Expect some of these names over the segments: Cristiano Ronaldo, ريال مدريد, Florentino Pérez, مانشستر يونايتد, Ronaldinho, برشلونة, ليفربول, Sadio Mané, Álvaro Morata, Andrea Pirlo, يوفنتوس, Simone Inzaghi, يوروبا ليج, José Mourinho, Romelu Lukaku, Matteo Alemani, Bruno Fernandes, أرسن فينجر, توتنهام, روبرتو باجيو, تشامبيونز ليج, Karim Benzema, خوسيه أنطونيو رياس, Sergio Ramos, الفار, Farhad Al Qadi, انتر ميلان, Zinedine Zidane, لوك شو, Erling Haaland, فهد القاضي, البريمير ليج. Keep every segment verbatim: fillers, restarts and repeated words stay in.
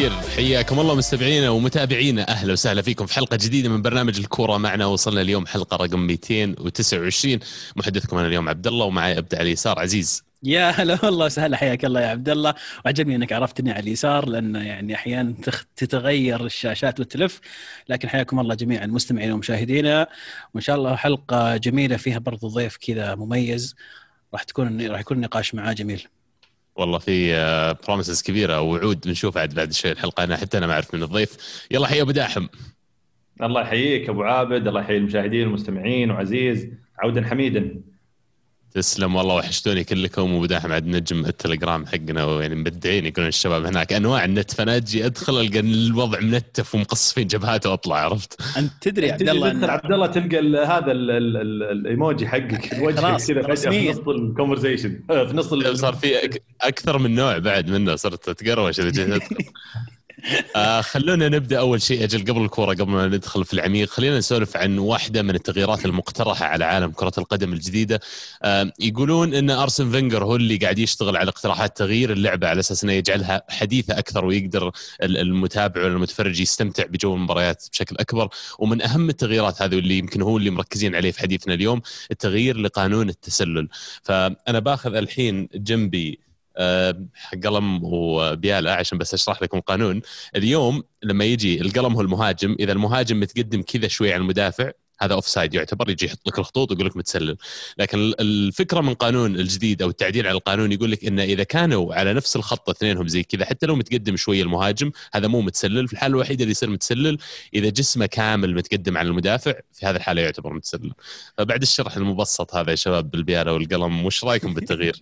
كثير. حياكم الله مستمعينا ومتابعينا، أهلا وسهلا فيكم في حلقة جديدة من برنامج الكورة معنا. وصلنا اليوم حلقة رقم مئتين وتسعة وعشرين. محدثكم أنا اليوم عبد الله، ومعي أبدأ على اليسار عزيز. يا هلا والله وسهلا، حياك الله يا عبد الله. وعجبني انك عرفتني على اليسار، لانه يعني احيانا تتغير الشاشات وتلف. لكن حياكم الله جميعا مستمعينا ومشاهدينا، وان شاء الله حلقه جميله فيها برضو ضيف كذا مميز، راح تكون راح يكون نقاش معاه جميل. والله في بروميسز كبيره ووعود بنشوف بعد بعد شوي الحلقه، انا حتى انا ما اعرف من الضيف. يلا حيا ابو داحم. الله يحييك ابو عابد، الله يحيي المشاهدين والمستمعين. وعزيز عودا حميدا، تسلم والله، وحشتوني كلكم. وبداحم عاد نجم التليجرام حقنا، ويعني مبدعين يقولون الشباب هناك انواع النت، فناجي ادخل القى الوضع منتف ومقصفين جبهاته واطلع. عرفت انت تدري يا عبد الله ان عبد الله تلقى هذا الايموجي حقك الوجه كذا فجاه في نص الكونفرسيشن، في نص صار في اكثر من نوع بعد منه، صرت تقروش اذا آه خلونا نبدأ أول شيء. أجل قبل الكورة، قبل ما ندخل في العميق، خلينا نسولف عن واحدة من التغييرات المقترحة على عالم كرة القدم الجديدة. آه يقولون أن أرسن فينجر هو اللي قاعد يشتغل على اقتراحات تغيير اللعبة على أساس أنه يجعلها حديثة أكثر، ويقدر المتابع والمتفرج يستمتع بجو المباريات بشكل أكبر. ومن أهم التغييرات هذه اللي يمكن هو اللي مركزين عليه في حديثنا اليوم، التغيير لقانون التسلل. فأنا باخذ الحين جنبي قلم وبيالة عشان بس أشرح لكم قانون اليوم. لما يجي القلم هو المهاجم، إذا المهاجم متقدم كذا شوي عن المدافع هذا أوف سايد يعتبر، يجي يحط لك الخطوط ويقول لك متسلل. لكن الفكرة من قانون الجديد أو التعديل على القانون يقول لك إنه إذا كانوا على نفس الخط اثنينهم زي كذا، حتى لو متقدم شوي المهاجم هذا مو متسلل. في الحالة الوحيدة اللي يصير متسلل إذا جسمه كامل متقدم عن المدافع، في هذا الحالة يعتبر متسلل. فبعد الشرح المبسط هذا يا شباب بالبيالة والقلم، وش رأيكم بالتغيير؟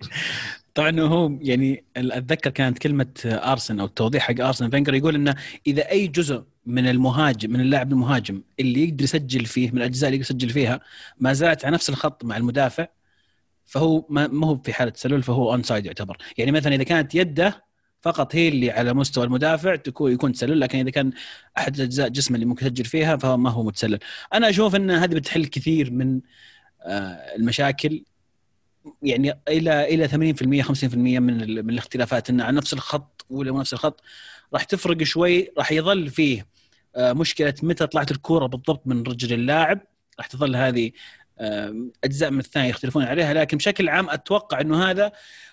طبعا هو يعني اتذكر كانت كلمه ارسن او التوضيح حق ارسن فينجر يقول انه اذا اي جزء من المهاجم من اللاعب المهاجم اللي يقدر يسجل فيه من الاجزاء اللي يقدر يسجل فيها ما زالت على نفس الخط مع المدافع، فهو ما هو في حاله تسلل، فهو اون سايد يعتبر. يعني مثلا اذا كانت يده فقط هي اللي على مستوى المدافع تكون يكون تسلل، لكن اذا كان احد اجزاء جسمه اللي ممكن يسجل فيها فهو ما هو متسلل. انا اشوف ان هذه بتحل كثير من المشاكل، يعني الى الى ثمانين بالمئة خمسين بالمئة من من الاختلافات، ان على نفس الخط ولا مو نفس الخط راح تفرق شوي. راح يظل فيه مشكله متى طلعت الكوره بالضبط من رجل اللاعب، راح تظل هذه اجزاء من الثانيه يختلفون عليها. لكن بشكل عام اتوقع انه هذا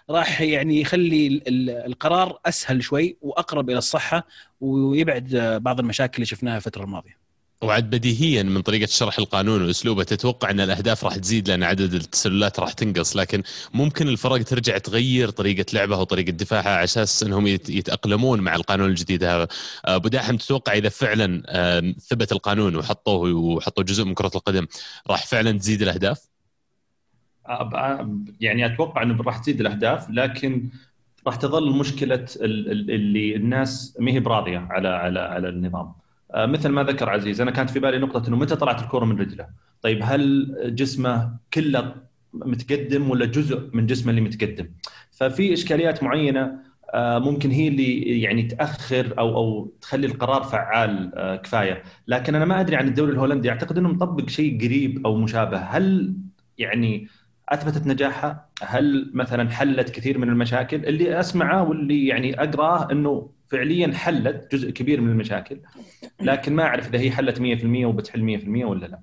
راح يعني يخلي القرار اسهل شوي واقرب الى الصحه، ويبعد بعض المشاكل اللي شفناها الفتره الماضيه. وعد بديهيا من طريقة شرح القانون وأسلوبه تتوقع أن الأهداف راح تزيد لأن عدد التسللات راح تنقص، لكن ممكن الفرق ترجع تغير طريقة لعبها وطريقة دفاعها على أساس أنهم يتأقلمون مع القانون الجديد هذا. أبو داحم، تتوقع إذا فعلا ثبت القانون وحطوه وحطوا جزء من كرة القدم راح فعلا تزيد الأهداف؟ يعني أتوقع أنه راح تزيد الأهداف، لكن راح تظل مشكلة اللي الناس ما هي براضية على على على النظام. مثل ما ذكر عزيز، أنا كانت في بالي نقطة أنه متى طلعت الكرة من رجله. طيب هل جسمه كله متقدم ولا جزء من جسمه اللي متقدم؟ ففي إشكاليات معينة ممكن هي اللي يعني تأخر أو أو تخلي القرار فعال كفاية. لكن أنا ما أدري عن الدوري الهولندي، أعتقد أنه مطبق شيء قريب أو مشابه. هل يعني أثبتت نجاحها؟ هل مثلا حلت كثير من المشاكل اللي أسمعه واللي يعني أقرأه أنه فعليا حلت جزء كبير من المشاكل، لكن ما أعرف إذا هي حلت مئة بالمئة وبتحل مئة بالمئة ولا لا.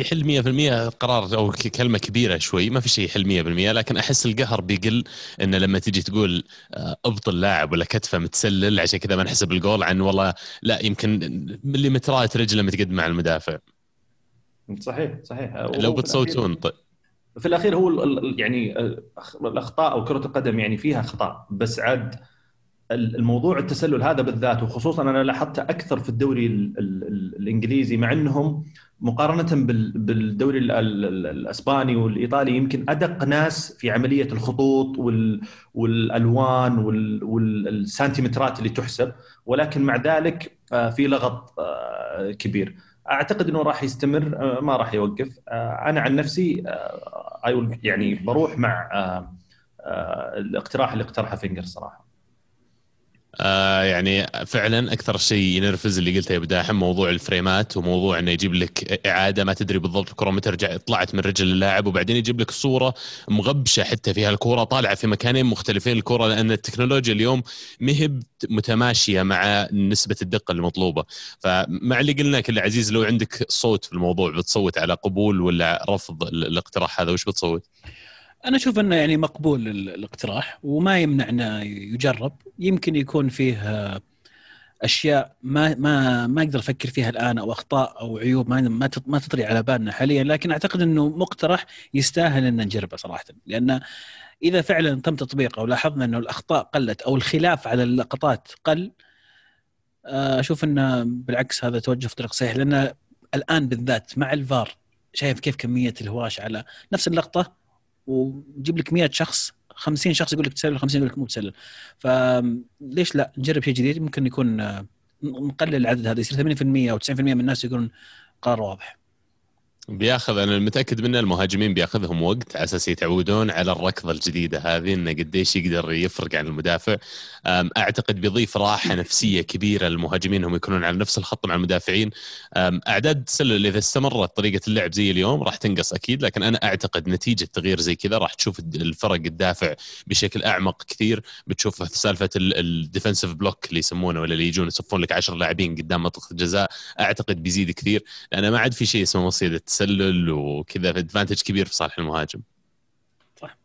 يحل مئة بالمئة قرار أو كلمة كبيرة شوي، ما في شيء يحل مئة بالمئة، لكن أحس القهر بيقل إن لما تيجي تقول أبطل لاعب ولا كتفه متسلل عشان كذا ما نحسب الجول، عن والله لا يمكن مليمترات رجله متقدمة مع المدافع. صحيح صحيح. لو بتصوتون طيب في الأخير هو يعني الأخطاء أو كرة القدم يعني فيها أخطاء، بس عاد الموضوع التسلل هذا بالذات، وخصوصا أنا لاحظته أكثر في الدوري ال ال ال الإنجليزي، مع أنهم مقارنة بالدوري ال ال الأسباني والإيطالي يمكن أدق ناس في عملية الخطوط وال والألوان وال والسنتيمترات اللي تحسب، ولكن مع ذلك في لغط كبير. أعتقد أنه راح يستمر، ما راح يوقف. أنا عن نفسي يعني بروح مع الاقتراح اللي اقترحه فينجر صراحة. آه يعني فعلا أكثر شيء ينرفز اللي قلته يا بداحم موضوع الفريمات وموضوع أنه يجيب لك إعادة ما تدري بالضبط الكرة متى طلعت من رجل اللاعب، وبعدين يجيب لك صورة مغبشة حتى فيها الكرة طالعة في مكانين مختلفين الكرة، لأن التكنولوجيا اليوم مهب متماشية مع نسبة الدقة المطلوبة. فمع اللي قلنا كله عزيز، لو عندك صوت في الموضوع بتصوت على قبول ولا رفض الاقتراح هذا؟ وش بتصوت؟ أنا أشوف أنه يعني مقبول الاقتراح وما يمنعنا يجرب، يمكن يكون فيه أشياء ما ما ما أقدر أفكر فيها الآن أو أخطاء أو عيوب ما ما ما تطري على بالنا حاليا، لكن أعتقد أنه مقترح يستاهل أن نجربه صراحة، لأن إذا فعلا تم تطبيقه ولاحظنا أنه الأخطاء قلت أو الخلاف على اللقطات قل، أشوف أنه بالعكس هذا توجه في طريق صحيح، لأن الآن بالذات مع الفار شايف كيف كمية الهواش على نفس اللقطة، وجيب لك مئة شخص خمسين شخص يقول لك تسلل، خمسين يقول لك مو تسلل. فليش لا نجرب شيء جديد؟ ممكن يكون نقلل العدد هذا يصير ثمانين بالمئة أو تسعين بالمئة من الناس يقولون قرار واضح. بياخذ أنا المتأكد منه المهاجمين بياخذهم وقت على أساس يتعودون على الركضة الجديدة هذه، إنه قديش يقدر يفرق عن المدافع. أعتقد بيضيف راحة نفسية كبيرة للمهاجمين هم يكونون على نفس الخط مع المدافعين. أعداد التسلل إذا استمرت طريقة اللعب زي اليوم راح تنقص أكيد، لكن أنا أعتقد نتيجة تغيير زي كذا راح تشوف الفرق الدافع بشكل أعمق كثير، بتشوفه في سالفة الديفنسيف بلوك اللي يسمونه، ولا اللي يجون يصفون لك عشر لاعبين قدام منطقة الجزاء. أعتقد بيزيد كثير لأن ما عاد في شيء اسمه مصيدة تسلل وكذا، في ادفانتج كبير في صالح المهاجم. صح.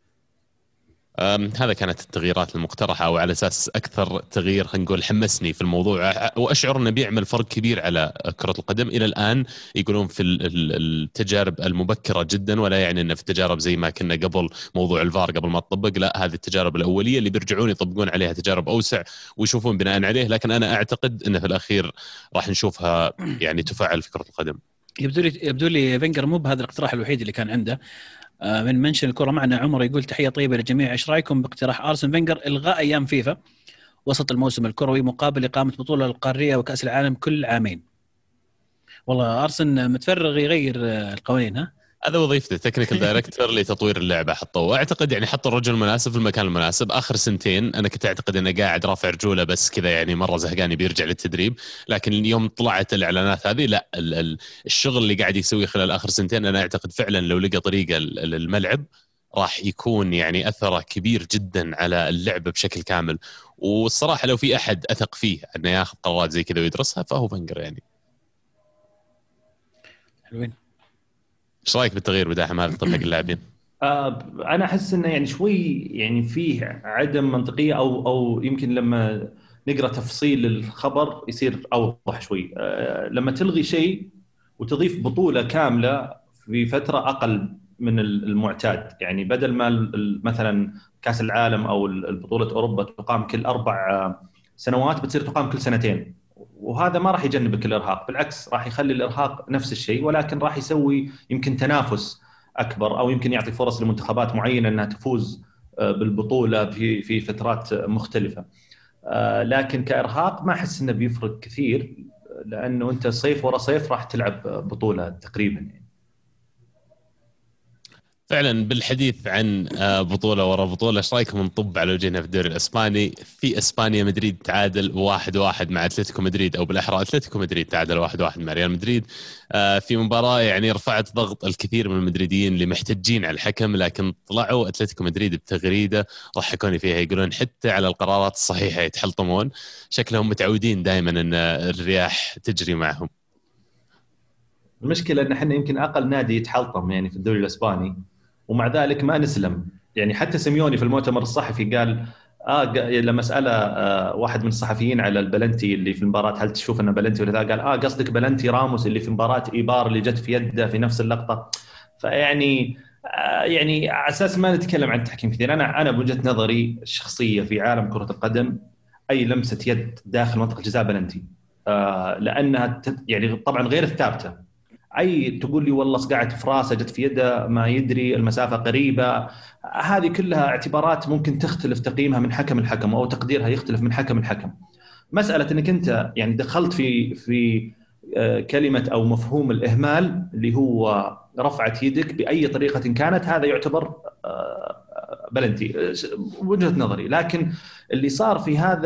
هذا كانت التغييرات المقترحة، وعلى أساس أكثر تغيير خلينا نقول حمسني في الموضوع وأشعر أنه بيعمل فرق كبير على كرة القدم. إلى الآن يقولون في التجارب المبكرة جدا، ولا يعني أنه في التجارب زي ما كنا قبل موضوع الفار قبل ما تطبق، لا هذه التجارب الأولية اللي بيرجعون يطبقون عليها تجارب أوسع ويشوفون بناء عليه، لكن أنا أعتقد أنه في الأخير راح نشوفها يعني تفاعل في كرة القدم. يبدو لي يبدو لي فينجر مو بهذا الاقتراح الوحيد اللي كان عنده. من منشن الكرة معنا عمر يقول تحية طيبة للجميع، ايش رايكم باقتراح أرسن فينجر الغاء ايام فيفا وسط الموسم الكروي مقابل اقامة بطولة القارية وكأس العالم كل عامين؟ والله أرسن متفرغ يغير القوانين. ها هذا وظيفته تكنيكال دايركتور لتطوير اللعبة حطه، واعتقد يعني حط الرجل المناسب في المكان المناسب. اخر سنتين انا كنت اعتقد انه قاعد رافع رجوله بس كذا يعني مرة زهقاني بيرجع للتدريب، لكن يوم طلعت الاعلانات هذه لا الشغل اللي قاعد يسويه خلال اخر سنتين انا اعتقد فعلا لو لقى طريقة للملعب راح يكون يعني أثره كبير جدا على اللعبة بشكل كامل. والصراحة لو في احد اثق فيه انه ياخذ قرارات زي كذا ويدرسها فهو فنجر يعني. حلوين. ايش رايك بالتغيير بداحم هذا طبق اللاعبين؟ انا احس انه يعني شوي يعني فيه عدم منطقيه، او او يمكن لما نقرا تفصيل الخبر يصير اوضح شوي. لما تلغي شيء وتضيف بطوله كامله في فتره اقل من المعتاد، يعني بدل ما مثلا كاس العالم او البطوله اوروبا تقام كل اربع سنوات بتصير تقام كل سنتين، وهذا ما راح يجنبك الإرهاق، بالعكس راح يخلي الإرهاق نفس الشيء، ولكن راح يسوي يمكن تنافس أكبر، أو يمكن يعطي فرص لمنتخبات معينة أنها تفوز بالبطولة في في فترات مختلفة. لكن كإرهاق ما أحس أنه بيفرق كثير، لأنه أنت صيف ورا صيف راح تلعب بطولة تقريبا يعني. فعلا بالحديث عن بطولة ورا بطولة، ايش رايكم نطب على وجهنا في الدوري الاسباني؟ في اسبانيا مدريد تعادل واحد واحد مع اتلتيكو مدريد، او بالاحرى اتلتيكو مدريد تعادل واحد واحد مع ريال مدريد في مباراة يعني رفعت ضغط الكثير من المدريديين اللي محتجين على الحكم، لكن طلعوا اتلتيكو مدريد بتغريدة ضحكوني فيها يقولون حتى على القرارات الصحيحة يتحلطمون، شكلهم متعودين دائما ان الرياح تجري معهم. المشكلة ان احنا يمكن اقل نادي يتحلطم يعني في الدوري الاسباني، ومع ذلك ما نسلم يعني. حتى سيميوني في المؤتمر الصحفي قال اه لما سأله آه واحد من الصحفيين على البلنتي اللي في المباراه، هل تشوف انه بلنتي ولا ذا؟ قال اه قصدك بلنتي راموس اللي في مباراه ايبار اللي جت في يده في نفس اللقطه. فيعني آه يعني على اساس ما نتكلم عن التحكيم كثير، انا انا بوجهه نظري الشخصيه في عالم كره القدم اي لمسه يد داخل منطقه الجزاء بلنتي، آه لانها يعني طبعا غير الثابته. اي تقول لي والله صقعت في راسه جت في يده ما يدري المسافه قريبه، هذه كلها اعتبارات ممكن تختلف تقييمها من حكم الحكم او تقديرها يختلف من حكم الحكم. مساله انك انت يعني دخلت في في كلمه او مفهوم الاهمال اللي هو رفعت يدك باي طريقه كانت، هذا يعتبر بلنتي وجهة نظري. لكن اللي صار في هذا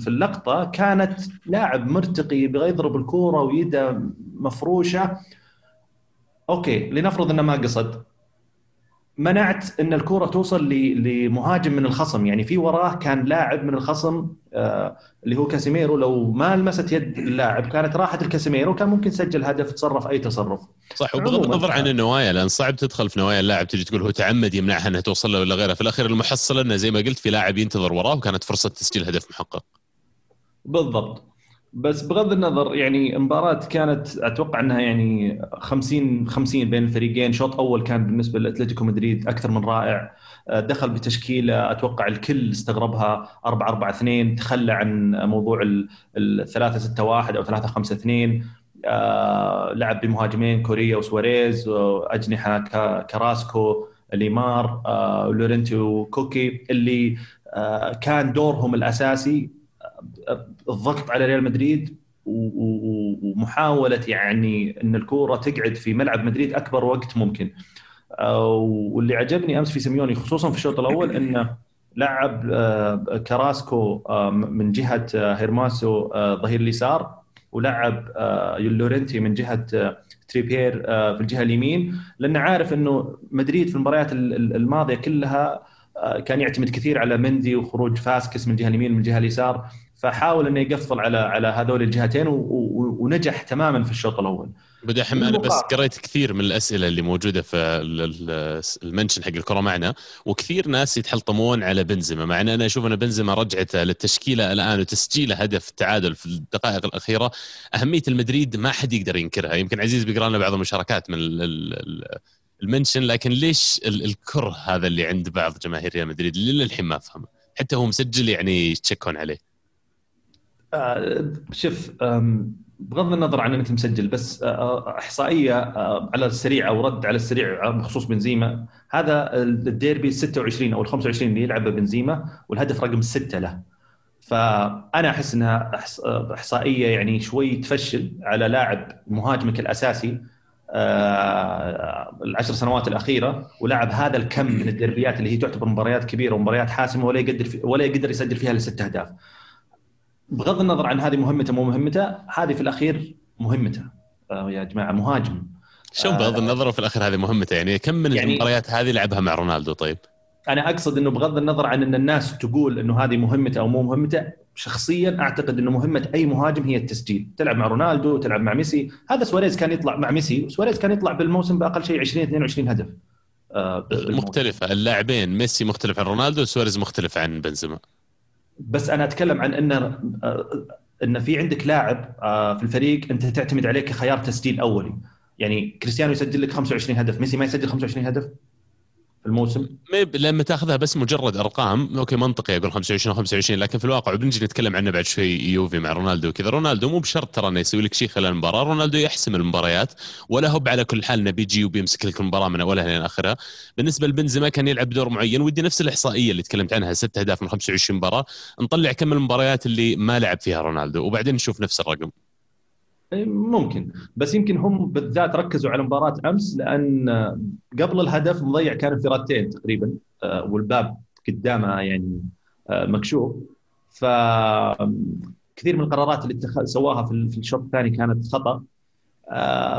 في اللقطة كانت لاعب مرتقي بيضرب الكورة ويده مفروشة، أوكي لنفرض أنه ما قصد، منعت أن الكورة توصل لمهاجم من الخصم، يعني في وراه كان لاعب من الخصم اللي هو كاسيميرو، لو ما لمست يد اللاعب كانت راحت الكاسيميرو كان ممكن سجل هدف، تصرف أي تصرف صح. وبغض النظر عن النوايا، لأن صعب تدخل في نوايا اللاعب تجي تقول هو تعمد يمنعها أنها توصل له ولا غيره، في الأخير المحصلة أنه زي ما قلت في لاعب ينتظر وراه وكانت فرصة تسجيل هدف محقق. بالضبط. بس بغض النظر يعني مباراة كانت أتوقع أنها يعني خمسين خمسين بين الفريقين. شوط أول كان بالنسبة لأتلتيكو مدريد أكثر من رائع، دخل بتشكيلة أتوقع الكل استغربها أربعة أربعة اثنين، تخلى عن موضوع الثلاثة ستة واحد أو ثلاثة خمسة اثنين، لعب بمهاجمين كوريا وسواريز، أجنحة كراسكو ليمار لورنتو كوكي اللي كان دورهم الأساسي الضغط على ريال مدريد ومحاولة يعني أن الكورة تقعد في ملعب مدريد أكبر وقت ممكن. واللي عجبني أمس في سيميوني خصوصا في الشوط الأول أنه لعب كراسكو من جهة هيرماسو ظهير اليسار، ولعب يولورنتي من جهة تريبير في الجهة اليمين، لأنه عارف أنه مدريد في المباريات الماضية كلها كان يعتمد كثير على مندي وخروج فاسكس من جهة اليمين من جهة اليسار، فحاول انه يقفل على على هذول الجهتين ونجح تماما في الشوط الاول. بدي احمل انا بس قريت كثير من الاسئله اللي موجوده في المنشن حق الكره معنا، وكثير ناس يتحلطمون على بنزيما، مع ان انا اشوف ان بنزيما رجعته للتشكيله الان وتسجيله هدف التعادل في الدقائق الاخيره اهميه المدريد ما حد يقدر ينكرها. يمكن عزيز بيقرا لنا بعض المشاركات من المنشن، لكن ليش الكره هذا اللي عند بعض جماهير ريال مدريد اللي للحين ما افهمه، حتى هو مسجل يعني يتشكون عليه. شوف بغض النظر عن أنك مسجل، بس إحصائية على السريع أو رد على السريع بخصوص بنزيما، هذا الديربي ستة وعشرين أو خمسة وعشرين اللي يلعبه بنزيما والهدف رقم ستة له، فأنا أحس أنها إحصائية يعني شوي تفشل على لاعب مهاجمك الأساسي العشر سنوات الأخيرة، ولعب هذا الكم من الديربيات اللي هي تعتبر مباريات كبيرة ومباريات حاسمة ولا يقدر ولا يقدر يسجل فيها لست أهداف. بغض النظر عن هذه مهمته مو مهمته، هذه في الأخير مهمته يا جماعة مهاجم. شو بغض النظر وفي الأخير هذه مهمته، يعني كم من يعني المباريات هذه لعبها مع رونالدو؟ طيب أنا أقصد إنه بغض النظر عن إن الناس تقول إنه هذه مهمته أو مو مهمته، شخصيا أعتقد إنه مهمة أي مهاجم هي التسجيل. تلعب مع رونالدو، تلعب مع ميسي، هذا سواريز كان يطلع مع ميسي، سواريز كان يطلع بالموسم بأقل شيء عشرين اثنين وعشرين هدف. مختلفة اللاعبين، ميسي مختلف عن رونالدو وسواريز مختلف عن بنزيما. بس أنا أتكلم عن إنه إن في عندك لاعب في الفريق أنت تعتمد عليه كخيار تسجيل أولي، يعني كريستيانو يسجل لك خمسة وعشرين هدف، ميسي ما يسجل خمسة وعشرين هدف في الموسم. لما تأخذها بس مجرد أرقام أوكي منطقي أقول خمسة وعشرين خمسة وعشرين، لكن في الواقع بنجي نتكلم عنه بعد شوي يوفي مع رونالدو وكذا. رونالدو مو بشرط ترى إنه يسوي لك شيء خلال المباراة، رونالدو يحسم المباريات ولا هو على كل حال إنه بيجي وبيمسك لك المباراة من أولها لين آخرها. بالنسبة لبنزيما كان يلعب دور معين، ودي نفس الإحصائية اللي تكلمت عنها ست أهداف من خمسة وعشرين مباراة، نطلع كم المباريات اللي ما لعب فيها رونالدو وبعدين نشوف نفس الرقم. ممكن، بس يمكن هم بالذات ركزوا على مباراة أمس لأن قبل الهدف مضيع كان انفرادتين تقريبا والباب قدامه يعني مكشوف، فكثير من القرارات اللي سواها في الشوط الثاني كانت خطأ.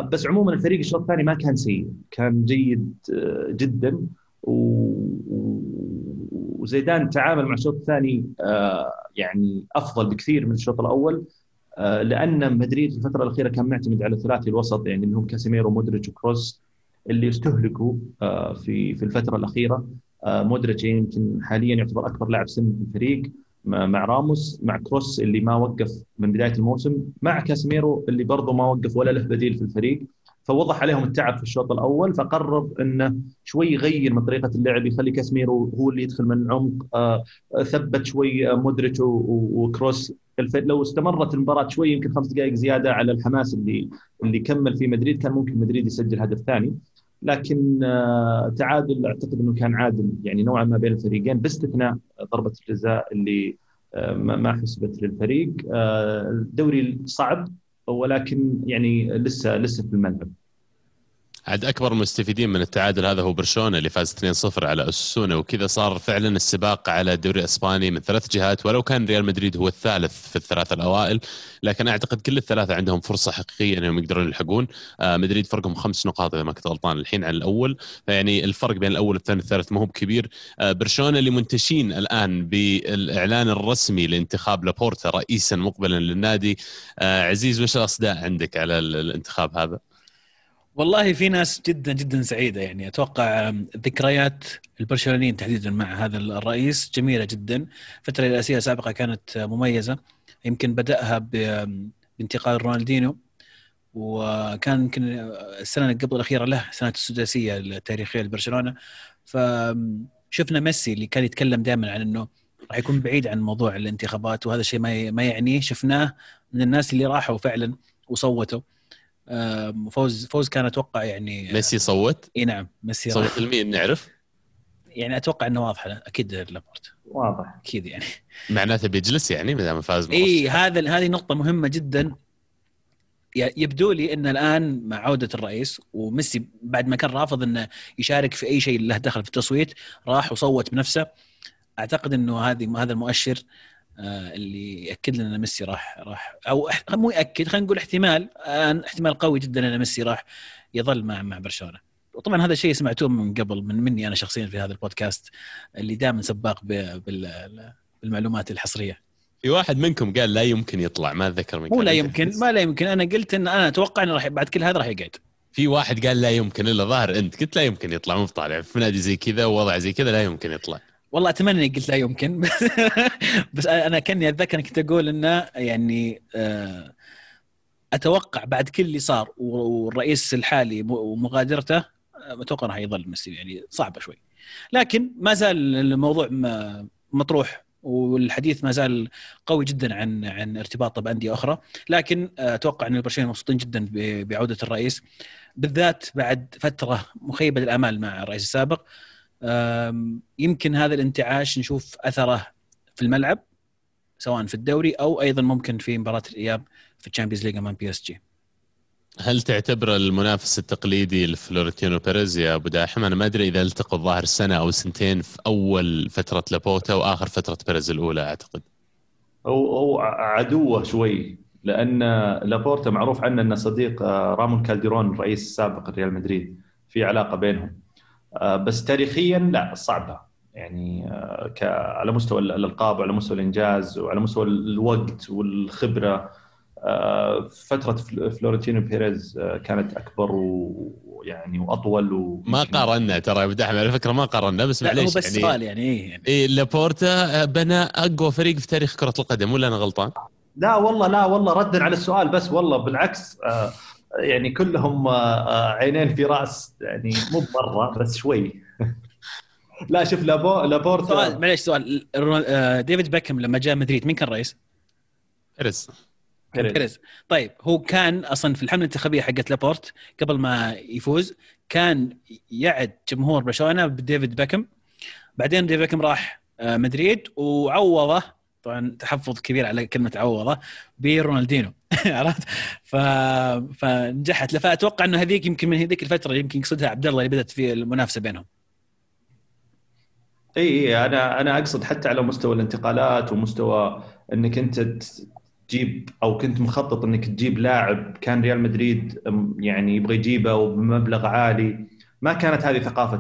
بس عموما الفريق الشوط الثاني ما كان سيء، كان جيد جدا، وزيدان تعامل مع الشوط الثاني يعني أفضل بكثير من الشوط الأول، لأن مدريد في الفترة الأخيرة كان معتمد على ثلاثي الوسط، يعني اللي هم كاسيميرو مودريتش وكروس اللي استهلكوا في في الفترة الأخيرة. مودريتش يمكن حاليا يعتبر أكبر لاعب سن في الفريق مع راموس، مع كروس اللي ما وقف من بداية الموسم، مع كاسيميرو اللي برضه ما وقف ولا له بديل في الفريق، فوضح عليهم التعب في الشوط الأول، فقرر إنه شوي يغير من طريقة اللعب، يخلي كاسيميرو هو اللي يدخل من العمق، ثبت شوي مودريتش وكروس. لو استمرت المباراة شوي يمكن خمس دقائق زيادة على الحماس اللي اللي كمل في مدريد، كان ممكن مدريد يسجل هدف ثاني، لكن تعادل أعتقد إنه كان عادل يعني نوعا ما بين الفريقين، باستثناء ضربة الجزاء اللي ما حسبت للفريق. الدوري صعب ولكن يعني لسه لسه في الملعب. عاد أكبر المستفيدين من التعادل هذا هو برشلونة اللي فاز اثنين صفر على أساسونا، وكذا صار فعلا السباق على الدوري الإسباني من ثلاث جهات، ولو كان ريال مدريد هو الثالث في الثلاثة الأوائل، لكن أعتقد كل الثلاثة عندهم فرصة حقيقية أنهم يقدرون يلحقون. آه مدريد فرقهم خمس نقاط إذا ما كنت غلطان الحين عن الأول، فيعني الفرق بين الأول والثاني والثالث ما هو بكبير. آه برشلونة اللي منتشين الآن بالإعلان الرسمي لانتخاب لابورتا رئيسا مقبلا للنادي. آه عزيز، وش الأصداء عندك على الانتخاب هذا؟ والله في ناس جدا جدا سعيدة، يعني أتوقع ذكريات البرشلونيين تحديدا مع هذا الرئيس جميلة جدا. فترة الرئاسية السابقة كانت مميزة، يمكن بدأها بانتقال رونالدينيو، وكان يمكن السنة قبل الأخيرة له سنة السداسية التاريخية لبرشلونة. فشفنا ميسي اللي كان يتكلم دائما عن أنه راح يكون بعيد عن موضوع الانتخابات وهذا الشيء ما يعنيه، شفناه من الناس اللي راحوا فعلا وصوتوا. فوز فوز كان اتوقع يعني ميسي صوت. اي نعم ميسي صوت. مين نعرف يعني؟ اتوقع انه واضح اكيد لابورتا، واضح اكيد يعني معناته بيجلس يعني ما فاز. اي هذا هذه نقطه مهمه جدا. يبدو لي ان الان مع عوده الرئيس وميسي بعد ما كان رافض انه يشارك في اي شيء له دخل في التصويت، راح وصوت بنفسه. اعتقد انه هذه هذا المؤشر اللي يأكد لنا ميسي راح راح أو مو يأكد، خلينا نقول احتمال احتمال قوي جدا أن ميسي راح يظل مع مع برشلونة. وطبعا هذا الشيء سمعتوه من قبل من مني أنا شخصيا في هذا البودكاست اللي دائما سباق بالمعلومات الحصرية. في واحد منكم قال لا يمكن يطلع، ما أتذكر من. مو لا يمكن، ما لا يمكن. أنا قلت إن أنا أتوقع إنه راح بعد كل هذا راح يقعد. في واحد قال لا يمكن، إلا ظاهر أنت قلت لا يمكن يطلع، مو طالع في نادي زي كذا ووضع زي كذا لا يمكن يطلع. والله أتمنى قلت لا يمكن بس أنا كني أتذكر كنت أقول إنه يعني أتوقع بعد كل اللي صار والرئيس الحالي ومغادرته أتوقع راح يظل ميسي، يعني صعبة شوي، لكن ما زال الموضوع مطروح والحديث ما زال قوي جدا عن عن ارتباطه بأندية أخرى. لكن أتوقع أن البرشلونة مبسوطين جدا بعودة الرئيس، بالذات بعد فترة مخيبة الآمال مع الرئيس السابق. يمكن هذا الانتعاش نشوف أثره في الملعب سواء في الدوري أو أيضا ممكن في مباراة الإياب في الشامبيونز ليج أمام بي إس جي. هل تعتبر المنافس التقليدي لفلورنتينو بيريز يا أبو داحم؟ أنا ما أدري إذا التقوا الظاهر السنة أو سنتين، في أول فترة لابورتا وآخر فترة بيريز الأولى أعتقد. أو أو عدوه شوي، لأن لابورتا معروف عنه أنه صديق رامون كالديرون الرئيس السابق لريال مدريد، في علاقة بينهم. بس تاريخيا لا، صعبة يعني على مستوى الألقاب وعلى مستوى الإنجاز وعلى مستوى الوقت والخبرة. فترة فلورنتينو بيريز كانت أكبر ويعني وأطول و... ما قارنا ترى بدحم على فكرة، ما قارنا بس معليش يعني. سؤال يعني إيه يعني إيه لابورتا بنى أقوى فريق في تاريخ كرة القدم ولا أنا غلطان؟ لا والله، لا والله ردا على السؤال بس، والله بالعكس يعني كلهم عينين في راس، يعني مو بره بس شوي. لا شوف لابو لابورتا. سؤال معليش، سؤال ديفيد بيكهام لما جاء مدريد مين كان رئيس؟ بيريز. بيريز. طيب هو كان اصلا في الحمله الانتخابيه حقت لابورت قبل ما يفوز كان يعد جمهور برشلونه بديفيد بيكهام، بعدين ديفيد بيكهام راح مدريد وعوضه، طبعا تحفظ كبير على كلمه عوضه، برونالدينو. عرفت؟ ف... فنجحت. فأتوقع أنه هذيك يمكن من هذيك الفترة يمكن يقصدها عبد الله اللي بدأت في المنافسة بينهم. إيه أنا أنا أقصد حتى على مستوى الانتقالات ومستوى أنك أنت تجيب أو كنت مخطط أنك تجيب لاعب كان ريال مدريد يعني يبغى يجيبه وبمبلغ عالي، ما كانت هذه ثقافة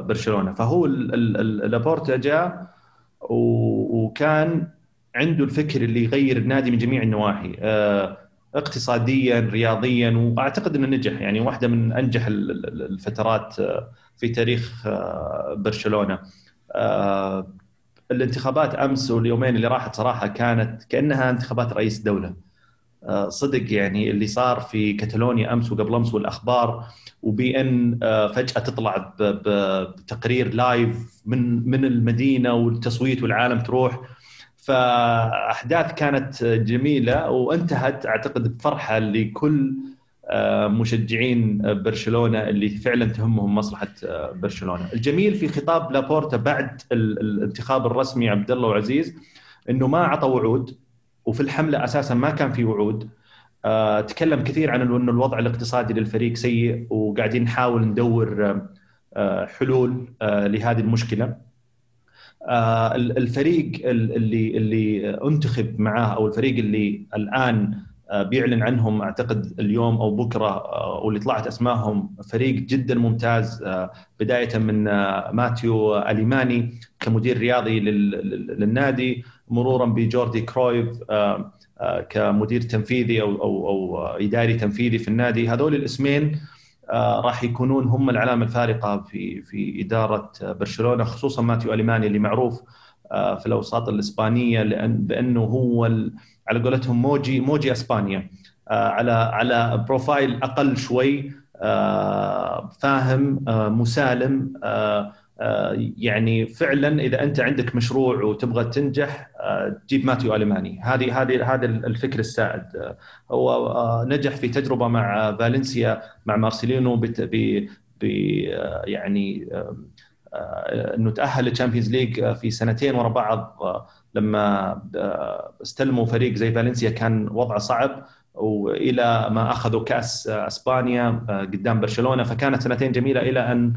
برشلونة. فهو لابورتا جاء وكان عنده الفكر اللي يغير النادي من جميع النواحي، اقتصاديا رياضيا، واعتقد انه نجح. يعني واحده من انجح الفترات في تاريخ برشلونه. الانتخابات امس واليومين اللي راحت صراحه كانت كانها انتخابات رئيس دوله صدق، يعني اللي صار في كتالونيا امس وقبل امس والاخبار وبي ان فجاه تطلع بتقرير لايف من من المدينه والتصويت والعالم تروح. فأحداث كانت جميلة وانتهت أعتقد بفرحة لكل مشجعين برشلونة اللي فعلا تهمهم مصلحة برشلونة. الجميل في خطاب لابورتا بعد الانتخاب الرسمي عبد الله وعزيز أنه ما عطى وعود، وفي الحملة أساسا ما كان في وعود. آه، تكلم كثير عن أنه الوضع الاقتصادي للفريق سيء وقاعدين نحاول ندور آه، حلول آه، لهذه المشكلة. آه، الفريق اللي اللي انتخب معاه أو الفريق اللي الآن آه، بيعلن عنهم أعتقد اليوم أو بكرة آه، واللي طلعت أسمائهم فريق جدا ممتاز، آه، بداية من آه، ماتيو أليماني كمدير رياضي للنادي، مرورا بجوردي كرويف آه، كمدير تنفيذي أو, أو, أو إداري تنفيذي في النادي. هذول الاسمين راح يكونون هم العلامة الفارقة في, في إدارة برشلونة، خصوصا ماتيو أليماني اللي معروف في الأوساط الإسبانية لأن بأنه هو على قولتهم موجي موجي إسبانيا، على على بروفايل أقل شوي، فاهم، مسالم. يعني فعلا إذا أنت عندك مشروع وتبغى تنجح تجيب ماتيو أليماني. هذه هذه هذا الفكر السائد. هو نجح في تجربة مع فالنسيا مع مارسيلينو ب يعني إنه تأهل للتشامبيونز ليج في سنتين ورا بعض. لما استلموا فريق زي فالنسيا كان وضعه صعب، وإلى ما أخذوا كأس أسبانيا قدام برشلونة، فكانت سنتين جميلة إلى أن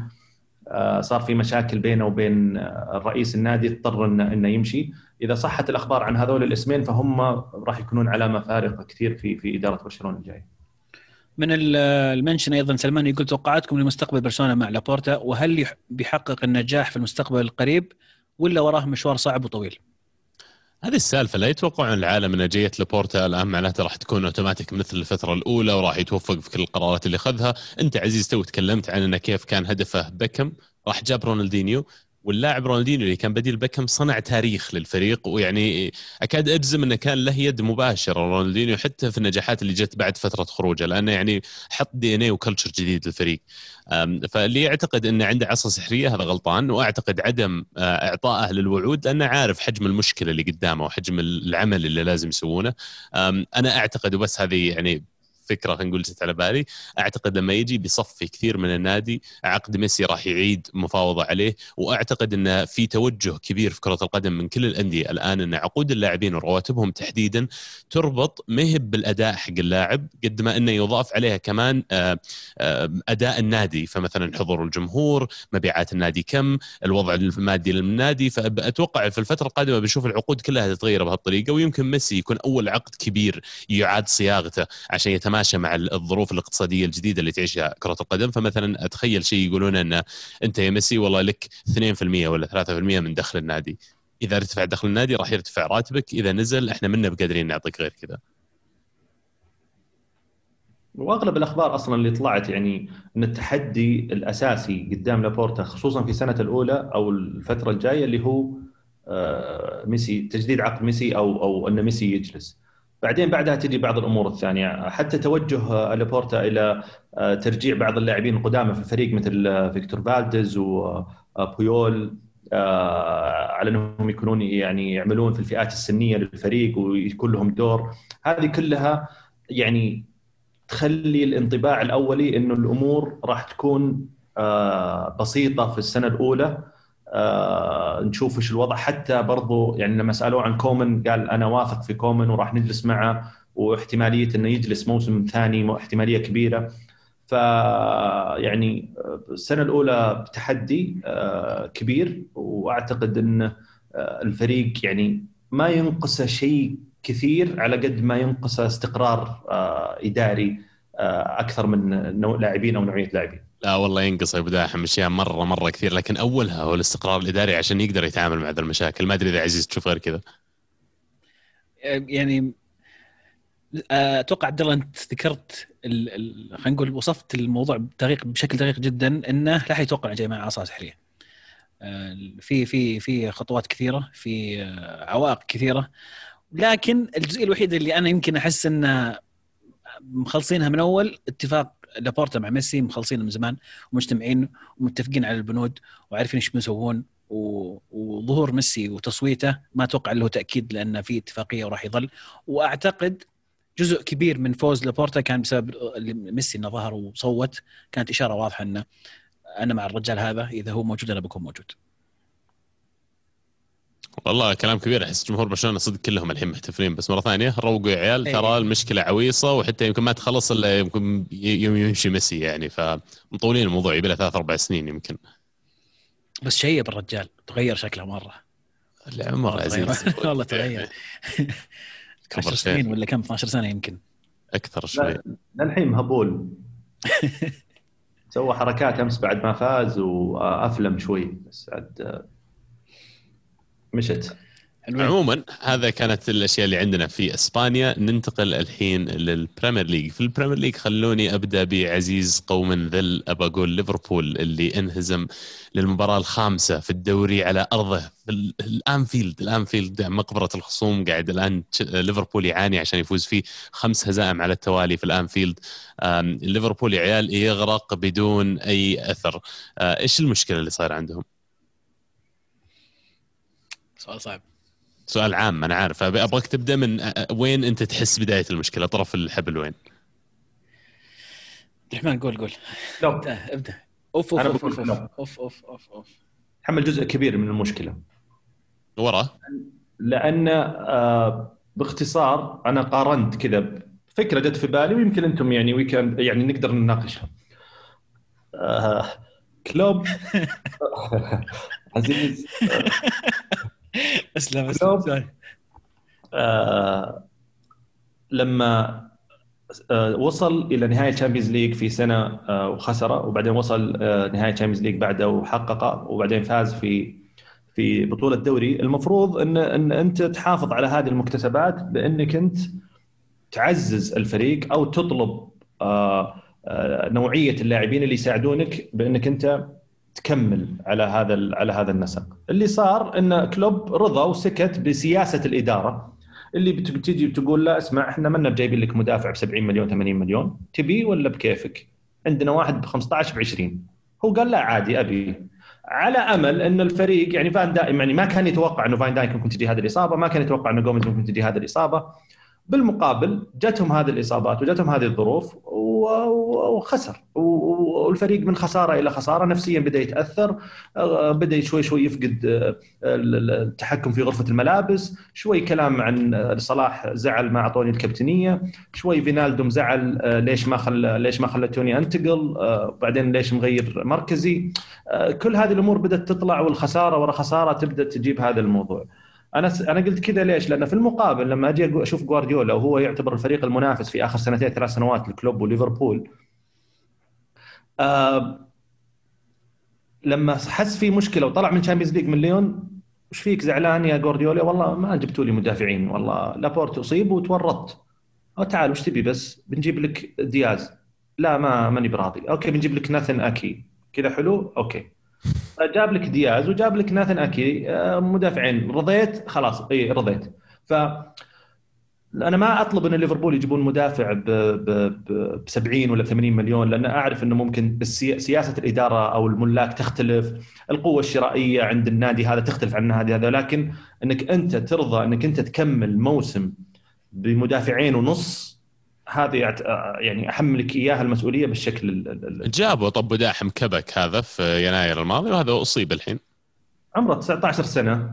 صار في مشاكل بينه وبين الرئيس النادي، اضطر انه يمشي. اذا صحت الاخبار عن هذول الاسمين فهم راح يكونون علامه فارقه كثير في في اداره برشلونه الجايه. من المنشن ايضا سلمان يقول توقعاتكم لمستقبل برشلونه مع لابورتا، وهل بيحقق النجاح في المستقبل القريب ولا وراه مشوار صعب وطويل؟ هذه السالفه لا يتوقعون العالم ان جايه لابورتا الان معناته راح تكون اوتوماتيك مثل الفتره الاولى وراح يتوفق في كل القرارات اللي اخذها. انت عزيز تو تكلمت عن انه كيف كان هدفه بيكم، راح جاب رونالدينيو، واللاعب رونالدينيو اللي كان بديل بيكم صنع تاريخ للفريق، ويعني اكاد اجزم انه كان له يد مباشره رونالدينيو حتى في النجاحات اللي جت بعد فتره خروجه، لانه يعني حط دي ان اي وكلتشر جديد للفريق. فاللي يعتقد انه عنده عصا سحريه هذا غلطان، واعتقد عدم اعطائه للوعود لانه عارف حجم المشكله اللي قدامه وحجم العمل اللي لازم يسوونه. انا اعتقد، وبس هذه يعني فكرة خلينا نقول جت على بالي، أعتقد لما يجي بيصفي كثير من النادي، عقد ميسي راح يعيد مفاوضة عليه، وأعتقد أنه في توجه كبير في كرة القدم من كل الأندية الآن أن عقود اللاعبين ورواتبهم تحديدا تربط مهب بالأداء حق اللاعب قد ما أنه يضاف عليها كمان أداء النادي، فمثلا حضور الجمهور، مبيعات النادي كم، الوضع المادي للنادي. فأتوقع في الفترة القادمة بنشوف العقود كلها تتغير بهالطريقة، ويمكن ميسي يكون أول عقد كبير يعاد صياغته عشان يتماشى مع الظروف الاقتصادية الجديدة اللي تعيشها كرة القدم. فمثلا أتخيل شيء يقولون أن أنت يا ميسي والله لك اثنين بالمئة ولا ثلاثة بالمئة من دخل النادي، إذا ارتفع دخل النادي راح يرتفع راتبك، إذا نزل إحنا منا بقادرين نعطيك غير كذا. وأغلب الأخبار أصلا اللي طلعت يعني أن التحدي الأساسي قدام لابورتا خصوصا في سنة الأولى أو الفترة الجاية اللي هو ميسي، تجديد عقد ميسي أو أو أن ميسي يجلس. بعدين بعدها تجي بعض الأمور الثانية، حتى توجه لابورتا إلى ترجيع بعض اللاعبين القدامى في الفريق مثل فيكتور فالديز وبويول على أنهم يكونون يعني يعملون في الفئات السنية للفريق ويكون لهم دور. هذه كلها يعني تخلي الانطباع الأولي أنه الأمور راح تكون بسيطة في السنة الأولى، آه، نشوف ايش الوضع. حتى برضو يعني لما سألوه عن كومن قال أنا واثق في كومن وراح نجلس معه، واحتمالية أنه يجلس موسم ثاني احتمالية كبيرة. ف يعني السنة الأولى بتحدي آه، كبير، وأعتقد أن الفريق يعني ما ينقصه شيء كثير على قد ما ينقصه استقرار آه، إداري آه، أكثر من لاعبين أو نوعية لاعبين. لا والله ينقص بداحم أشياء مرة مرة كثير، لكن أولها هو الاستقرار الإداري عشان يقدر يتعامل مع هذه المشاكل. ما أدري إذا عزيز تشوف غير كذا. يعني أتوقع عبد الله أنت ذكرت خلينا نقول وصفت الموضوع بدقيق بشكل دقيق جدا، إنه لا يتوقع جاي مع عصا سحرية. في في في خطوات كثيرة، في عوائق كثيرة، لكن الجزء الوحيد اللي أنا يمكن أحس إنه مخلصينها من أول اتفاق لابورتا مع ميسي، مخلصين من زمان ومجتمعين ومتفقين على البنود وعارفين ايش بيسوون، وظهور ميسي وتصويته ما اتوقع له تاكيد لان في اتفاقيه وراح يظل. واعتقد جزء كبير من فوز لابورتا كان بسبب ميسي انه ظهر وصوت، كانت اشاره واضحه انه انا مع الرجال هذا، اذا هو موجود انا بكون موجود. والله كلام كبير. احس جمهور برشلونه صدق كلهم الحين محتفلين، بس مره ثانيه روقوا يا عيال، ترى المشكله عويصه وحتى يمكن ما تخلص الا يمكن يوم يمشي ميسي يعني، فمطولين الموضوع يبي له ثلاث اربع سنين يمكن. بس شيء بالرجال تغير شكله مره، العمر عزيز والله تغير عشر سنين ولا كم، اثناشر سنه يمكن اكثر شوي، للحين مهبول سوى حركات امس بعد ما فاز وافلم شوي بس عاد مشت. عموما هذا كانت الاشياء اللي عندنا في اسبانيا. ننتقل الحين للبريمير ليج. في البريمير ليج خلوني ابدا بعزيز قوم ذل، ابى اقول ليفربول اللي انهزم للمباراه الخامسه في الدوري على ارضه في الانفيلد. الانفيلد مقبره الخصوم، قاعد الان ليفربول يعاني عشان يفوز فيه، خمس هزائم على التوالي في الانفيلد. ليفربول يا عيال يغرق بدون اي اثر. ايش المشكله اللي صاير عندهم؟ سؤال صعب، سؤال عام أنا عارف، أبغاك تبدأ من وين أنت تحس بداية المشكلة، طرف الحبل وين؟ عبد الرحمن قول قول. لا ابدأ ابدأ. أوف أوف أوف أوف, أوف أوف أوف أوف أوف. حمل جزء كبير من المشكلة. ورا؟ لأن آه باختصار أنا قارنت كذا فكرة جت في بالي ويمكن أنتم يعني ويكند يعني نقدر نناقشها. آه كلوب عزيز. آه اسلم اسلم. آه لما آه وصل الى نهايه تشامبيونز ليج في سنه آه وخسره، وبعدين وصل آه نهايه تشامبيونز ليج بعده وحققه، وبعدين فاز في في بطوله الدوري. المفروض ان ان انت تحافظ على هذه المكتسبات بانك انت تعزز الفريق او تطلب آه آه نوعيه اللاعبين اللي يساعدونك بانك انت تكمل على هذا على هذا النسق. اللي صار ان كلوب رضى وسكت بسياسه الاداره اللي بتجي بتقول لا اسمع احنا ما لنا جايبين لك مدافع ب سبعين مليون ثمانين مليون، تبي ولا بكيفك؟ عندنا واحد ب خمسة عشر ب عشرين. هو قال لا عادي ابي، على امل ان الفريق يعني فان دايم يعني ما كان يتوقع انه فان دايم ممكن تجي هذه الاصابه، ما كان يتوقع انه جوميز ممكن تجي هذه الاصابه. بالمقابل جتهم هذه الاصابات وجتهم هذه الظروف وخسر، والفريق من خساره الى خساره نفسيا بدا يتاثر، بدا شوي شوي يفقد التحكم في غرفه الملابس، شوي كلام عن صلاح زعل ما اعطوني الكابتنيه، شوي فينالدوم زعل ليش ما خل ليش ما خلتوني انتقل، بعدين ليش مغير مركزي. كل هذه الامور بدات تطلع، والخساره ورا خساره تبدا تجيب هذا الموضوع. انا انا قلت كذا ليش؟ لان في المقابل لما اجي اشوف غوارديولا وهو يعتبر الفريق المنافس في اخر سنتين ثلاث سنوات لكلوب وليفربول، آه لما حس في مشكله وطلع من تشامبيونز ليج من ليون، وش فيك زعلان يا غوارديولا؟ والله ما جبتوا لي مدافعين، والله لابورت اصيب وتورطت، او تعال وش تبي بس بنجيب لك دياز، لا ما ماني براضي، اوكي بنجيب لك ناثن اكي كذا حلو، اوكي جاب لك دياز وجاب لك ناثن اكي مدافعين، رضيت خلاص اي رضيت. ف انا ما اطلب ان ليفربول يجيبون مدافع ب ب سبعين ولا ثمانين مليون، لان اعرف انه ممكن سياسه الاداره او الملاك تختلف، القوه الشرائيه عند النادي هذا تختلف عن النادي هذا، لكن انك انت ترضى انك انت تكمل موسم بمدافعين ونص، هذه يعني أحملك إياها المسؤولية بالشكل ال جابوا. طب داحم كبك هذا في يناير الماضي، وهذا أصيب الحين عمره تسعة عشر سنة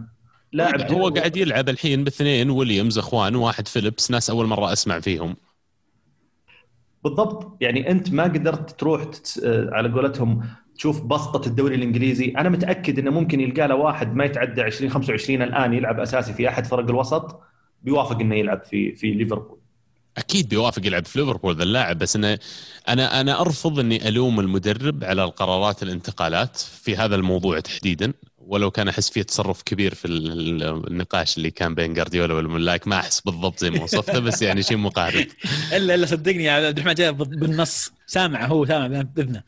لاعب، هو قاعد يلعب الحين باثنين ويليامز أخوان واحد فيليبس، ناس أول مرة أسمع فيهم بالضبط. يعني أنت ما قدرت تروح على قولتهم تشوف بسطة الدوري الإنجليزي. أنا متأكد أنه ممكن يلقى له واحد ما يتعدى عشرين خمسة وعشرين الآن يلعب أساسي في أحد فرق الوسط بيوافق أنه يلعب في في ليفربول، اكيد بيوافق يلعب في ليفربول ذا اللاعب. بس انا انا انا ارفض اني الوم المدرب على القرارات الانتقالات في هذا الموضوع تحديدا، ولو كان احس فيه تصرف كبير في النقاش اللي كان بين غارديولا والملاك، ما احس بالضبط زي ما وصفته بس يعني شيء مقارب. الا الا صدقني يا عبد الرحمن جاي بالنص، سامع هو سامع باذنه.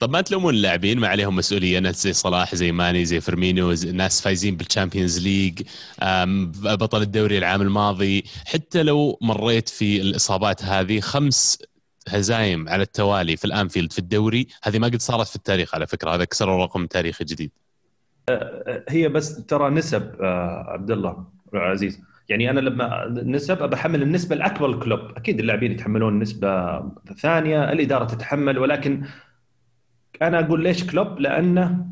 طب ما تلومون اللاعبين ما عليهم مسؤولية، ناس زي صلاح زي ماني زي فرمينو، ناس فايزين بالشامبيونز ليج، بطل الدوري العام الماضي. حتى لو مريت في الإصابات هذه، خمس هزايم على التوالي في الأنفيلد في الدوري، هذه ما قد صارت في التاريخ على فكرة، هذا كسروا رقم تاريخي جديد. هي بس ترى نسب عبد الله عزيز، يعني أنا لما نسب أبحمل النسبة الأكبر للكلوب، أكيد اللاعبين يتحملون نسبة ثانية، الإدارة تتحمل، ولكن أنا أقول ليش كلوب؟ لأنه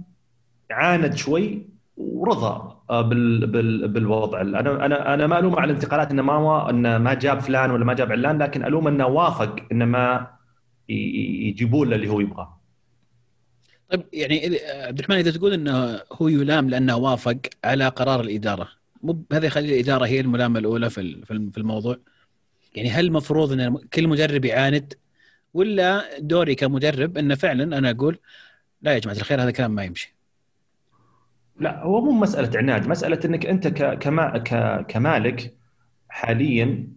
عاند شوي ورضى بال بال بالوضع. انا انا انا ما الوم على الانتقالات انه ما انه ما جاب فلان ولا ما جاب علان، لكن الوم انه وافق انه ما يجيبوا له اللي هو يبغاه. طيب يعني عبد الرحمن اذا تقول انه هو يلام لانه وافق على قرار الاداره، مو هذا يخلي الاداره هي الملامه الاولى في في الموضوع؟ يعني هل المفروض ان كل مدرب يعاند، ولا دوري كمدرب انه فعلا انا اقول لا يا جماعه الخير هذا كلام ما يمشي؟ لا هو مو مساله عناد، مساله انك انت كما كمالك حاليا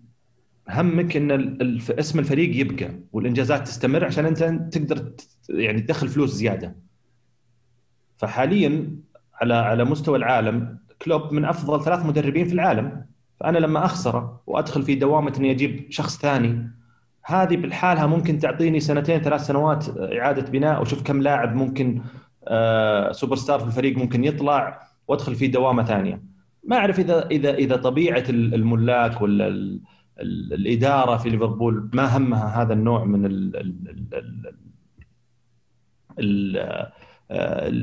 همك ان اسم الفريق يبقى والانجازات تستمر عشان انت تقدر يعني تدخل فلوس زياده. فحاليا على على مستوى العالم كلوب من افضل ثلاث مدربين في العالم، فانا لما اخسره وادخل في دوامه اني اجيب شخص ثاني، هذه بالحالها ممكن تعطيني سنتين ثلاث سنوات اعاده بناء، وشوف كم لاعب ممكن آه سوبر ستار في الفريق ممكن يطلع وادخل في دوامه ثانيه. ما اعرف اذا اذا اذا طبيعه الملاك ولا ال ال الاداره في ليفربول ما همها هذا النوع من ال ال ال ال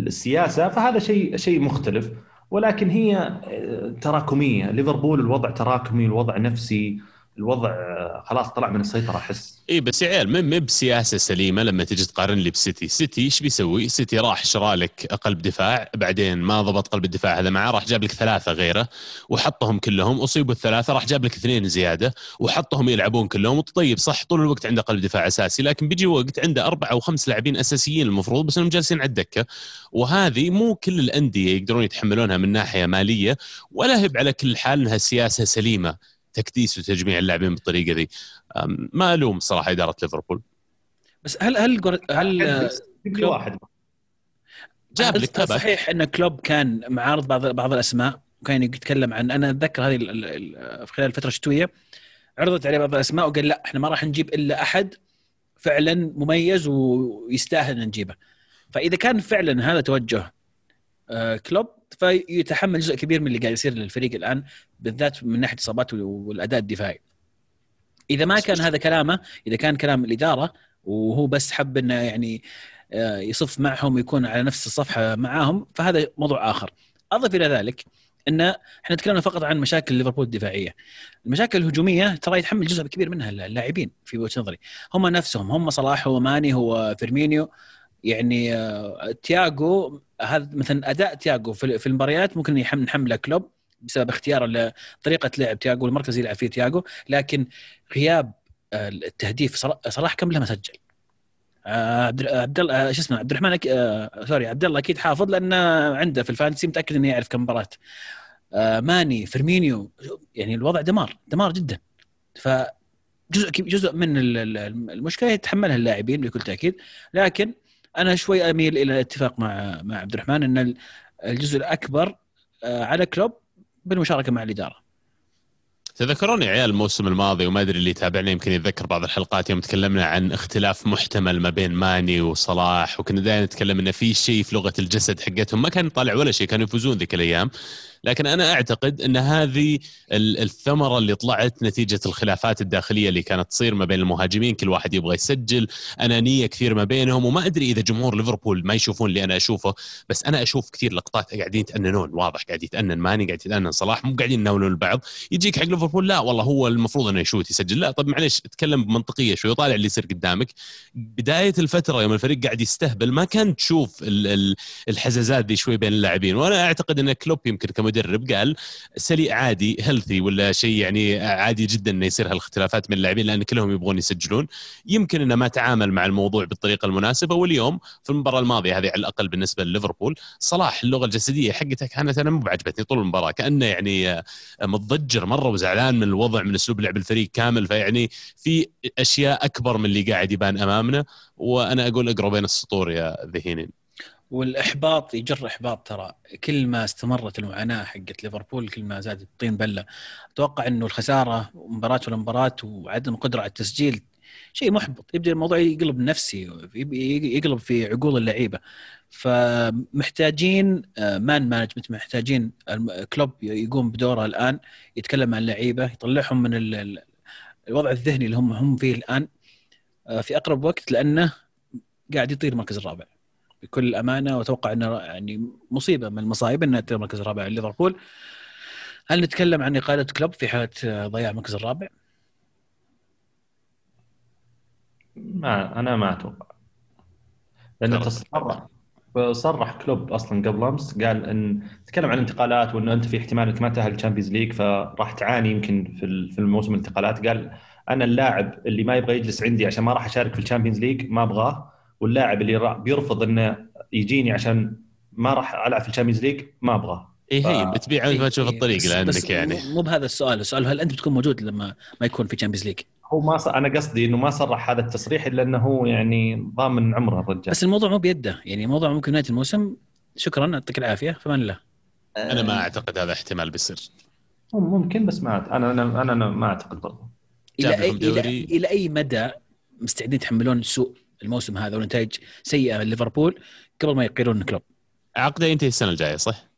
السياسه، فهذا شيء شيء مختلف، ولكن هي تراكميه. ليفربول الوضع تراكمي، الوضع نفسي، الوضع خلاص طلع من السيطره احس. اي بس يا عيال ما بسياسه سليمه لما تجي تقارن لي بسيتي. سيتي ايش بيسوي؟ سيتي راح شرى لك قلب دفاع، بعدين ما ضبط قلب الدفاع هذا معاه، راح جاب لك ثلاثه غيره وحطهم كلهم، اصيبوا الثلاثه راح جاب لك اثنين زياده وحطهم يلعبون كلهم. وطيب صح طول الوقت عنده قلب دفاع اساسي، لكن بيجي وقت عنده اربعه او خمس لاعبين اساسيين المفروض بس انهم جالسين على الدكه، وهذه مو كل الانديه يقدرون يتحملونها من ناحيه ماليه، ولا هب على كل حال انها سياسه سليمه تكتيس وتجميع اللاعبين بالطريقه ذي. ما الوم صراحه اداره ليفربول. بس هل هل جور... هل كلوب واحد جاب لك تبع؟ صحيح ان كلوب كان معارض بعض بعض الاسماء، وكان يتكلم عن، انا اتذكر هذه في خلال الفتره الشتويه عرضت عليه بعض الاسماء وقال لا احنا ما راح نجيب الا احد فعلا مميز ويستاهل ان نجيبه. فاذا كان فعلا هذا توجه كلوب فيتحمل جزء كبير من اللي قاعد يصير للفريق الآن، بالذات من ناحية الإصابات والأداء الدفاعي. إذا ما كان هذا كلامه، إذا كان كلام الإدارة وهو بس حب إنه يعني يصف معهم ويكون على نفس الصفحة معاهم، فهذا موضوع آخر. أضف إلى ذلك إن إحنا تكلمنا فقط عن مشاكل ليفربول الدفاعية، المشاكل الهجومية ترى يتحمل جزء كبير منها اللاعبين في وجهة نظري، هم نفسهم، هم صلاح وماني وفيرمينيو. يعني تياغو هذا مثلا، اداء تياغو في المباريات ممكن نحمله كلوب بسبب اختياره لطريقه لعب تياغو والمركز اللي يلعب فيه تياغو، لكن غياب التهديف صلاح كم له ما سجل. عبد الله شو اسمه عبد الرحمن سوري عبد الله اكيد حافظ لانه عنده في الفانتسي، متاكد انه يعرف كم مباراه. ماني، فيرمينيو، يعني الوضع دمار دمار جدا. ف جزء جزء من المشكله يتحملها اللاعبين بكل تاكيد، لكن أنا شوي أميل إلى الاتفاق مع مع عبد الرحمن أن الجزء الأكبر على كلوب بالمشاركة مع الإدارة. تذكروني عيال الموسم الماضي، وما أدري اللي يتابعنا يمكن يتذكر بعض الحلقات يوم تكلمنا عن اختلاف محتمل ما بين ماني وصلاح، وكنا دائما نتكلم إن في شيء في لغة الجسد حقتهم ما كان يطلع ولا شيء، كانوا يفوزون ذيك الأيام. لكن أنا أعتقد أن هذه الثمرة اللي طلعت نتيجة الخلافات الداخلية اللي كانت تصير ما بين المهاجمين، كل واحد يبغى يسجل، أنانية كثير ما بينهم. وما أدري إذا جمهور ليفربول ما يشوفون اللي أنا أشوفه، بس أنا أشوف كثير لقطات قاعدين يتأننون، واضح قاعد يتأنن ماني، قاعد يتأنن صلاح، مو قاعدين يناولون البعض. يجيك حق ليفربول لا والله هو المفروض أنه يشوت يسجل، لا طب معليش اتكلم بمنطقية شوي وطالع اللي يصير قدامك. بداية الفترة يوم الفريق قاعد يستهبل ما كان تشوف ال ال الحزازات دي شوي بين اللاعبين، وأنا أعتقد أن كلوب يمكن كم مدرب قال سلي عادي هيلثي ولا شيء، يعني عادي جدا انه يصير هالاختلافات من اللاعبين لان كلهم يبغون يسجلون. يمكن انه ما تعامل مع الموضوع بالطريقه المناسبه، واليوم في المباراه الماضيه هذه على الاقل بالنسبه لليفربول صلاح اللغه الجسديه حقتها كانت انا مو بعجبتني طول المباراه، كانه يعني متضجر مره وزعلان من الوضع من اسلوب لعب الفريق كامل. فيعني في اشياء اكبر من اللي قاعد يبان امامنا، وانا اقول اقرأ بين السطور يا ذهينين. والاحباط يجر احباط، ترى كل ما استمرت المعاناه حقت ليفربول كل ما زادت الطين بله. اتوقع انه الخساره مباراه ولا مباراه وعدم قدره على التسجيل شيء محبط، يبدا الموضوع يقلب نفسي، يقلب في عقول اللعيبه. فمحتاجين مان مانجمنت، محتاجين كلوب يقوم بدوره الان، يتكلم مع اللعيبه، يطلعهم من الوضع الذهني اللي هم هم فيه الان في اقرب وقت، لانه قاعد يطير المركز الرابع. بكل امانه، واتوقع انه يعني مصيبه من المصايب انها ترى المركز الرابع ليفربول. هل نتكلم عن اقاله كلوب في حاله ضياع المركز الرابع؟ ما انا ما اتوقع، لانه تصرح صرح كلوب اصلا قبل امس، قال ان تكلم عن الانتقالات وانه انت في احتمال انك ما تاهل تشامبيونز ليج فراح تعاني يمكن في في الموسم الانتقالات. قال انا اللاعب اللي ما يبغى يجلس عندي عشان ما راح اشارك في الشامبيونز ليج ما ابغاه، واللاعب اللي بيرفض انه يجيني عشان ما راح العب في الشامبيونز ليج ما ابغاه. اي هي بتبيع عند ما تشوف الطريق لانك يعني مو بهذا السؤال. السؤال هل انت بتكون موجود لما ما يكون في الشامبيونز ليج؟ هو ما ص... انا قصدي انه ما صرح هذا التصريح الا انه هو يعني ضامن عمره الرجال، بس الموضوع مو بيده، يعني موضوع ممكن نهايه الموسم شكرا يعطيك العافيه فمن له. انا ما اعتقد هذا احتمال بيصير، ممكن بس ما انا انا انا ما اعتقد برضه. الى اي إلى... الى اي مدى مستعدين يتحملون سوء الموسم هذا ونتائج سيئه لليفربول قبل ما يقيلون كلوب؟ عقده ينتهي السنه الجايه صح؟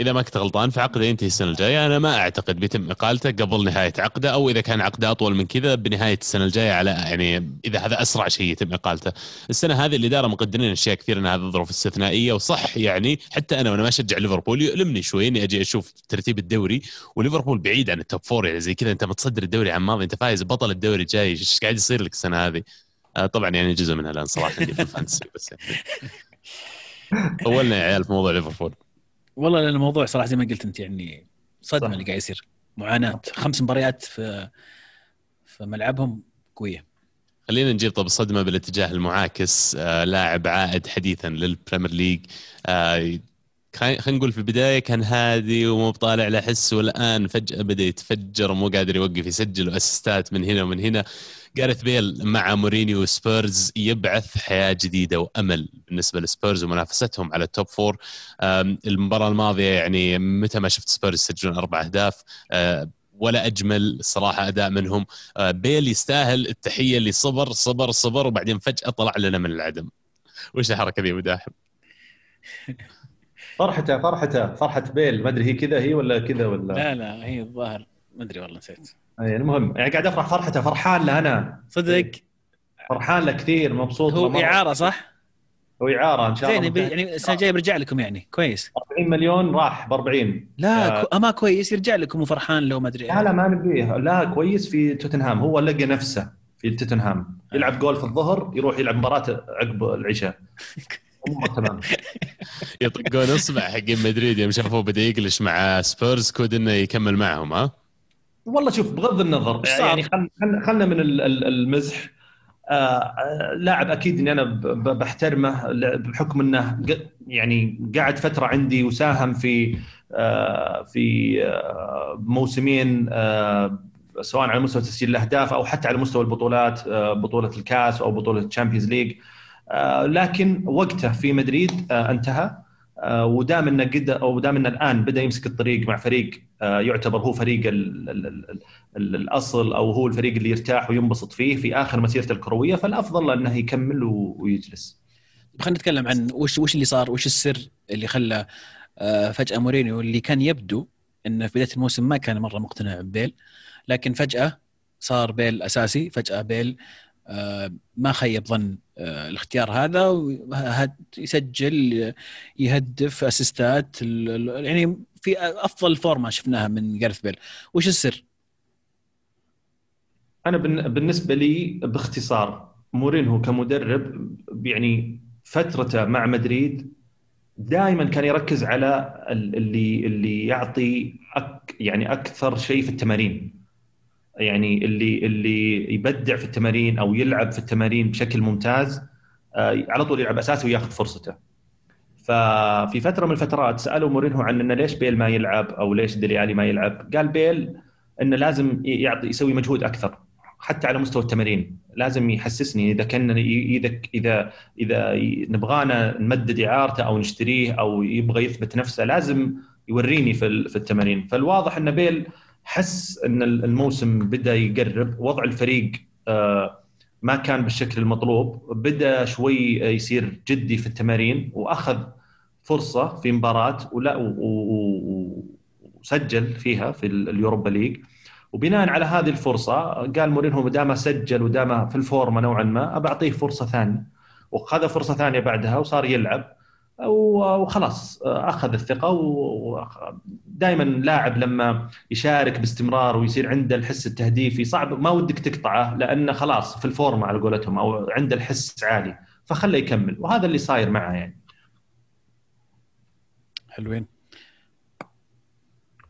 إذا ما كنت غلطان فعقده ينتهي السنة الجاية. أنا ما أعتقد بيتم إقالته قبل نهاية عقده، أو إذا كان عقده أطول من كذا بنهاية السنة الجاية، على يعني إذا هذا أسرع شيء يتم إقالته. السنة هذه الإدارة مقدرين أشياء كثير أن هذا ظروف استثنائية وصح، يعني حتى أنا وأنا ما أشجع ليفربول يؤلمني شوي إني أجي أشوف ترتيب الدوري وليفربول بعيد عن التوب فور، يعني زي كذا أنت متصدر الدوري عن ماضي، أنت فايز بطل الدوري، جاي إيش قاعد يصير لك السنة هذه؟ آه طبعًا يعني جزء منها الآن صراحة عندي في الفانتسي، بس طولنا يا عيال في موضوع ليفربول والله، لأن الموضوع صراحة زي ما قلت أنت يعني صدمة اللي قاعد يصير، معاناة خمس مباريات في في ملعبهم قوية. خلينا نجيب طب الصدمة بالاتجاه المعاكس. آه لاعب عائد حديثا للبريمير ليج، آه خلينا نقول في البداية كان هادي ومو بطالع له حس، والآن فجأة بدأ يتفجر ومو قادر يوقف، يسجل وأسستات من هنا ومن هنا. جاريث بيل مع مورينيو وسبيرز يبعث حياة جديدة وأمل بالنسبة لسبيرز ومنافستهم على التوب فور. المباراة الماضية يعني متى ما شفت سبيرز يسجلون أربع أهداف ولا أجمل صراحة أداء منهم. بيل يستاهل التحية اللي صبر صبر صبر وبعدين فجأة طلع لنا من العدم. وش الحركة ذي مداحم؟ فرحته فرحته فرحة بيل ما أدري هي كذا هي ولا كذا ولا لا لا هي الظاهر ما أدري والله نسيت. أي المهم يعني قاعد أفرح فرحته، فرحان له أنا صدق، فرحان له كثير مبسوط. هو ممارك. إعارة صح؟ هو إعارة إن شاء الله بي... يعني السنة الجاية برجع لكم يعني كويس. أربعين مليون راح بأربعين لا آه. أما كويس يرجع لكم وفرحان لو ما أدري لا لا ما نبيه لا كويس في توتنهام، هو لقى نفسه في توتنهام يلعب جول في الظهر يروح يلعب مباراة عقب العشاء تمام يطقون اصبع حقين مدريد يوم شافوه بدا يقلش مع سبيرز كود انه يكمل معهم. ها والله شوف بغض النظر يعني خلنا خلنا من المزح، آه لاعب اكيد اني انا بحترمه بحكم انه يعني قاعد فتره عندي وساهم في آه في آه موسمين، آه سواء على مستوى تسجيل الاهداف او حتى على مستوى البطولات، آه بطوله الكاس او بطوله الشامبيونز ليج، آه لكن وقته في مدريد آه انتهى، آه ودام انه قد او دام انه الان بدا يمسك الطريق مع فريق آه يعتبر هو فريق ال ال ال ال الاصل او هو الفريق اللي يرتاح وينبسط فيه في اخر مسيرته الكرويه، فالافضل انه يكمل ويجلس. خلينا نتكلم عن وش وش اللي صار، وش السر اللي خلى آه فجاه مورينيو اللي كان يبدو انه في بدايه الموسم ما كان مره مقتنع ببيل، لكن فجاه صار بيل اساسي، فجاه بيل آه ما خيب ظن آه الاختيار هذا، ويسجل يهدف اسيستات، يعني في افضل فورمه شفناها من جارث بيل. وش السر؟ انا بالنسبه لي باختصار مورينيو كمدرب يعني فترته مع مدريد دائما كان يركز على اللي اللي يعطي أك يعني اكثر شيء في التمارين، يعني اللي اللي يبدع في التمارين او يلعب في التمارين بشكل ممتاز آه على طول يلعب اساسي وياخذ فرصته. ففي فتره من الفترات سالوا مورينيو عن انه ليش بيل ما يلعب او ليش ديليالي ما يلعب، قال بيل انه لازم يعطي يسوي مجهود اكثر حتى على مستوى التمارين، لازم يحسسني اذا كان اذا اذا اذا نبغانا نمدد اعارته او نشتريه او يبغى يثبت نفسه لازم يوريني في في التمارين. فالواضح ان بيل حس ان الموسم بدا يقرب، وضع الفريق ما كان بالشكل المطلوب، بدا شوي يصير جدي في التمارين واخذ فرصه في مباراه وسجل فيها في اليوروبا ليج، وبناء على هذه الفرصه قال مورينيو ما دام سجل ودام في الفورمه نوعا ما بعطيه فرصه ثانيه، وخذ فرصة ثانية بعدها وصار يلعب وخلاص أخذ الثقة. ودائما لاعب لما يشارك باستمرار ويصير عنده الحس التهديفي صعب ما ودك تقطعه، لأنه خلاص في الفورمة على قولتهم أو عنده الحس عالي، فخليه يكمل، وهذا اللي صاير معه يعني. حلوين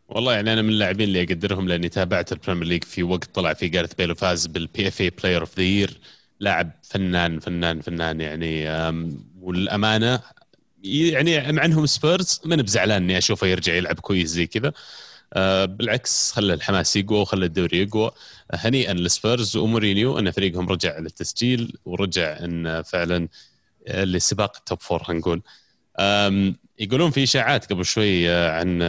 والله، يعني أنا من اللاعبين اللي أقدرهم لأني تابعت البريمير ليج في وقت طلع فيه جارث بيل وفاز بالبي اف اي بلاير اوف ذا يير. لاعب فنان فنان فنان يعني، والأمانة يعني مع أنهم سبيرز من بزعلان إني أشوفه يرجع يلعب كويس زي كذا، بالعكس خلى الحماس يقوى وخلى الدوري يقوى. هنيئا للسبيرز ومورينيو أن فريقهم رجع للتسجيل ورجع أن فعلا لسباق التوب فور. هنقول يقولون في إشاعات قبل شوي عن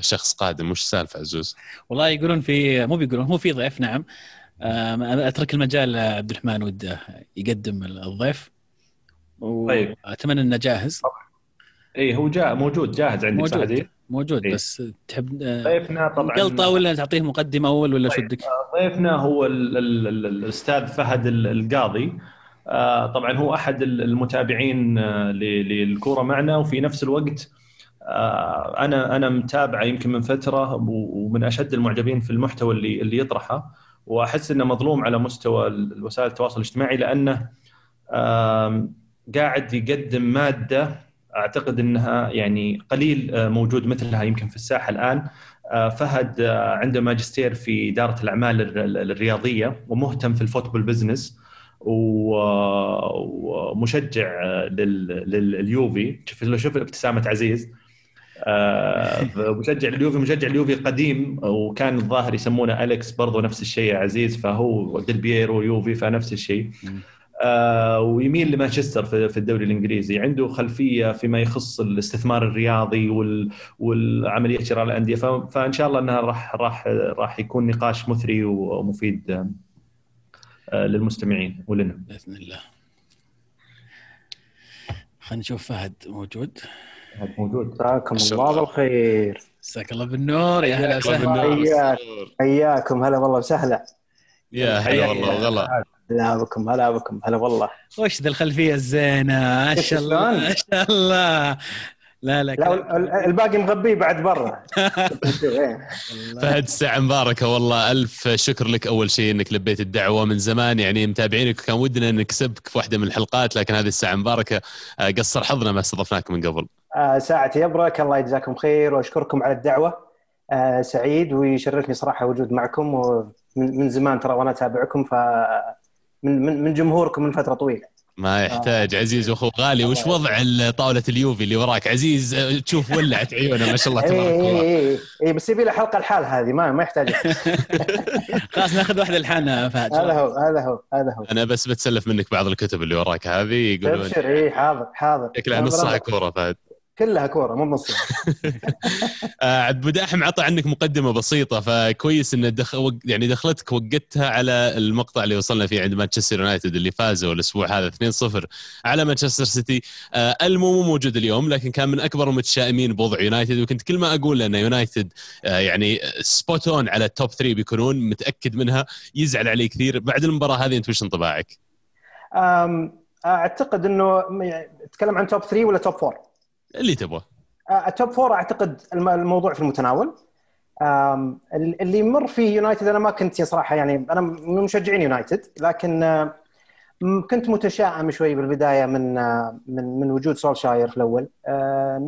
شخص قادم، وش سالفة عزوز؟ والله يقولون في، مو بيقولون، هو في ضيف. نعم أترك المجال عبد الرحمن وده يقدم الضيف. طيب أتمنى إنه جاهز. إيه هو جاء موجود جاهز عندي موجود, موجود إيه؟ بس تحب ضيفنا طبعا قلطة ولا تعطيه مقدمة أول ولا طيب. شدك ضيفنا هو الأستاذ فهد القاضي، طبعا هو أحد المتابعين للكرة معنا، وفي نفس الوقت أنا أنا متابعة يمكن من فترة، ومن أشد المعجبين في المحتوى اللي اللي يطرحه، وأحس إنه مظلوم على مستوى وسائل التواصل الاجتماعي، لأنه قاعد يقدم مادة أعتقد أنها يعني قليل موجود مثلها يمكن في الساحة الآن. فهد عنده ماجستير في إدارة الأعمال الرياضية ومهتم في الفوتبول بزنس، ومشجع لليوفي. شوف شوف ابتسامة عزيز، مشجع اليوفي مشجع اليوفي قديم، وكان الظاهر يسمونه أليكس برضو نفس الشيء عزيز، فهو ديل بييرو يوفي فنفس الشيء. ويميل لمانشستر في الدوري الإنجليزي، عنده خلفية فيما يخص الاستثمار الرياضي والعملية شراء الأندية، فإن شاء الله أنها راح راح راح يكون نقاش مثري ومفيد للمستمعين ولنا بإذن الله. خلينا نشوف فهد موجود. فهد موجود. ساكم الله بالخير. ساك الله بالنور. يا هلا وسهلا. حياكم. هلا والله وسهلا. يا هلا والله وغلا. هلا بكم هلا بكم هلا والله. وش ذا الخلفية الزينة ما شاء الله ما شاء الله. لا لا, لا الباقي مغبي بعد برا. فهد الساعة مباركة والله، ألف شكر لك أول شيء أنك لبيت الدعوة من زمان، يعني متابعينك وكان ودنا نكسبك في واحدة من الحلقات، لكن هذه الساعة مباركة قصر حظنا ما استضفناك من قبل. آه ساعة يبرك، الله يجزاكم خير وأشكركم على الدعوة. آه سعيد ويشرفني صراحة وجود معكم، ومن زمان ترى وأنا أتابعكم، فمن من, من جمهوركم من فترة طويلة. ما يحتاج عزيز واخو غالي. وش وضع طاولة اليوفي اللي وراك عزيز؟ تشوف ولعت عيونه ما شاء الله تبارك الله. اي اي بس يبي له حلقه الحال هذه، ما ما يحتاج. خلاص ناخذ واحده لحالنا فهد. هذا هو هذا هو هذا هو. انا بس بتسلف منك بعض الكتب اللي وراك هذه، يقولون ابشر. اي حاضر حاضر. شكلها نصها كوره فهد، كلها كوره مو نصها. عبد بداحم عطى عنك مقدمه بسيطه، فكويس ان دخل يعني دخلتك وقتها على المقطع اللي وصلنا فيه عند مانشستر يونايتد اللي فازوا الاسبوع هذا اثنين صفر على مانشستر سيتي. المو مو موجود اليوم، لكن كان من اكبر المتشائمين بوضع يونايتد، وكنت كل ما اقول ان يونايتد يعني سبوت اون على التوب ثلاثة بيكونون متاكد منها يزعل عليه كثير. بعد المباراه هذه انت وش انطباعك؟ اعتقد انه تتكلم عن توب ثلاثة ولا توب أربعة اللي تبغاه. التوب فور اعتقد الموضوع في المتناول. اللي يمر فيه يونايتد، انا ما كنت صراحه يعني انا من مشجعين يونايتد، لكن كنت متشائم شوي بالبدايه من من من وجود سولشاير في الاول،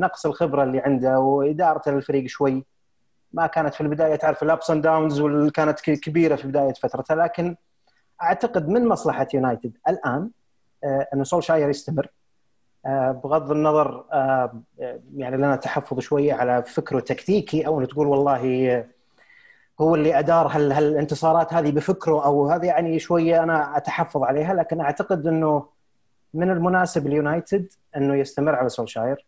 نقص الخبره اللي عنده واداره الفريق شوي ما كانت في البدايه، تعرف الابس اند داونز واللي كانت كبيره في بدايه فترته، لكن اعتقد من مصلحه يونايتد الان ان سولشاير يستمر بغض النظر يعني لنا تحفظ شويه على فكره تكتيكي، او تقول والله هو اللي ادار هالانتصارات هذه بفكره او هذه، يعني شويه انا اتحفظ عليها، لكن اعتقد انه من المناسب اليونايتد انه يستمر على سولشاير.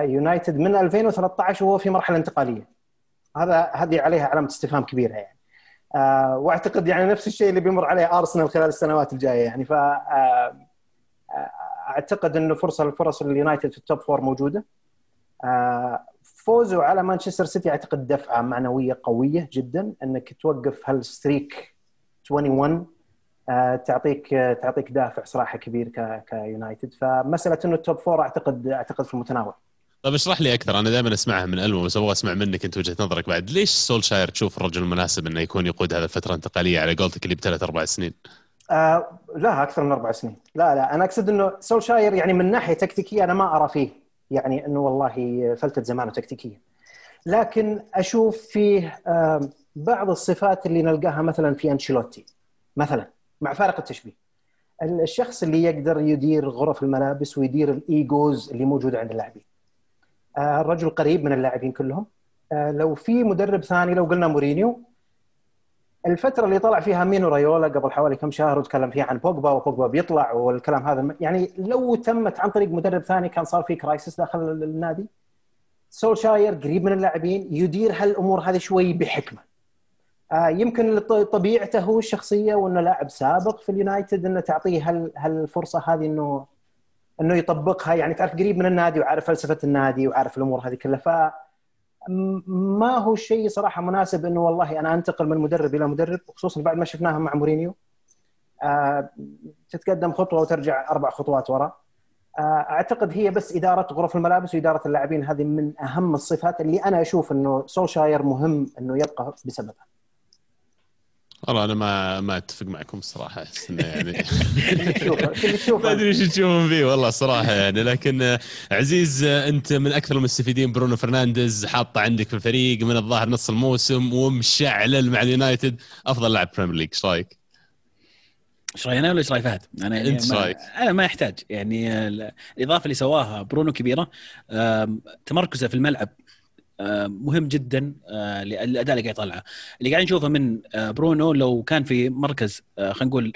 يونايتد من ألفين وثلاثة عشر وهو في مرحله انتقاليه، هذا هذه عليها علامه استفهام كبيره يعني، واعتقد يعني نفس الشيء اللي بيمر عليه ارسنال خلال السنوات الجايه يعني. ف اعتقد انه فرصه الفرص اليونايتد في التوب فور موجوده. فوزوا على مانشستر سيتي اعتقد دفعه معنويه قويه جدا، انك توقف هالستريك واحد وعشرين تعطيك تعطيك دافع صراحه كبير كيونايتد. فمساله انه التوب فور اعتقد اعتقد في المتناول. طب اشرح لي اكثر، انا دائما اسمعها من ألمو بس ابغى اسمع منك انت وجهه نظرك بعد. ليش سولشاير تشوف الرجل المناسب انه يكون يقود هذه الفتره الانتقاليه على قولتك اللي بثلاث اربع سنين؟ آه لا اكثر من اربع سنين. لا لا انا اقصد انه سولشاير يعني من ناحيه تكتيكيه انا ما ارى فيه يعني انه والله فلتت زمانه تكتيكيا، لكن اشوف فيه آه بعض الصفات اللي نلقاها مثلا في أنشيلوتي مثلا، مع فارق التشبيه. الشخص اللي يقدر يدير غرف الملابس ويدير الايجوز اللي موجوده عند اللاعبين. آه الرجل قريب من اللاعبين كلهم. آه لو في مدرب ثاني، لو قلنا مورينيو الفتره اللي طلع فيها مينو رايولا قبل حوالي كم شهر وتكلم فيها عن بوجبا، وبوجبا بيطلع والكلام هذا، يعني لو تمت عن طريق مدرب ثاني كان صار في كرايسس داخل النادي. سولشاير قريب من اللاعبين، يدير هالامور هذه شوي بحكمه. آه يمكن طبيعته هو الشخصيه وانه لاعب سابق في اليونايتد انه تعطيه هال هالفرصه هذه انه انه يطبقها، يعني تعرف قريب من النادي وعارف فلسفه النادي وعارف الامور هذه كلها. ف ما هو شيء صراحه مناسب انه والله انا انتقل من مدرب الى مدرب، خصوصا بعد ما شفناها مع مورينيو. آه تتقدم خطوه وترجع اربع خطوات وراء. آه اعتقد هي بس اداره غرف الملابس واداره اللاعبين، هذه من اهم الصفات اللي انا اشوف انه سولشاير مهم انه يبقى بسببها. والله انا ما ما اتفق معكم الصراحه، احس انه يعني ما ادري ايش تشوفون فيه والله صراحه يعني. لكن عزيز انت من اكثر المستفيدين، برونو فرنانديز حاطه عندك في الفريق من الظاهر نص الموسم ومشعل مع اليونايتد افضل لاعب بريمير ليج. ايش رايك؟ ايش راينا ولا ايش راي فهد؟ انا يعني ما انا ما يحتاج يعني الاضافه اللي سواها برونو كبيره. تمركزه في الملعب مهم جدا للاداء اللي قاعد يطلعه، اللي قاعد نشوفه من برونو. لو كان في مركز خلينا نقول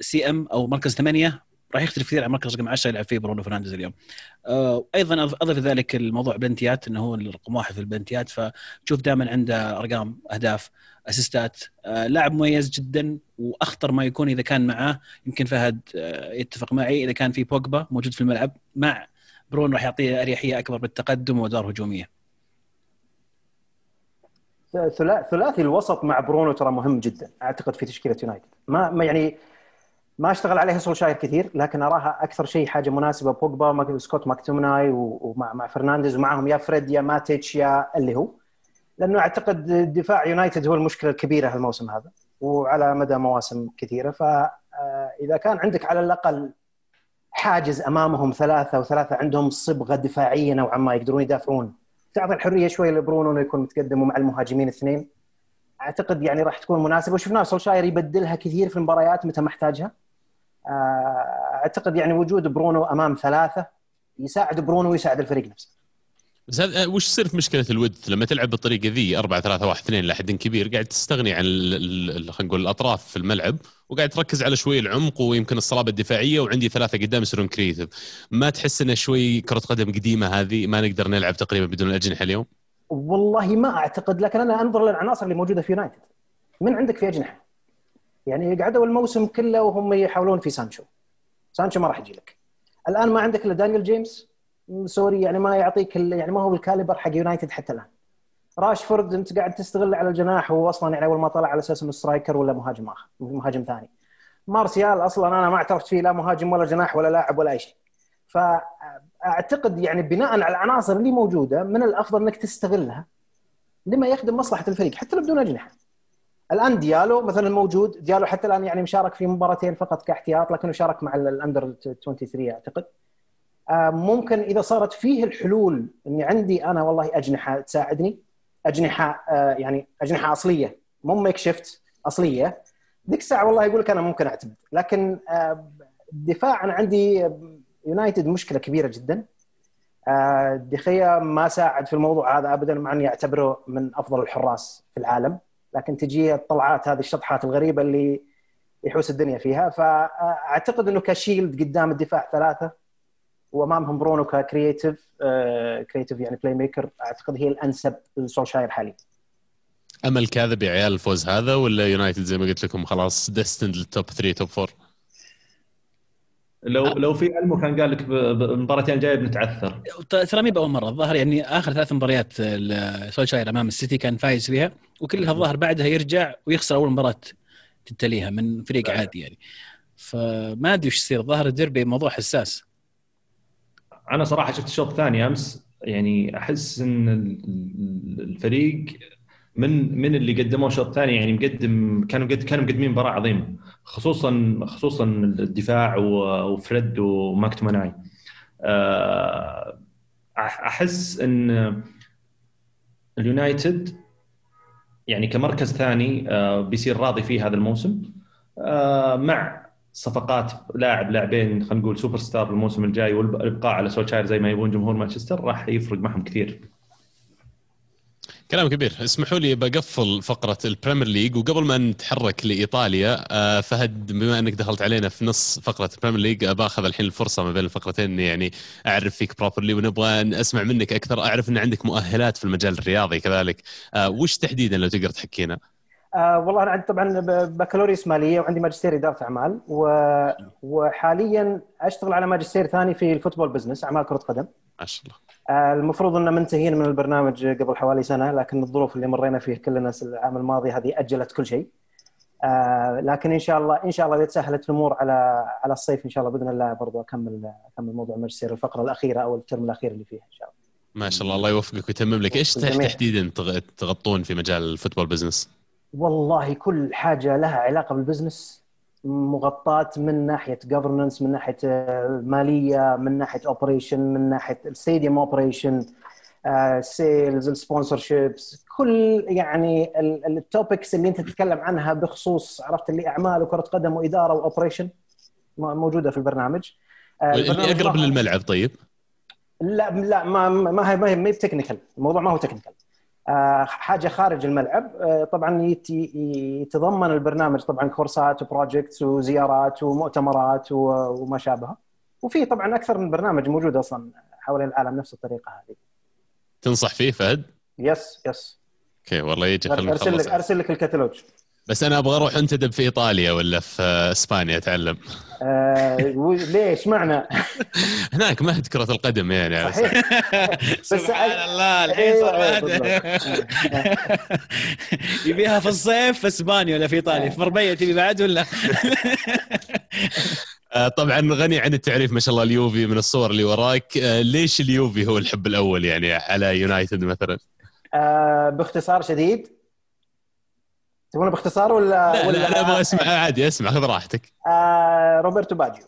سي ام او مركز ثمانية راح يختلف كثير عن مركز رقم عشرة يلعب فيه برونو فرنانديز اليوم. ايضا اضف ذلك الموضوع بلنتيات، انه هو الرقم واحد في البلنتيات، فتشوف دائما عنده ارقام اهداف اسيستات. لاعب مميز جدا، واخطر ما يكون اذا كان معاه، يمكن فهد يتفق معي، اذا كان في بوجبا موجود في الملعب مع برون راح يعطيه أريحية أكبر بالتقدم وأدوار هجومية. ثلاثي الوسط مع برونو ترى مهم جدا أعتقد في تشكيلة يونايتد. ما يعني ما اشتغل عليها سولشاير كثير، لكن أراها أكثر شيء حاجة مناسبة بوجبا وسكوت ماكتومناي ومع مع فرنانديز، ومعهم يا فريد يا ماتيتش يا اللي هو، لأنه أعتقد دفاع يونايتد هو المشكلة الكبيرة هالموسم هذا وعلى مدى مواسم كثيرة. فإذا كان عندك على الأقل حاجز امامهم ثلاثه وثلاثه عندهم صبغه دفاعيه نوعا ما يقدرون يدافعون، تعطي الحريه شوي لبرونو انه يكون متقدم ومع المهاجمين اثنين، اعتقد يعني راح تكون مناسبه. وشفنا سولشاير يبدلها كثير في المباريات متى محتاجها. اعتقد يعني وجود برونو امام ثلاثه يساعد برونو ويساعد الفريق نفسه. بس هذا وش صرت مشكله الودث لما تلعب بالطريقه ذي أربعة ثلاثة واحد اثنين لحد كبير، قاعد تستغني عن خلينا نقول الاطراف في الملعب وقاعد تركز على شوي العمق ويمكن الصلابه الدفاعيه، وعندي ثلاثه قدام يصيرون كريتيف. ما تحس انه شوي كره قدم قديمه هذه، ما نقدر نلعب تقريبا بدون الاجنحه اليوم؟ والله ما اعتقد، لكن انا انظر للعناصر اللي موجوده في يونايتد. من عندك في اجنحه؟ يعني قعدوا الموسم كله وهم يحاولون في سانشو، سانشو ما راح يجي لك. الان ما عندك الا دانيال جيمس، سوري يعني ما يعطيك يعني ما هو الكاليبر حق يونايتد حتى الان. راشفورد انت قاعد تستغل على الجناح، وهو اصلا يعني اول ما طلع على اساس انه سترايكر ولا مهاجم اخر مهاجم ثاني. مارسيال اصلا انا ما اعترفت فيه لا مهاجم ولا جناح ولا لاعب ولا اي شيء. فاعتقد يعني بناء على العناصر اللي موجوده من الافضل انك تستغلها لما يخدم مصلحه الفريق حتى لو بدون اجنحه. الان ديالو مثلا موجود، ديالو حتى الان يعني مشارك في مباراتين فقط كاحتياط، لكنه شارك مع الاندر ثلاثة وعشرين اعتقد. ممكن اذا صارت فيه الحلول اني عندي انا والله اجنحه تساعدني، اجنحه يعني اجنحه اصليه مو ميك شيفت اصليه، ذيك الساعه والله يقول لك انا ممكن اعتمد. لكن دفاع انا عندي يونايتد مشكله كبيره جدا. دخيا ما ساعد في الموضوع هذا ابدا، مع اني اعتبره من افضل الحراس في العالم، لكن تجي الطلعات هذه الشطحات الغريبه اللي يحوس الدنيا فيها. فاعتقد انه كشيلد قدام الدفاع ثلاثه وامامهم برونو ككرييتيف آه كرييتيف يعني بلاي ميكر، اعتقد هي الانسب لسولشاير حاليا. امل كاذب يا عيال الفوز هذا، ولا يونايتد زي ما قلت لكم خلاص ديستند للتوب ثلاثة توب أربعة؟ لو لو في ألمو كان قال لك بالمباراتين الجايه بنتعثر. ترى مي باول مره الظاهر، يعني اخر ثلاث مباريات سولشاير امام السيتي كان فايز فيها، وكلها الظاهر بعدها يرجع ويخسر اول مباراه تتليها من فريق عادي يعني. فما ادري ايش يصير، ظهر الديربي موضوع حساس. انا صراحه شفت الشوط الثاني امس، يعني احس ان الفريق من من اللي قدموا الشوط الثاني يعني مقدم، كانوا قد كانوا مقدمين مباراه عظيمه، خصوصا خصوصا الدفاع وفريد وماكتوماناي. احس ان اليونايتد يعني كمركز ثاني بيصير راضي فيه هذا الموسم، مع صفقات لاعب لاعبين خلينا نقول سوبر ستار الموسم الجاي، والابقاء على سولشاير زي ما يبون جمهور مانشستر راح يفرق معهم كثير. كلام كبير. اسمحوا لي بقفل فقرة البريمير ليج، وقبل ما نتحرك لإيطاليا فهد بما أنك دخلت علينا في نص فقرة البريمير ليج باخذ الحين الفرصة ما بين الفقرتين يعني أعرف فيك بروبرلي، ونبغى أسمع منك أكثر. أعرف أن عندك مؤهلات في المجال الرياضي كذلك، وش تحديدا لو تقدر تحكينا؟ آه والله أنا عندي طبعا بكالوريوس مالية وعندي ماجستير إدارة أعمال، و... وحاليا أشتغل على ماجستير ثاني في الفوتبول بزنس، أعمال كرة قدم. ما شاء الله. المفروض أننا منتهين من البرنامج قبل حوالي سنة، لكن الظروف اللي مرينا فيه كلنا العام الماضي هذه أجلت كل شيء. آه لكن إن شاء الله إن شاء الله تسهلت الأمور على على الصيف إن شاء الله بإذن الله، برضو أكمل أكمل موضوع ماجستير الفقرة الأخيرة أو الترم الأخير اللي فيها إن شاء الله. ما شاء الله، الله يوفقك ويتمم لك. إيش تحديدا تغطون في مجال الفوتبول بزنس؟ والله كل حاجة لها علاقة بالبزنس مغطاة، من ناحية governance، من ناحية مالية، من ناحية operation، من ناحية stadium operation، sales، sponsorships، كل يعني التوبكس اللي انت تتكلم عنها بخصوص عرفت اللي أعمال وكرة قدم وإدارة وأوبريشن موجودة في البرنامج. اللي أقرب للملعب طيب؟ لا لا ما ما هي ما هي ما هي تكنيكال، الموضوع ما هو تكنيكال، حاجه خارج الملعب. طبعا يتضمن البرنامج طبعا كورسات وبروجكتس وزيارات ومؤتمرات وما شابه، وفيه طبعا اكثر من برنامج موجود اصلا حوالين العالم نفس الطريقه هذه. تنصح فيه فهد؟ يس يس. اوكي والله يجي خلينا نخلص. ارسل لك ارسل لك الكتالوج. بس انا ابغى اروح انتدب في ايطاليا ولا في اسبانيا اتعلم. آه، ليش معنا؟ هناك مهد كرة القدم يعني. سبحان الله الحين صار مهد. يبيها في الصيف في اسبانيا ولا في ايطاليا؟ في مربية تبي بعد ولا؟ طبعا غني عن التعريف ما شاء الله اليوفي من الصور اللي وراك. ليش اليوفي هو الحب الاول يعني على يونايتد مثلا؟ آه، باختصار شديد. تبغون باختصار ولا لا؟ ولا لا ابغى اسمع عادي، اسمع خذ راحتك. آه روبرتو باجيو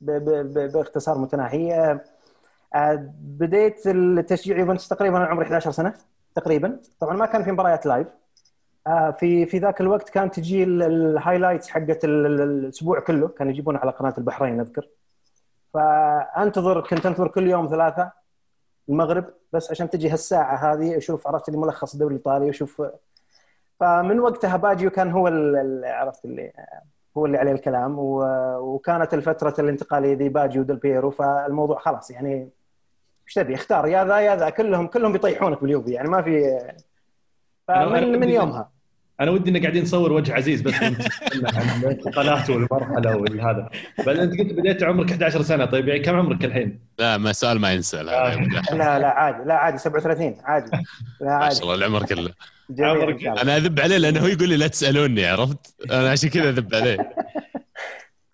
ب ب ب باختصار متناهي. آه بديت التشجيع يوفنتوس تقريبا عمري إحدى عشرة سنه تقريبا. طبعا ما كان في مباريات لايف، آه في في ذاك الوقت كان تجي الهايلايتس حقت الاسبوع كله، كانوا يجيبون على قناه البحرين اذكر. فانتظر كنت انتظر كل يوم ثلاثه المغرب بس عشان تجي هالساعه هذه اشوف عرفت لي ملخص الدوري الايطالي واشوف. فمن وقتها باجيو كان هو اللي عرفت اللي هو اللي عليه الكلام، وكانت الفترة الانتقالية ذي باجيو ديل بيرو، فالموضوع خلاص يعني ايش تبي اختار يا ذا يا ذا، كلهم كلهم بيطيحونك باليوفي يعني ما في. فمن من يومها انا ودي ان قاعدين نصور وجه عزيز بس عن الانتقالات والمرحله والهذا. بل انت قلت بديت عمرك إحدى عشرة سنه، طيب يعني كم عمرك الحين؟ لا ما سؤال ما ينسال. لا لا عادي، لا عادي سبعة وثلاثين عادي، لا عادي ما شاء الله العمر كله. انا اذب عليه لانه هو يقول لي لا تسالوني، عرفت انا عشان كذا اذب عليه.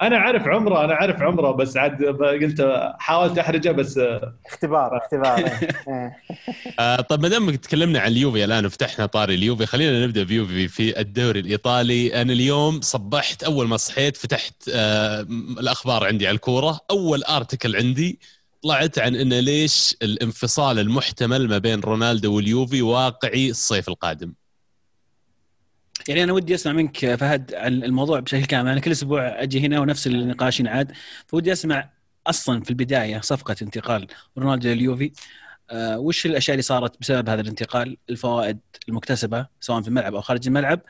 انا عارف عمره انا عارف عمره بس عاد قلت حاولت احرجه بس اختبار اختبار. طب ما دام تكلمنا عن اليوفي الان وفتحنا طاري اليوفي، خلينا نبدا بيوفي في الدوري الايطالي. انا اليوم صبحت اول ما صحيت فتحت آه الاخبار عندي على الكوره، اول ارتكل عندي طلعت عن انه ليش الانفصال المحتمل ما بين رونالدو واليوفي واقعي الصيف القادم. يعني انا ودي اسمع منك فهد عن الموضوع بشكل كامل، انا كل اسبوع اجي هنا ونفس النقاش ينعاد، فودي اسمع اصلا في البدايه صفقه انتقال رونالدو لليوفي، آه وش الاشياء اللي صارت بسبب هذا الانتقال، الفوائد المكتسبه سواء في الملعب او خارج الملعب،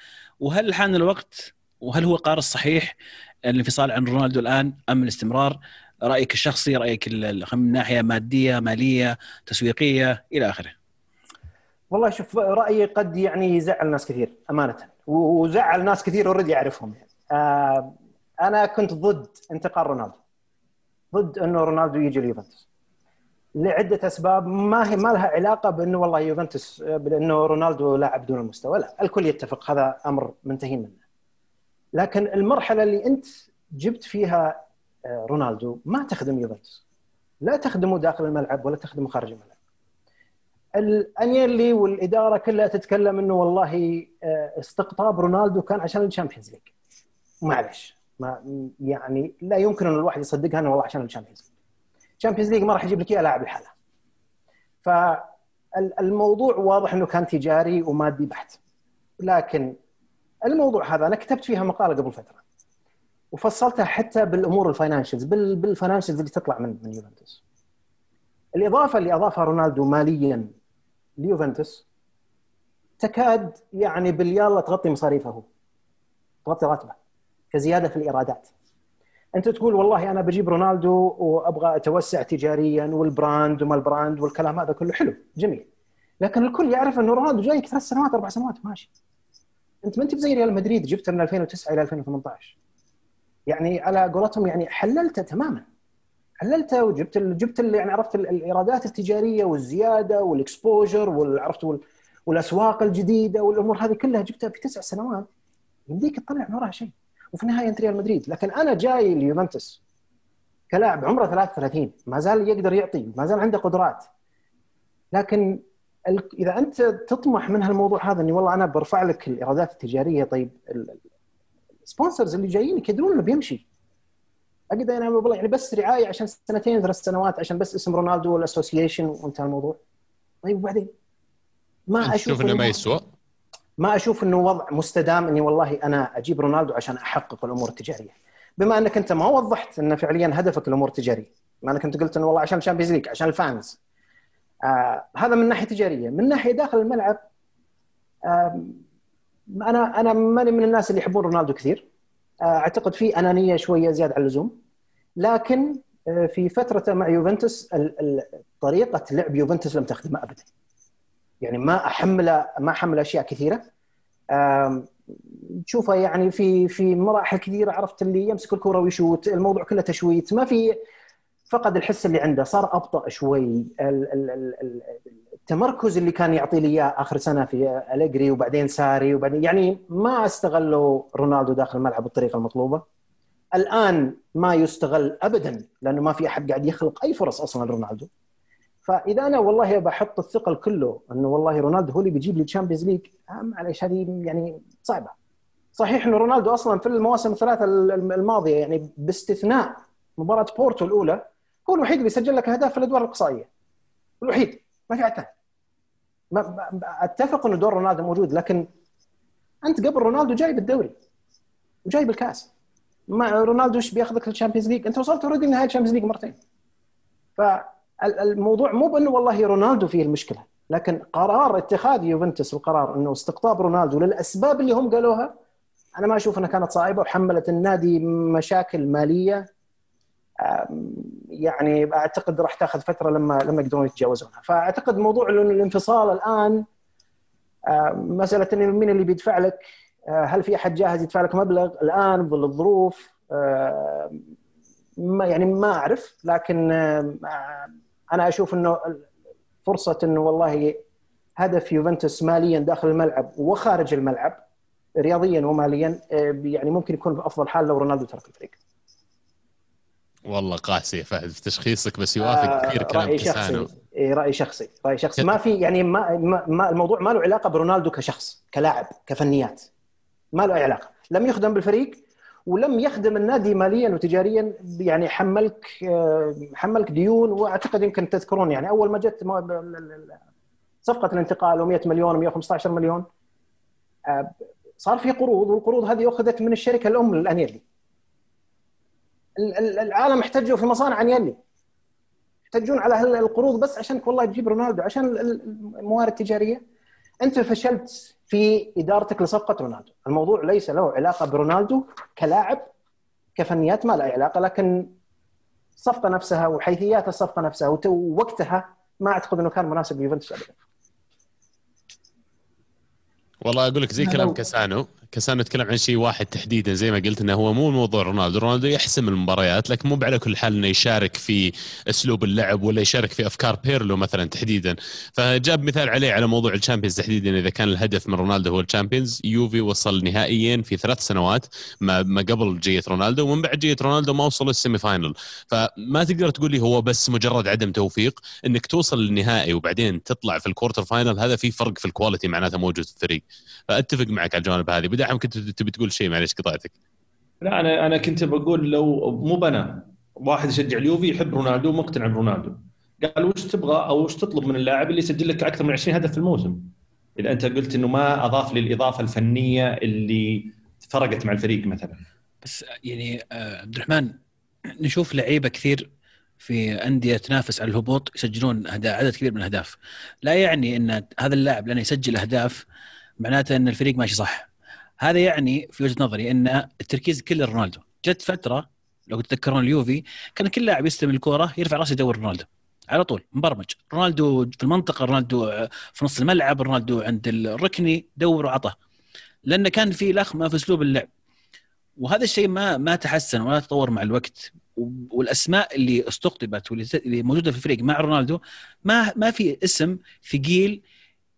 وهل حان الوقت وهل هو قرار صحيح الانفصال عن رونالدو الان ام الاستمرار؟ رايك الشخصي، رايك من ناحيه ماديه ماليه تسويقيه الى اخره. والله شوف رايي قد يعني يزعل ناس كثير امانه، وزعل ناس كثير اوريدي اعرفهم يعني. آه انا كنت ضد انتقال رونالدو، ضد انه رونالدو يجي اليوفنتوس لعده اسباب ما هي ما لها علاقه بانه والله يوفنتوس بانه رونالدو لاعب دون المستوى، لا الكل يتفق هذا امر منتهين منه. لكن المرحله اللي انت جبت فيها رونالدو ما تخدم يوفنتوس، لا تخدمه داخل الملعب ولا تخدمه خارج الملعب. الانيلي والاداره كلها تتكلم انه والله استقطاب رونالدو كان عشان الشامبيونز ليج. معلش ما يعني لا يمكن ان الواحد يصدقها انه والله عشان الشامبيونز ليج. الشامبيونز ليج ما راح يجيب لك اياه لاعب الحالة. فالموضوع واضح انه كان تجاري ومادي بحت. لكن الموضوع هذا انا كتبت فيها مقاله قبل فتره وفصلتها حتى بالامور الفاينانشلز بالفاينانشلز اللي تطلع من من يوفنتوس. الاضافه اللي اضافها رونالدو ماليا ليوفنتوس تكاد يعني باليالا تغطي مصاريفه، تغطي راتبه كزياده في الايرادات. انت تقول والله انا بجيب رونالدو وابغى اتوسع تجاريا والبراند وما البراند والكلام هذا كله حلو جميل، لكن الكل يعرف انه رونالدو جايك ثلاث سنوات اربع سنوات ماشي. انت ما انت زي ريال مدريد جبته من ألفين وتسعة الى ألفين وثمانية عشر، يعني على قولتهم يعني حللته تماما، حللته وجبت جبت يعني عرفت الايرادات التجاريه والزياده والاكسبوجر والعرفت والاسواق الجديده والامور هذه كلها جبتها في تسع سنوات يمديك تطلع من وراها شيء. وفي النهايه انت ريال مدريد، لكن انا جاي اليوفنتوس كلاعب عمره ثلاثة وثلاثين ما زال يقدر يعطي، ما زال عنده قدرات. لكن اذا انت تطمح من هالموضوع هذا اني والله انا برفع لك الايرادات التجاريه، طيب السبونسرز اللي جايين يقدرون انه بيمشي. اقدر انا والله يعني بس رعايه عشان سنتين ثلاث سنوات عشان بس اسم رونالدو والاسوسيشن وانتهى الموضوع. طيب وبعدين؟ ما اشوف انه ما يسوى، ما اشوف انه وضع مستدام اني والله انا اجيب رونالدو عشان احقق الامور التجاريه. بما انك انت ما وضحت ان فعليا هدفك الامور التجاريه، ما انك انت قلت انه والله عشان الشامبيونز ليج عشان الفانز. آه هذا من ناحيه تجاريه، من ناحيه داخل الملعب آه انا انا ماني من الناس اللي يحبون رونالدو كثير، آه اعتقد في انانيه شويه زياده عن اللزوم. لكن آه في فترته مع يوفنتوس طريقه لعب يوفنتوس لم تخدمه ابدا، يعني ما احمله ما حمل اشياء كثيره تشوفه يعني في في مراحل كثيره عرفت اللي يمسك الكره ويشوت، الموضوع كله تشويت، ما في، فقد الحس اللي عنده، صار ابطا شوي. التمركز اللي كان يعطي لي اياه اخر سنه في أليجري وبعدين ساري وبعدين يعني ما استغلوا رونالدو داخل الملعب بالطريقه المطلوبه. الان ما يستغل ابدا لانه ما في احد قاعد يخلق اي فرص اصلا لرونالدو. فاذا انا والله بحط الثقل كله انه والله رونالدو هو اللي بيجيب لي الشامبيونز ليج، معلش هذه يعني صعبه. صحيح انه رونالدو اصلا في المواسم الثلاثه الماضيه يعني باستثناء مباراه بورتو الاولى هو الوحيد اللي سجل لك اهداف في الادوار الاقصائيه، الوحيد، ما في حد ثاني. اتفق انه دور رونالدو موجود، لكن انت قبل رونالدو جايب الدوري وجايب الكاس. ما رونالدو ايش بياخذك للشامبيونز ليج؟ انت وصلت اوريدي لنهايه الشامبيونز ليج مرتين. ف الموضوع مو بانه والله رونالدو فيه المشكله، لكن قرار اتخاذ يوفنتوس وقرار انه استقطاب رونالدو للاسباب اللي هم قالوها انا ما اشوف انها كانت صائبه، وحملت النادي مشاكل ماليه يعني اعتقد راح تاخذ فتره لما لما يقدرون يتجاوزونها. فاعتقد موضوع الانفصال الان مساله انه مين اللي بيدفع لك، هل في احد جاهز يدفع لك مبلغ الان ظل الظروف؟ ما يعني ما اعرف، لكن انا اشوف انه فرصه انه والله هدف يوفنتوس ماليا داخل الملعب وخارج الملعب رياضيا وماليا يعني ممكن يكون بافضل حال لو رونالدو ترك الفريق. والله قاسي فهد في تشخيصك، بس يوافق آه كثير كلام رأي شخصي. راي شخصي راي شخصي ما في يعني ما, ما الموضوع ما له علاقه برونالدو كشخص كلاعب كفنيات، ما له اي علاقه، لم يخدم بالفريق ولم يخدم النادي ماليا وتجاريا. يعني حملك حملك ديون، واعتقد يمكن تذكرون يعني اول ما جت صفقه الانتقال مئة مليون مئة وخمسة عشر مليون صار في قروض، والقروض هذه اخذت من الشركه الام الانيلي. العالم احتجوا في مصانع انيلي، يحتجون على القروض بس عشان والله تجيب رونالدو عشان الموارد التجاريه. انت فشلت في ادارتك لصفقه رونالدو، الموضوع ليس له علاقه برونالدو كلاعب كفنيات، ما له علاقه، لكن الصفقه نفسها وحيثيات الصفقه نفسها ووقتها ما اعتقد انه كان مناسب ليوفنتوس ابدا. والله اقول لك زي كلام كاسانو، كسان نتكلم عن شيء واحد تحديدا زي ما قلت انه هو مو موضوع رونالدو، رونالدو يحسم المباريات لكن مو على كل حال انه يشارك في اسلوب اللعب ولا يشارك في افكار بيرلو مثلا تحديدا. فجاب مثال عليه على موضوع الشامبيونز تحديدا، اذا كان الهدف من رونالدو هو الشامبيونز، يوفي وصل نهائيين في ثلاث سنوات ما قبل جية رونالدو، ومن بعد جية رونالدو ما وصل للسيمي فاينل. فما تقدر تقول لي هو بس مجرد عدم توفيق، انك توصل للنهائي وبعدين تطلع في الكوارتر فاينل هذا في فرق في الكواليتي معناته موجود في الفريق. فاتفق معك على الجانب هذه. بدعم كنت تبي تقول شيء، معليش قطعتك. لا انا انا كنت بقول لو مو بنا واحد يشجع اليوفي يحب رونالدو مقتنع برونالدو، قال وش تبغى او وش تطلب من اللاعب اللي يسجل لك اكثر من عشرين هدف في الموسم؟ اذا انت قلت انه ما اضاف لي الاضافه الفنيه اللي فرقت مع الفريق مثلا. بس يعني عبد الرحمن نشوف لعيبه كثير في أندية تنافس على الهبوط يسجلون عدد كبير من الأهداف، لا يعني أن هذا اللاعب لأنه يسجل أهداف معناته أن الفريق ماشي صح. هذا يعني في وجهة نظري أن التركيز كله رونالدو. جت فترة لو تتذكرون اليوفي كان كل لاعب يستلم الكرة يرفع راسه يدور رونالدو على طول، مبرمج رونالدو في المنطقة، رونالدو في نص الملعب، رونالدو عند الركني دور وعطه، لأن كان في لخمة في أسلوب اللعب. وهذا الشيء ما ما تحسن ولا تطور مع الوقت، والاسماء اللي استقطبت واللي موجوده في الفريق مع رونالدو ما ما في اسم ثقيل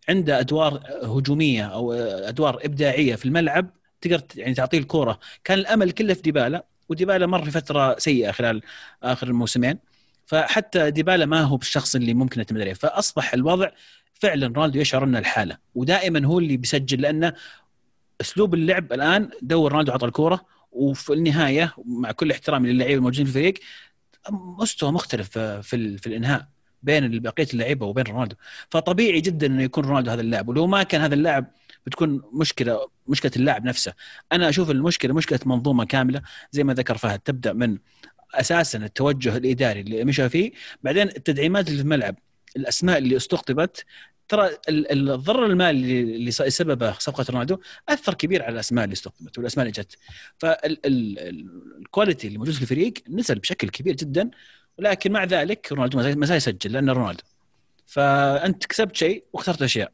عنده ادوار هجوميه او ادوار ابداعيه في الملعب تقدر يعني تعطيه الكوره. كان الامل كله في ديبالا، وديبالا مر في فتره سيئه خلال اخر الموسمين، فحتى ديبالا ما هو بالشخص اللي ممكن نعتمد عليه. فاصبح الوضع فعلا رونالدو يشعر ان الحاله، ودائما هو اللي بيسجل لانه اسلوب اللعب الان دور رونالدو عطى الكوره. وفي النهاية مع كل احترامي للاعيبة الموجودين في الفريق مستوى مختلف في في الإنهاء بين بقية اللعيبة وبين رونالدو، فطبيعي جدا إنه يكون رونالدو هذا اللاعب. ولو ما كان هذا اللاعب بتكون مشكلة مشكلة اللاعب نفسه. أنا أشوف المشكلة مشكلة منظومة كاملة زي ما ذكر فهد، تبدأ من أساسا التوجه الإداري اللي مشى فيه، بعدين التدعيمات اللي في الملعب، الأسماء اللي استقطبت. ترى الضرر المالي اللي سببه صفقه رونالدو اثر كبير على الاسماء اللي استقطبت والاسماء اللي جت، فالكواليتي اللي موجود في الفريق نزل بشكل كبير جدا. ولكن مع ذلك رونالدو ما زال يسجل لانه رونالدو، فانت كسبت شيء وخسرت اشياء.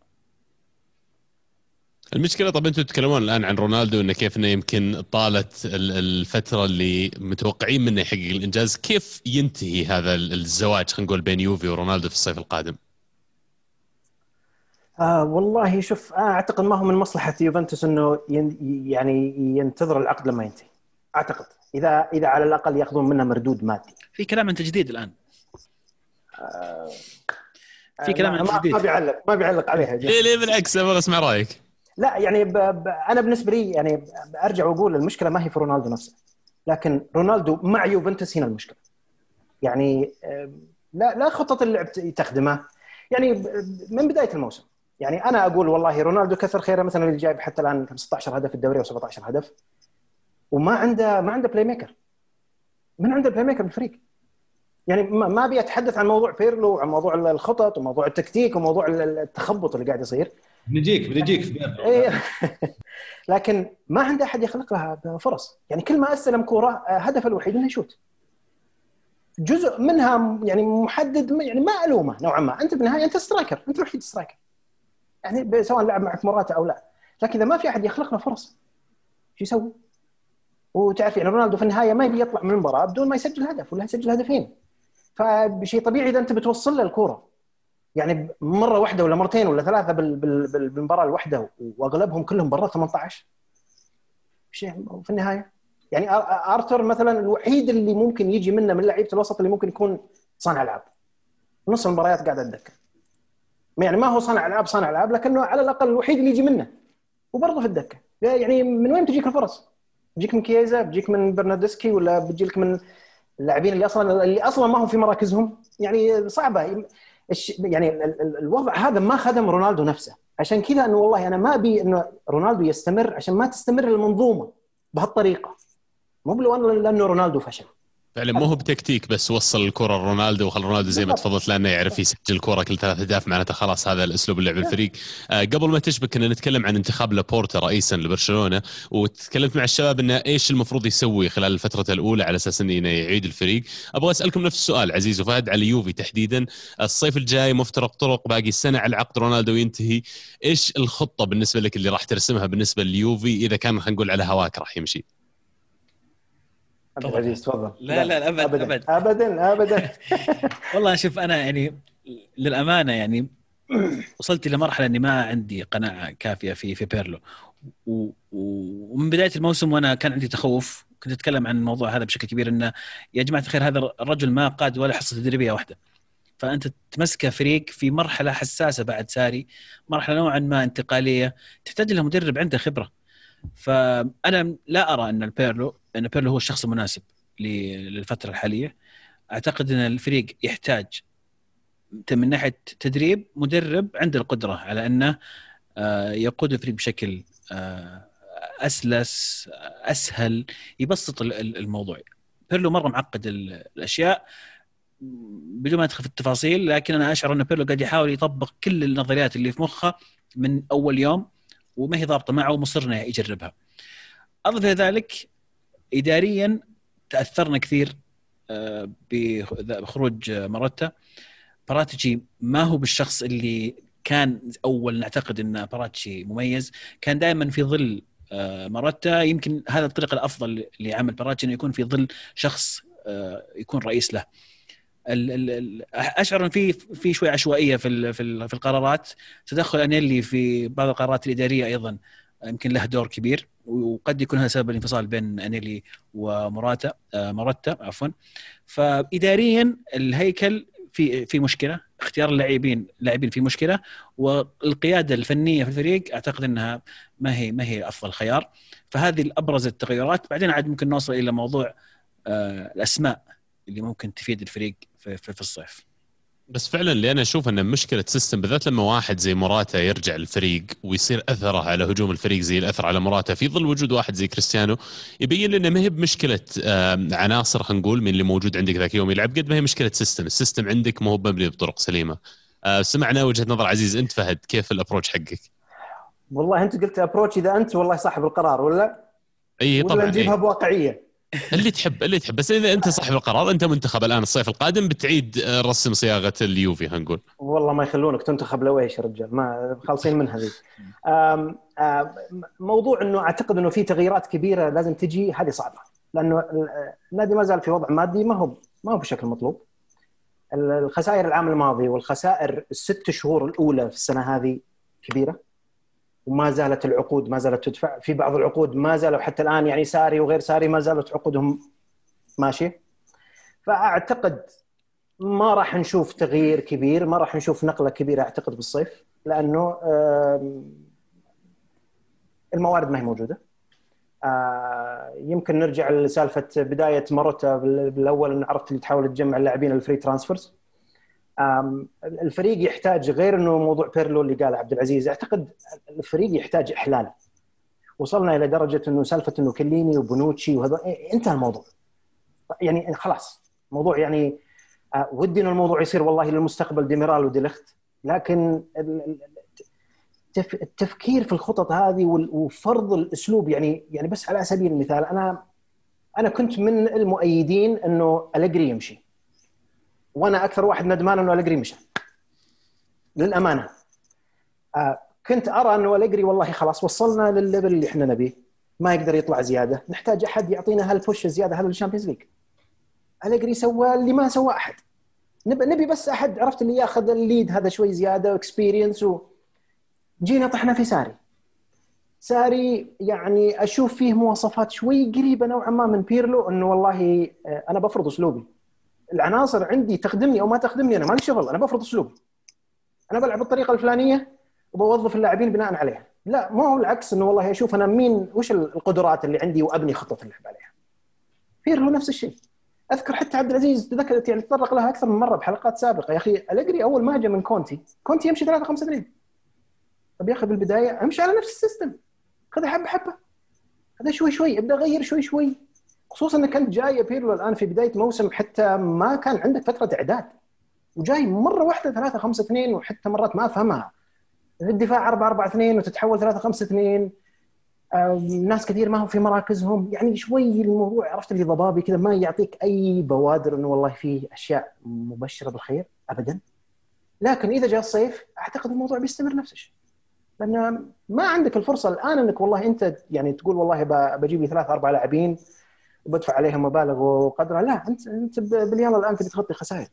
المشكله طبعا انتم تتكلمون الان عن رونالدو انه كيف انه يمكن طالت الفتره اللي متوقعين منه يحقق الانجاز، كيف ينتهي هذا الزواج خلينا نقول بين يوفي ورونالدو في الصيف القادم؟ آه والله شوف، آه أعتقد ما هو من مصلحة يوفنتوس إنه يعني ينتظر العقد لما ينتهي. أعتقد إذا إذا على الأقل يأخذون منه مردود مادي. في كلام عن تجديد الآن. آه في كلام عن تجديد. ما بيعلق ما بيعلق عليها. ليه ليه بالعكس، أبغى أسمع رأيك. لا يعني ب ب أنا بالنسبة لي يعني أرجع وأقول المشكلة ما هي في رونالدو نفسه، لكن رونالدو مع يوفنتوس هنا المشكلة. يعني آه لا لا خطة اللعب تخدمه يعني من بداية الموسم. يعني أنا أقول والله رونالدو كثر خيره مثلاً اللي جايب حتى الآن خمسة عشر هدف في الدوري أو سبعة عشر هدف، وما عنده ما عنده بلاي ميكر. من عنده بلاي ميكر بالفريق؟ يعني ما بيتحدث عن موضوع بيرلو وعن موضوع الخطط وموضوع التكتيك وموضوع التخبط اللي قاعد يصير. نجيك بنجيك في بيرلو. لكن ما عنده أحد يخلق لها فرص. يعني كل ما أستلم كرة هدف الوحيد إنه يشوت. جزء منها يعني محدد، يعني ما ألومه نوعاً ما. أنت بالنهاية أنت سترايكر، أنت وحيد سترايكر. يعني سواء لعب معك مراته او لا، لكن اذا ما في احد يخلق له فرص شو يسوي؟ وتعرف يعني رونالدو في النهايه ما يبي يطلع من المباراه بدون ما يسجل هدف ولا يسجل هدفين، فشيء طبيعي اذا انت بتوصل له الكره يعني مره واحده ولا مرتين ولا ثلاثه بالمباراه الواحده، واغلبهم كلهم برا ثمانية عشر شيء في النهايه. يعني ارتر مثلا الوحيد اللي ممكن يجي منه من لعيبه الوسط اللي ممكن يكون صانع العاب نص المباريات قاعد اتذكر، يعني ما هو صانع العاب صانع العاب لكنه على الاقل الوحيد اللي يجي منه وبرضه في الدكه. يعني من وين تجيك الفرص؟ تجيك من كييزا، بتجيك من برناردسكي، ولا بتجيلك من اللاعبين اللي اصلا اللي اصلا ما هم في مراكزهم؟ يعني صعبه. يعني الوضع هذا ما خدم رونالدو نفسه، عشان كذا انه والله انا ما ابي انه رونالدو يستمر، عشان ما تستمر المنظومه بهالطريقه. مو لانه رونالدو فشل، فعلا مو هو بتكتيك بس وصل الكرة رونالدو وخل رونالدو زي ما تفضلت لأنه يعرف يسجل كرة كل ثلاث أهداف معناته خلاص هذا الأسلوب اللعب الفريق. آه قبل ما تشبك كنا نتكلم عن انتخاب لابورتا رئيسا لبرشلونة وتكلمت مع الشباب إنه إيش المفروض يسوي خلال الفترة الأولى على أساس إنه يعيد الفريق. أبغى أسألكم نفس السؤال عزيز وفهد على يوفي تحديدا، الصيف الجاي مفترق طرق باقي السنة على عقد رونالدو ينتهي، إيش الخطة بالنسبة لك اللي راح ترسمها بالنسبة لليوفي إذا كان خلينا نقول على هواك راح يمشي؟ طبعا. لا, لا لا ابدا ابدا ابدا ابدا, أبداً. والله اشوف انا يعني للامانه يعني وصلت لمرحله اني ما عندي قناعه كافيه في في بيرلو، ومن بدايه الموسم وانا كان عندي تخوف، كنت اتكلم عن الموضوع هذا بشكل كبير انه يا جماعه الخير هذا الرجل ما قاد ولا حصه تدريبيه واحده، فانت تمسك فريق في مرحله حساسه بعد ساري، مرحله نوعا ما انتقاليه تحتاج لها مدرب عنده خبره. فأنا لا أرى أن البيرلو أن بيرلو هو الشخص المناسب للفترة الحالية. أعتقد أن الفريق يحتاج من ناحية تدريب مدرب عنده القدرة على أنه يقود الفريق بشكل أسلس أسهل، يبسط الموضوع. بيرلو مرة معقد الأشياء بدون ما أدخل في التفاصيل، لكن أنا أشعر أن بيرلو قاعد يحاول يطبق كل النظريات اللي في مخه من أول يوم وما هي ضابطه معه ومصرنا يجربها. اضف ذلك اداريا تاثرنا كثير بخروج ماروتا، براتشي ما هو بالشخص اللي كان اول نعتقد ان براتشي مميز، كان دائما في ظل ماروتا، يمكن هذا الطريق الافضل لعمل براتشي انه يكون في ظل شخص يكون رئيس له. اشعر ان في في شويه عشوائيه في في القرارات، تدخل أنيلي في بعض القرارات الاداريه ايضا يمكن له دور كبير، وقد يكون هذا سبب الانفصال بين أنيلي ومراتا مرتا عفوا. فاداريا الهيكل في في مشكله، اختيار اللاعبين لاعبين في مشكله، والقياده الفنيه في الفريق اعتقد انها ما هي ما هي افضل خيار. فهذه ابرز التغيرات. بعدين عاد ممكن نوصل الى موضوع الاسماء اللي ممكن تفيد الفريق في, في الصيف. بس فعلا اللي أنا أشوف أن مشكلة سيستم بالذات لما واحد زي موراتا يرجع الفريق ويصير أثره على هجوم الفريق زي الأثر على موراتا في ظل وجود واحد زي كريستيانو، يبين لنا ما هي بمشكلة عناصر هنقول من اللي موجود عندك ذاك يوم يلعب، قد ما هي مشكلة سيستم. السيستم عندك ما هو مبني بطرق سليمة. سمعنا وجهة نظر عزيز، أنت فهد كيف الأبروتش حقك؟ والله أنت قلت أبروتش إذا أنت والله صاحب القرار ولا أي طبعا ولا نجيبها بواقعية اللي تحب اللي تحب، بس إذا أنت صاحب القرار أنت منتخب الآن الصيف القادم بتعيد رسم صياغة اليوفي هنقول. والله ما يخلونك تنتخب لو إيش رجال ما خالصين من هذه. موضوع إنه أعتقد إنه في تغييرات كبيرة لازم تجي، هذه صعبة لأنه النادي ما زال في وضع مادي ما هو ما هو بشكل مطلوب. الخسائر العام الماضي والخسائر الست شهور الأولى في السنة هذه كبيرة، وما زالت العقود ما زالت تدفع، في بعض العقود ما زالوا حتى الآن يعني ساري وغير ساري ما زالت عقودهم ماشية. فأعتقد ما راح نشوف تغيير كبير، ما راح نشوف نقلة كبيرة أعتقد بالصيف، لأنه الموارد ما هي موجودة. يمكن نرجع لسالفة بداية ماروتا بالأول أنه عرفت اللي تحاول تجمع اللاعبين الفري ترانسفيرز. الفريق يحتاج غير انه موضوع بيرلو اللي قال عبد العزيز، اعتقد الفريق يحتاج احلال. وصلنا الى درجه انه سالفه انه كليني وبنوتشي وهذا انتهى الموضوع، يعني خلاص موضوع يعني ودي انه الموضوع يصير والله للمستقبل ديميرال وديلخت، لكن التفكير في الخطط هذه وفرض الاسلوب يعني يعني بس على سبيل المثال انا انا كنت من المؤيدين انه أليجري يمشي، وانا اكثر واحد ندمان انه أليجري مشى للامانه. آه كنت ارى انه أليجري والله خلاص وصلنا للليفل اللي احنا نبيه، ما يقدر يطلع زياده، نحتاج احد يعطينا هالبوش زياده هذا للشامبيونز ليج. أليجري سوى اللي ما سوى احد، نبي بس احد عرفت اللي ياخذ الليد هذا شوي زياده واكسبيرينس و... جينا طحنا في ساري. ساري يعني اشوف فيه مواصفات شوي قريبه نوعا ما من بيرلو، انه والله انا بفرض اسلوبي، العناصر عندي تخدمني او ما تخدمني انا ما لي شغل، انا بفرض اسلوبي، انا بلعب بالطريقه الفلانيه وبوظف اللاعبين بناء عليها. لا ما هو العكس انه والله اشوف انا مين وش القدرات اللي عندي وابني خطه اللعب عليها. بيرلو نفس الشيء، اذكر حتى عبد العزيز تذكرت يعني تطرق لها اكثر من مره بحلقات سابقه، يا اخي أليجري اول ما جاء من كونتي كونتي يمشي ثلاثة خمسة اثنين، طب يا اخي بالبدايه امشي على نفس السيستم، خذها حبه حبه، هذا شوي شوي ابدا غير شوي شوي خصوصا انك كنت جاي بيرلو الان في بدايه موسم حتى ما كان عندك فتره اعداد، وجاي مره واحده ثلاثة خمسة اثنين، وحتى مرات ما افهمها، الدفاع أربعة أربعة اثنين وتتحول ثلاثة خمسة اثنين، ناس كثير ما هم في مراكزهم، يعني شوي الموضوع عرفت اللي ضبابي كذا، ما يعطيك اي بوادر انه والله في اشياء مبشره بالخير ابدا. لكن اذا جاء الصيف اعتقد الموضوع بيستمر نفس الشيء، لان ما عندك الفرصه الان انك والله انت يعني تقول والله بجيب لي ثلاث اربع لاعبين وبدفع عليهم مبالغ وقدرها، لا انت انت باليوم الان تبي تغطي خسائرك.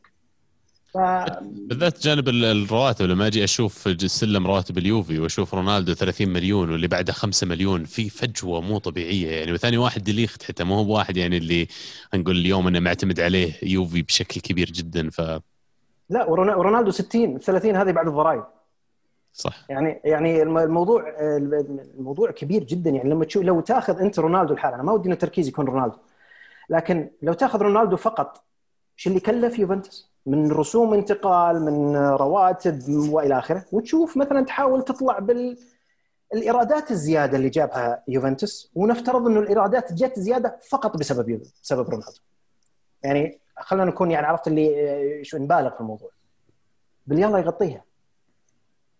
ف... بالذات جانب الرواتب، لما اجي اشوف سلم رواتب اليوفي واشوف رونالدو ثلاثين مليون واللي بعده خمسة مليون، في فجوه مو طبيعيه يعني. وثاني واحد ديليخت حتى مو هو واحد يعني اللي نقول اليوم انه معتمد عليه يوفي بشكل كبير جدا. ف لا، ورونالدو ستين ثلاثين هذه بعد الضرائب صح، يعني يعني الموضوع الموضوع كبير جدا. يعني لما تشوف لو تاخذ انت رونالدو الحالة، انا ما ودي ان التركيز يكون رونالدو، لكن لو تاخذ رونالدو فقط ايش اللي كلف يوفنتوس من رسوم انتقال، من رواتب والى اخره، وتشوف مثلا تحاول تطلع بالايرادات الزياده اللي جابها يوفنتوس، ونفترض انه الايرادات جت زياده فقط بسبب بسبب رونالدو. يعني خلينا نكون يعني عرفت اللي شو نبالغ في الموضوع، باليلا يغطيها.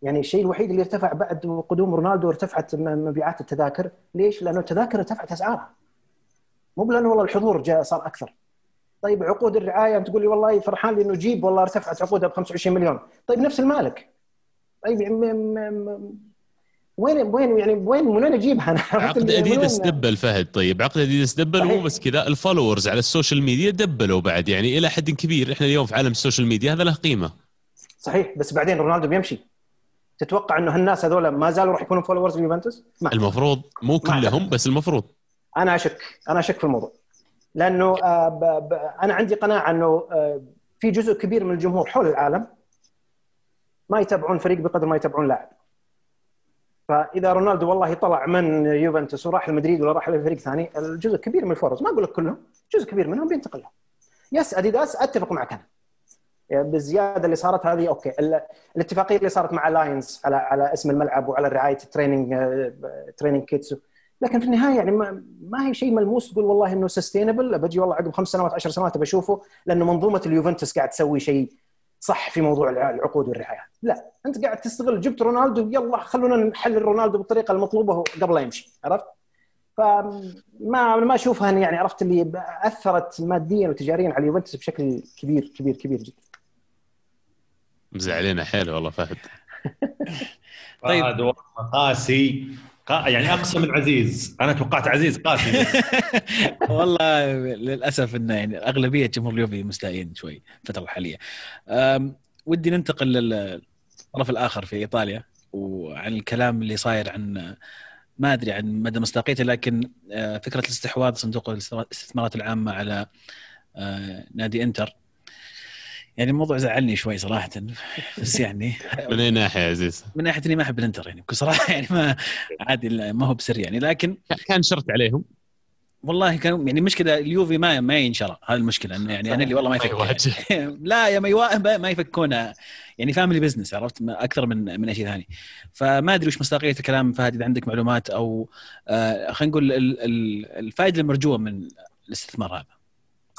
يعني الشيء الوحيد اللي ارتفع بعد قدوم رونالدو ارتفعت مبيعات التذاكر. ليش؟ لانه التذاكر ارتفعت اسعارها، مو لانه والله الحضور جاء صار اكثر. طيب عقود الرعايه، انت تقول لي والله فرحان لي انه جيب والله ارتفعت عقودها ب خمسة وعشرين مليون، طيب نفس المالك، طيب وين وين يعني وين من وين اجيبها انا؟ عقد اديداس دبل فهد، طيب عقد اديداس دبل، مو بس كذا الفولورز على السوشيال ميديا دبلوا بعد، يعني الى حد كبير احنا اليوم في عالم السوشيال ميديا هذا له قيمه صحيح. بس بعدين رونالدو بيمشي، تتوقع انه هالناس هذول ما زالوا راح يكونوا فولورز ليوفنتوس؟ المفروض مو كلهم، بس المفروض. انا اشك انا اشك في الموضوع، لانه انا عندي قناعه انه في جزء كبير من الجمهور حول العالم ما يتابعون فريق بقدر ما يتابعون لاعب. فاذا رونالدو والله طلع من يوفنتوس وراح لمدريد ولا راح لفريق ثاني، الجزء كبير من الفولورز، ما اقول لك كلهم، جزء كبير منهم بينتقل له. يس اديداس اتفق معك انا بالزياده اللي صارت هذه، اوكي. الاتفاقيه اللي صارت مع لاينز على على اسم الملعب وعلى رعايه التريننج تريننج كيتس، لكن في النهايه يعني ما, ما هي شيء ملموس تقول والله انه سستينبل، بجي والله عقب خمس سنوات عشر سنوات بشوفه لانه منظومه اليوفنتوس قاعد تسوي شيء صح في موضوع العقود والرعايات. لا، انت قاعد تستغل، جبت رونالدو يلا خلونا نحل رونالدو بالطريقه المطلوبه قبل لا يمشي، عرفت؟ فما ما اشوفها يعني عرفت اللي اثرت ماديا وتجاريا على اليوفنتوس بشكل كبير كبير كبير جدا. مزعلين حيل والله فهد. طيب والله قاسي، يعني اقسى من عزيز، انا توقعت عزيز قاسي. والله للاسف انه يعني اغلبيه جمهور اليوفي مستائين شوي الفتره الحاليه. ودي ننتقل للطرف الاخر في ايطاليا، وعن الكلام اللي صاير عن ما ادري عن مدى مصداقيته، لكن فكره الاستحواذ صندوق الاستثمارات العامه على نادي انتر، يعني الموضوع زعلني شوي صراحه. بس يعني من اي ناحيه يا عزيز؟ من ناحيه اني ما احب الانتر يعني بكل صراحه، يعني ما عادي ما هو بسر يعني، لكن كان شرط عليهم والله. كان يعني مشكله اليوفي ما ما ينشر، هذه المشكله انه يعني انا اللي والله ما يفك يعني. لا يا ما ما يفكونه يعني، فاميلي بزنس عرفت، اكثر من من شيء ثاني. فما ادري وش مصداقيه الكلام فهد، اذا عندك معلومات او آه خلينا نقول الفائده المرجوه من الاستثمار هذا.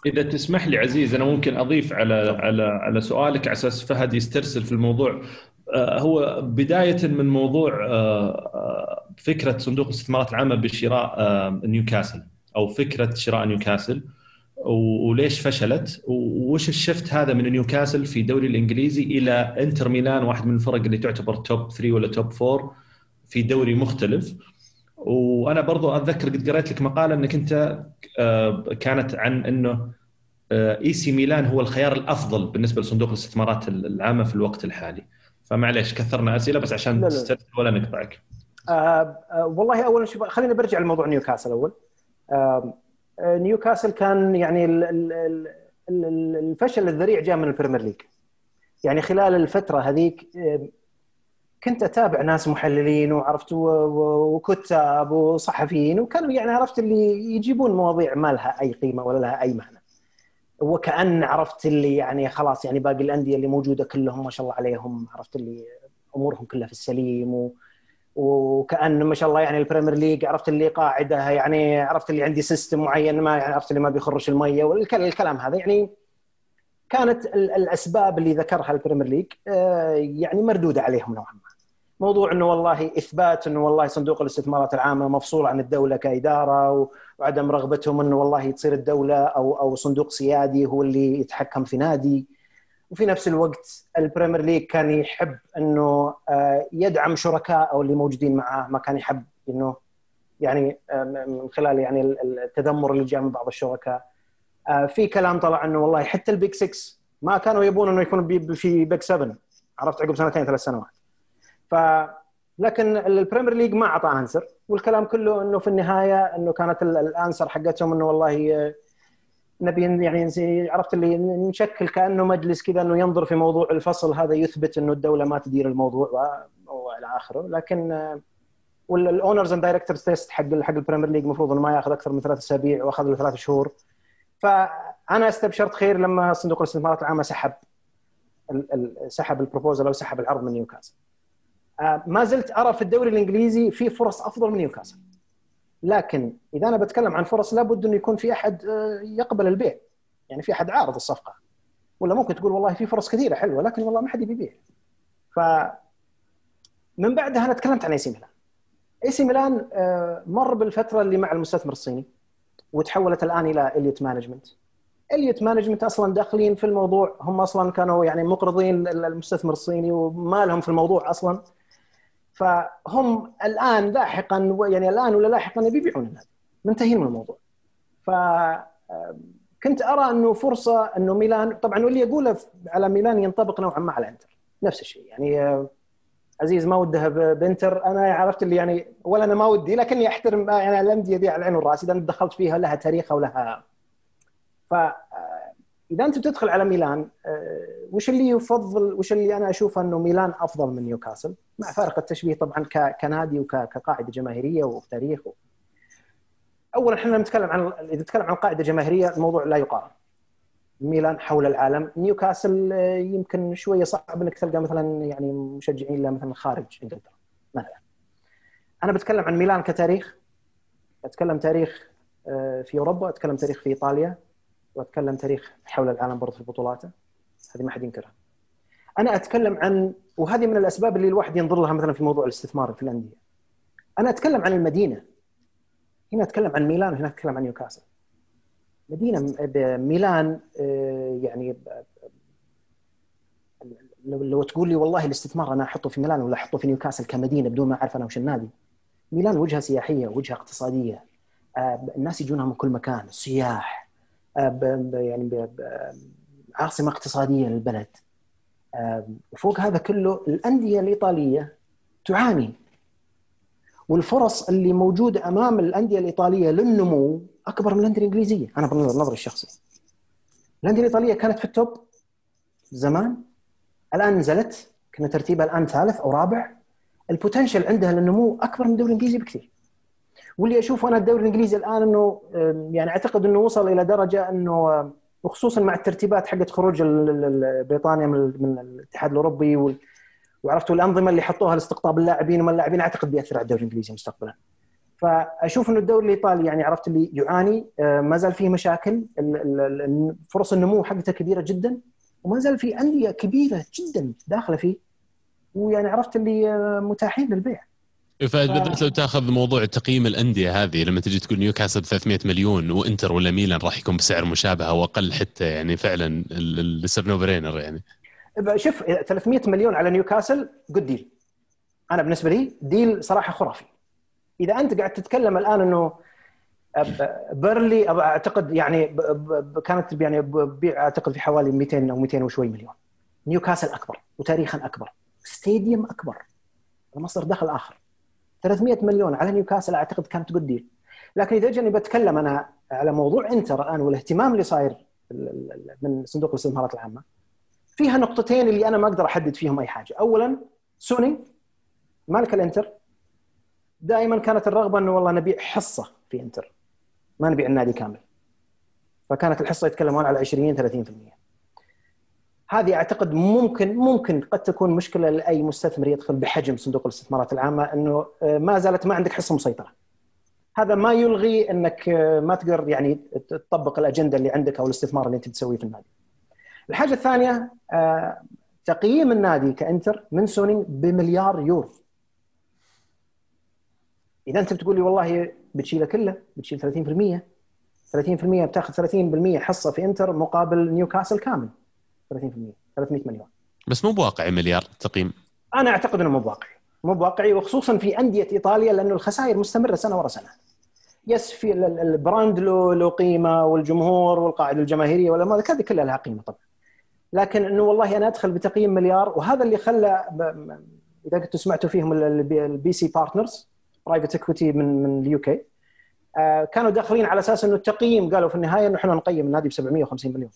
اذا تسمح لي عزيز انا ممكن اضيف على على على سؤالك على اساس فهد يسترسل في الموضوع. هو بداية من موضوع فكرة صندوق الاستثمارات العامة بشراء نيوكاسل، او فكرة شراء نيوكاسل وليش فشلت، وش الشفت هذا من نيوكاسل في الدوري الانجليزي الى انتر ميلان، واحد من الفرق اللي تعتبر توب ثلاثة ولا توب أربعة في دوري مختلف. وانا برضو اتذكر قد قريت لك مقاله انك انت كانت عن انه اي سي ميلان هو الخيار الافضل بالنسبه لصندوق الاستثمارات العامه في الوقت الحالي. فمعليش كثرنا اسئله بس عشان تسترسل ولا نقطعك. آه آه والله اولا خلينا برجع لموضوع نيوكاسل اول. آه نيوكاسل كان يعني ال ال ال ال الفشل الذريع جاء من البريمير ليج. يعني خلال الفتره هذيك كنت أتابع ناس محللين وعرفت وكتاب وصحفيين، وكانوا يعني عرفت اللي يجيبون مواضيع ما لها أي قيمة ولا لها أي معنى، وكأن عرفت اللي يعني خلاص يعني باقي الأندية اللي موجودة كلهم ما شاء الله عليهم عرفت اللي أمورهم كلها في السليم، وكأنه ما شاء الله يعني البريمير ليج عرفت اللي قاعدها يعني عرفت اللي عندي سيستم معين ما يعني عرفت اللي ما بيخرج المية والكلام هذا. يعني كانت الأسباب اللي ذكرها البريمير ليج يعني مردودة عليهم نوعا ما. موضوع أنه والله إثبات أنه والله صندوق الاستثمارات العامة مفصول عن الدولة كإدارة، وعدم رغبتهم أنه والله تصير الدولة أو أو صندوق سيادي هو اللي يتحكم في نادي. وفي نفس الوقت البريمير ليج كان يحب أنه يدعم شركاء أو اللي موجودين معه، ما كان يحب أنه يعني من خلال يعني التذمر اللي جاء من بعض الشركاء. في كلام طلع أنه والله حتى البيك ستة ما كانوا يبون أنه يكون في بيك سبعة، عرفت عقب سنتين ثلاث سنوات. ف لكن البريمير ليج ما عطى انسر، والكلام كله انه في النهايه انه كانت الانسر حقتهم انه والله نبي يعني عرفت اللي نشكل كانه مجلس كذا انه ينظر في موضوع الفصل هذا، يثبت انه الدوله ما تدير الموضوع والى اخره. لكن والاونرز اند دايركتورز تيست حق حق البريمير ليج المفروض انه ما ياخذ اكثر من ثلاث اسابيع واخذ له ثلاث شهور. فانا استبشرت خير لما صندوق الاستثمارات العامه سحب سحب البروبوزال او سحب العرض من نيوكاسل. ما زلت أرى في الدوري الإنجليزي في فرص أفضل من نيوكاسل، لكن إذا أنا بتكلم عن فرص لابد أن يكون في أحد يقبل البيع، يعني في أحد عارض الصفقة. ولا ممكن تقول والله في فرص كثيرة حلوة لكن والله ما حد بيبيع. فمن بعدها أنا تكلمت عن إي سي ميلان. إي سي ميلان مر بالفترة اللي مع المستثمر الصيني وتحولت الآن إلى إليت مانجمنت. إليت مانجمنت أصلاً داخلين في الموضوع، هم أصلاً كانوا يعني مقرضين المستثمر الصيني وما لهم في الموضوع أصلاً. فهم الآن لاحقاً يعني الآن ولا لاحقاً يبيعون النادي، منتهين من الموضوع. فكنت أرى أنه فرصة أنه ميلان، طبعاً واللي يقوله على ميلان ينطبق نوعاً ما على إنتر نفس الشيء. يعني عزيز ما وده بإنتر، أنا عرفت اللي يعني ولا أنا ما ودي، لكني أحترم يعني الأندية دي على العين والرأس، إذا دخلت فيها لها تاريخها ولها. فإذا أنت بتدخل على ميلان وش اللي يفضل، وش اللي أنا أشوفه أنه ميلان أفضل من نيوكاسل مع فارق التشبيه طبعاً كنادي وكقاعدة جماهيرية وفي تاريخ. أولاً إحنا نتكلم عن إذا نتكلم عن قاعدة جماهيرية الموضوع لا يقارن، ميلان حول العالم، نيوكاسل يمكن شوية صعب إنك تلقى مثلاً يعني مشجعين له مثلاً خارج إنجلترا مثلاً. أنا بتكلم عن ميلان كتاريخ، أتكلم تاريخ في أوروبا، أتكلم تاريخ في إيطاليا، وأتكلم تاريخ حول العالم برضه في بطولاته، هذه ما حد ينكرها. أنا أتكلم عن، وهذه من الأسباب اللي الواحد ينظر لها مثلا في موضوع الاستثمار في الأندية، أنا أتكلم عن المدينة. هنا أتكلم عن ميلان وهنا أتكلم عن نيوكاسل. مدينة ميلان يعني لو تقول لي والله الاستثمار أنا أحطه في ميلان ولا أحطه في نيوكاسل كمدينة بدون ما أعرف أنا وش النادي، ميلان وجهة سياحية وجهة اقتصادية، الناس يجونها من كل مكان، السياح، يعني عاصمة اقتصادية للبلد. وفوق هذا كله الأندية الإيطالية تعاني، والفرص اللي موجودة أمام الأندية الإيطالية للنمو أكبر من الأندية الإنجليزية. أنا بالنظر الشخصي الأندية الإيطالية كانت في التوب زمان، الآن نزلت، كنا ترتيبها الآن ثالث أو رابع، البوتنشل عندها للنمو أكبر من الدوري الإنجليزي بكثير. واللي أشوف أنا الدوري الإنجليزي الآن أنه يعني أعتقد أنه وصل إلى درجة أنه، وخصوصاً مع الترتيبات حقت خروج بريطانيا من الاتحاد الأوروبي، وعرفتوا الأنظمة اللي حطوها لاستقطاب اللاعبين وما اللاعبين، أعتقد بيأثر على الدوري الإنجليزي مستقبلاً. فأشوف أنه الدوري الإيطالي يعني عرفت اللي يعاني، ما زال فيه مشاكل، فرص النمو حقته كبيرة جداً، وما زال في أندية كبيرة جداً داخلة فيه ويعني عرفت اللي متاحين للبيع. فبالذات لو تاخذ موضوع تقييم الأندية هذه، لما تجي تقول نيوكاسل ثلاثمية مليون وإنتر ولا ميلان راح يكون بسعر مشابه أو أقل حتى، يعني فعلا السر نو برينر. يعني شوف ثلاثمية مليون على نيوكاسل جود ديل، أنا بالنسبة لي ديل صراحة خرافي. إذا أنت قاعد تتكلم الآن أنه بيرلي أعتقد يعني كانت يعني ببيع أعتقد في حوالي مئتين أو مئتين وشوي مليون، نيوكاسل أكبر وتاريخا أكبر، ستاديوم أكبر، المصدر دخل آخر. ثلاثمية مليون على نيوكاسل أعتقد كانت جود ديل. لكن إذا جاني بتكلم أنا على موضوع إنتر الآن والاهتمام اللي صاير من صندوق الاستثمارات العامة، فيها نقطتين اللي أنا ما أقدر أحدد فيهم أي حاجة. أولاً سوني مالك الإنتر دائماً كانت الرغبة أنه والله نبيع حصة في إنتر، ما نبيع النادي كامل، فكانت الحصة يتكلمون على عشرين ثلاثين بالمئة. هذه أعتقد ممكن ممكن قد تكون مشكلة لأي مستثمر يدخل بحجم صندوق الاستثمارات العامة، أنه ما زالت ما عندك حصة مسيطرة. هذا ما يلغي أنك ما تقدر يعني تطبق الأجندة اللي عندك أو الاستثمار اللي أنت بتسويه في النادي. الحاجة الثانية تقييم النادي كإنتر من سوني بمليار يورو. إذا أنت بتقول لي والله بتشيله كله، بتشيل ثلاثين بالمئة ثلاثين بالمئة بتاخذ ثلاثين بالمئة حصة في إنتر مقابل نيوكاسل كامل ثلاثين بالمئة ثلاثمئة مليون. بس مو بواقعي مليار تقييم، أنا أعتقد أنه مو بواقعي، مو بواقعي وخصوصا في أندية إيطاليا، لأنه الخسائر مستمرة سنة ورا سنة. يس في البراند له له قيمة والجمهور والقاعدة الجماهيرية ولا ما ذكرت كلها لها قيمة طبعا، لكن إنه والله أنا أدخل بتقييم مليار، وهذا اللي خلى إذا كنتوا سمعتوا فيهم البي سي بارتنرز برايفت إكويتي من من اليو كي كانوا داخلين على أساس إنه التقييم، قالوا في النهاية إنه إحنا نقيم النادي بسبعمئة وخمسين مليون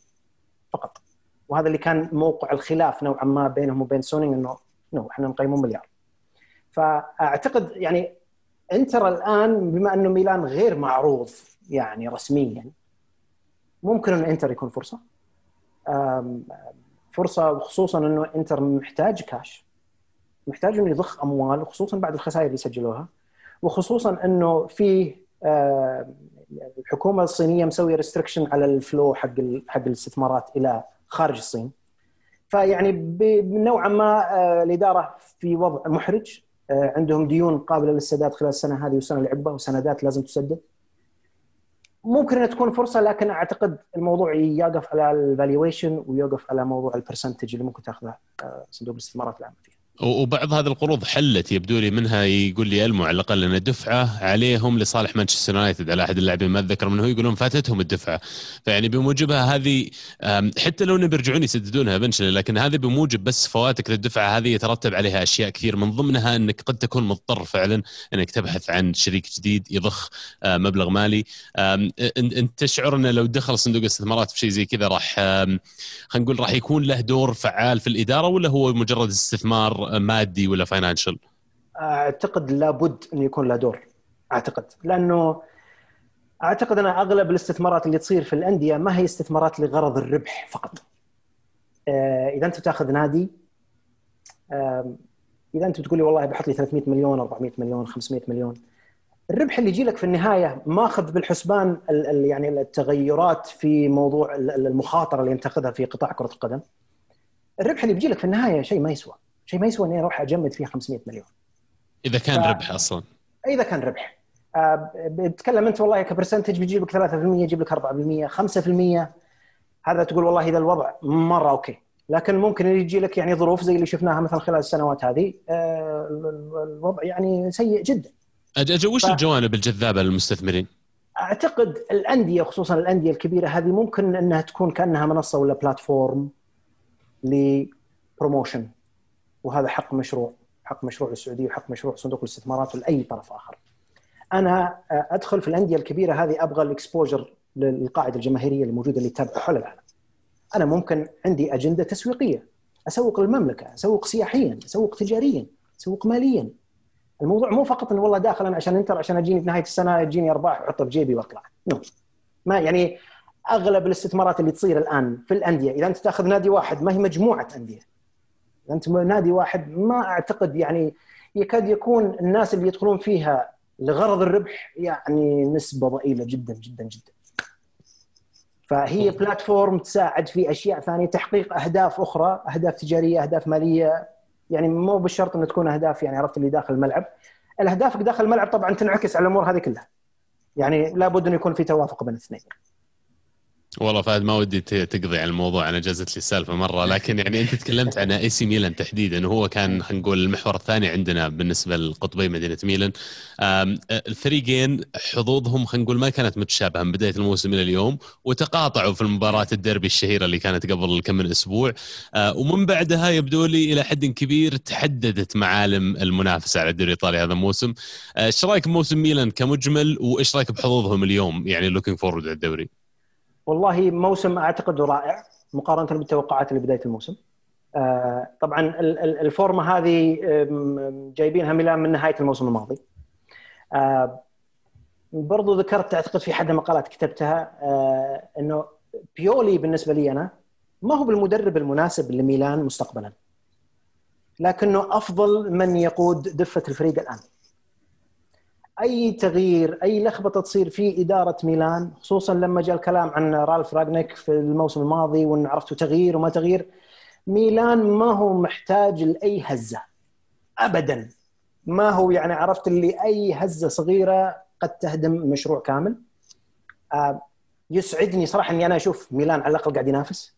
فقط، وهذا اللي كان موقع الخلاف نوعا ما بينهم وبين سونينج، إنه إنه إحنا نقيمون مليار. فأعتقد يعني إنتر الآن بما إنه ميلان غير معروض يعني رسميا، ممكن إن إنتر يكون فرصة فرصة وخصوصا إنه إنتر محتاج كاش، محتاج إنه يضخ أموال، وخصوصا بعد الخسائر اللي سجلوها، وخصوصا إنه في الحكومة الصينية مسوية ريستريكشن على الفلو حق حق الاستثمارات إلى خارج الصين. فيعني بنوعا ما الإدارة في وضع محرج، عندهم ديون قابلة للسداد خلال السنة هذه والسنة اللي عقبها، وسندات لازم تسدد. ممكن أن تكون فرصة، لكن أعتقد الموضوع يقف على الفاليويشن ويقف على موضوع البرسنتج اللي ممكن تأخذه صندوق الاستثمارات العامة فيها. وبعض هذه القروض حلت يبدو لي منها، يقول لي ألمو على الأقل أن دفعة عليهم لصالح مانشستر يونايتد على أحد اللاعبين ما أتذكر منه، يقولون فاتتهم الدفعة، فيعني بموجبها هذه حتى لو إنهم بيرجعون يسددونها بنشلة، لكن هذه بموجب بس فواتك للدفعة هذه يترتب عليها أشياء كثير، من ضمنها أنك قد تكون مضطر فعلا أنك تبحث عن شريك جديد يضخ مبلغ مالي. أنت تشعر أن لو دخل صندوق الاستثمارات في شيء زي كذا راح خلينا نقول راح يكون له دور فعال في الإدارة، ولا هو مجرد استثمار مادي ولا فاينانشال؟ أعتقد لابد أن يكون له دور، أعتقد لأنه أعتقد أنا أغلب الاستثمارات اللي تصير في الأندية ما هي استثمارات لغرض الربح فقط. إذا أنت تأخذ نادي، إذا أنت بتقولي والله بحط لي ثلاثمئة مليون أربعمئة مليون خمسمئة مية مليون، الربح اللي يجي لك في النهاية ما أخذ بالحسبان يعني التغيرات في موضوع المخاطرة اللي تأخذها في قطاع كرة القدم. الربح اللي بيجي لك في النهاية شيء ما يسوى، شيء ما يسوى اني اروح اجمد فيه خمسمئة مليون اذا كان ف... ربح اصلا، اذا كان ربح أه بتكلم انت والله كبرسنتج بيجيب لك ثلاثة بالمئة يجيب لك أربعة بالمئة خمسة بالمئة، هذا تقول والله اذا الوضع مره اوكي، لكن ممكن يجي لك يعني ظروف زي اللي شفناها مثلا خلال السنوات هذه، أه الوضع يعني سيء جدا. اجل وش ف... الجوانب الجذابه للمستثمرين؟ اعتقد الانديه خصوصا الانديه الكبيره هذه ممكن انها تكون كانها منصه ولا بلاتفورم لبروموشن، وهذا حق مشروع، حق مشروع السعودية وحق مشروع صندوق الاستثمارات لأي طرف آخر. أنا أدخل في الأندية الكبيرة هذه أبغى الإكسبوجر للقاعدة الجماهيرية الموجودة اللي تتابع حول العالم. أنا ممكن عندي أجندة تسويقية، أسوق المملكة، أسوق سياحيا، أسوق تجاريا، أسوق ماليا. الموضوع مو فقط إن والله داخل أنا عشان إنتر عشان أجيني بنهاية السنة أجيني أرباح وأحطه في جيبي وأطلع. نو. ما يعني أغلب الاستثمارات اللي تصير الآن في الأندية، إذا أنت تأخذ نادي واحد ما هي مجموعة أندية. أنت نادي واحد ما أعتقد يعني يكاد يكون الناس اللي يدخلون فيها لغرض الربح يعني نسبة ضئيلة جدا جدا جدا. فهي بلاتفورم تساعد في أشياء ثانية، تحقيق أهداف أخرى، أهداف تجارية، أهداف مالية، يعني مو بالشرط أن تكون أهداف يعني عرفت اللي داخل الملعب. أهدافك داخل الملعب طبعا تنعكس على الأمور هذه كلها، يعني لابد أن يكون في توافق بين الاثنين. والله فهد ما ودي تقضي على الموضوع، أنا جازت لي السالفة مرة، لكن يعني أنت تكلمت عن إي سي ميلان تحديدا، وهو كان هنقول المحور الثاني عندنا بالنسبة لقطبي مدينة ميلان. الفريقين حظوظهم هنقول ما كانت متشابهة من بداية الموسم إلى اليوم، وتقاطعوا في المباراة الديربي الشهيرة اللي كانت قبل كم من أسبوع، ومن بعدها يبدو لي إلى حد كبير تحددت معالم المنافسة على الدوري الإيطالي هذا الموسم. إيش رأيك بموسم ميلان كمجمل، وإيش رأيك بحظوظهم اليوم يعني لوكينج فورورد على الدوري؟ والله موسم أعتقد رائع مقارنة بالتوقعات اللي بداية الموسم. طبعا الفورمة هذه جايبينها ميلان من نهاية الموسم الماضي. برضو ذكرت أعتقد في حد مقالات كتبتها أنه بيولي بالنسبة لي أنا ما هو بالمدرب المناسب لميلان مستقبلا، لكنه أفضل من يقود دفة الفريق الآن. أي تغيير، أي لخبطة تصير في إدارة ميلان، خصوصا لما جاء الكلام عن رالف راغنيك في الموسم الماضي وإن عرفتوا تغيير وما تغيير، ميلان ما هو محتاج لأي هزة أبدا. ما هو يعني عرفت اللي أي هزة صغيرة قد تهدم مشروع كامل. يسعدني صراحة أني أنا أشوف ميلان على الأقل قاعد ينافس،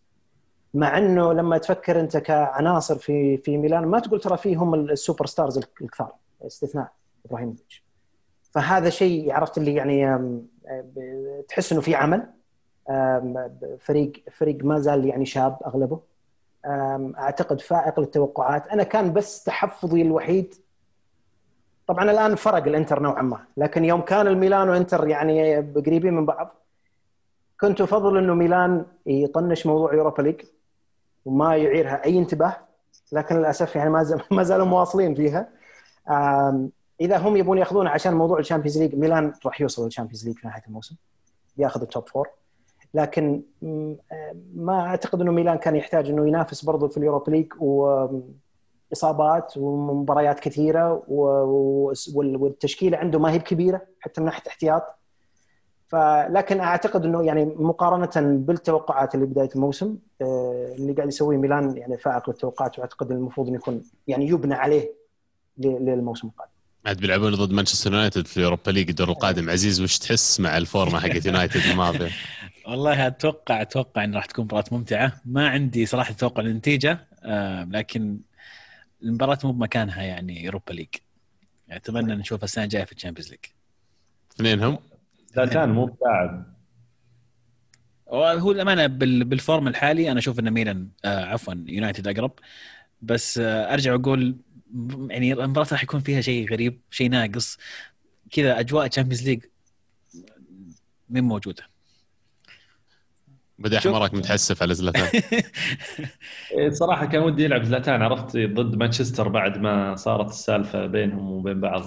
مع أنه لما تفكر أنت كعناصر في في ميلان ما تقول ترى فيهم السوبر ستارز الكثار استثناء إبراهيموفيتش. فهذا شيء عرفت اللي يعني تحس انه في عمل، فريق فريق ما زال يعني شاب اغلبه، اعتقد فائق للتوقعات. انا كان بس تحفظي الوحيد، طبعا الان فرق الانتر نوعا ما، لكن يوم كان الميلان وانتر يعني قريبين من بعض كنت افضل انه ميلان يطنش موضوع يوروبا ليج وما يعيرها اي انتباه، لكن للاسف يعني ما زالوا مواصلين فيها. إذا هم يبون يأخذون عشان موضوع الشامبيونز ليج، ميلان راح يوصل للشامبيونز ليج في نهاية الموسم، يأخذ التوب فور، لكن ما أعتقد إنه ميلان كان يحتاج إنه ينافس برضو في اليوروبا ليج، وإصابات ومباريات كثيرة والتشكيلة عنده ما هي كبيرة حتى من ناحية احتياط. فلكن أعتقد إنه يعني مقارنة بالتوقعات اللي بداية الموسم اللي قاعد يسويه ميلان يعني فائق للتوقعات، وأعتقد المفروض إنه يكون يعني يبنى عليه للموسم القادم. عاد بيلعبون ضد مانشستر يونايتد في اليوروبا ليج الدور القادم. عزيز وش تحس مع الفورمه حقت يونايتد الماضيه؟ والله اتوقع اتوقع ان راح تكون مباراه ممتعه. ما عندي صراحه توقع النتيجه، آه لكن المباراه مو بمكانها يعني يوروبا ليج. اتمنى نشوفها السنه الجايه في الشامبيونز ليج. اثنينهم زلاتان مو بتاعب، هو الامانه بالفورم الحالي انا اشوف ان ميلان آه عفوا يونايتد اقرب، بس آه ارجع اقول يعني المباراة راح يكون فيها شيء غريب، شيء ناقص كذا. أجواء تشامبيونز ليج مين موجودة؟ بدأ حمارك متحسف على زلاتان. صراحة كان ودي يلعب زلاتان، عرفت، ضد مانشستر بعد ما صارت السالفة بينهم وبين بعض،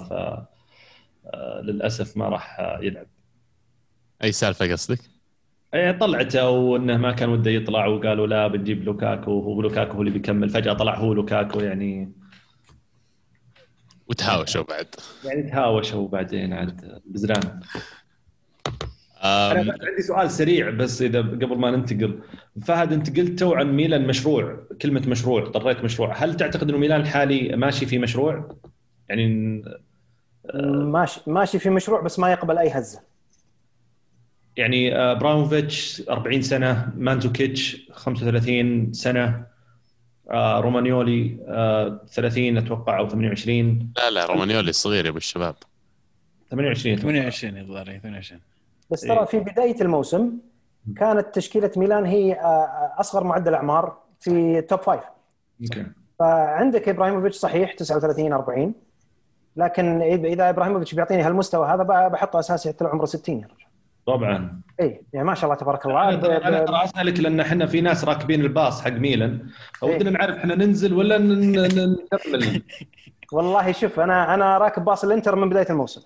للأسف ما راح يلعب. أي سالفة قصدك؟ اي طلعته، وانه ما كان وده يطلع وقالوا لا بنجيب لوكاكو، ولوكاكو هو اللي بيكمل، فجأة طلع هو لوكاكو يعني، وتهاوشوا بعد يعني تهاوشوا بعدين عاد بزران. أنا عندي سؤال سريع بس إذا قبل ما ننتقل، فهد أنت قلت تو عن ميلان مشروع، كلمة مشروع طريت مشروع، هل تعتقد إنه ميلان الحالي ماشي في مشروع؟ يعني ماشي ماشي في مشروع بس ما يقبل أي هزة. يعني براونوفيتش أربعين سنة، مانزوكيتش خمسة وثلاثين سنة، آه رومانيولي آه ثلاثين أتوقع أو ثمانية وعشرين. لا لا رومانيولي صغير يا أبو الشباب، ثمانية وعشرين ثمانية وعشرين الظاهر ثمانية وعشرين. بس ترى إيه؟ في بداية الموسم كانت تشكيلة ميلان هي آه أصغر معدل أعمار في توب فايف. okay. فعندك إبراهيموفيتش صحيح تسعة وثلاثين أربعين، لكن إذا إبراهيموفيتش بيعطيني هالمستوى هذا بحطه أساسي حتى عمره ستين يا رجل. طبعا اي يعني ما شاء الله تبارك الله. انا ترى اسالك لان احنا في ناس راكبين الباص حق ميلان، فودنا نعرف احنا ننزل ولا نكمل. والله شوف انا انا راكب باص الانتر من بدايه الموسم.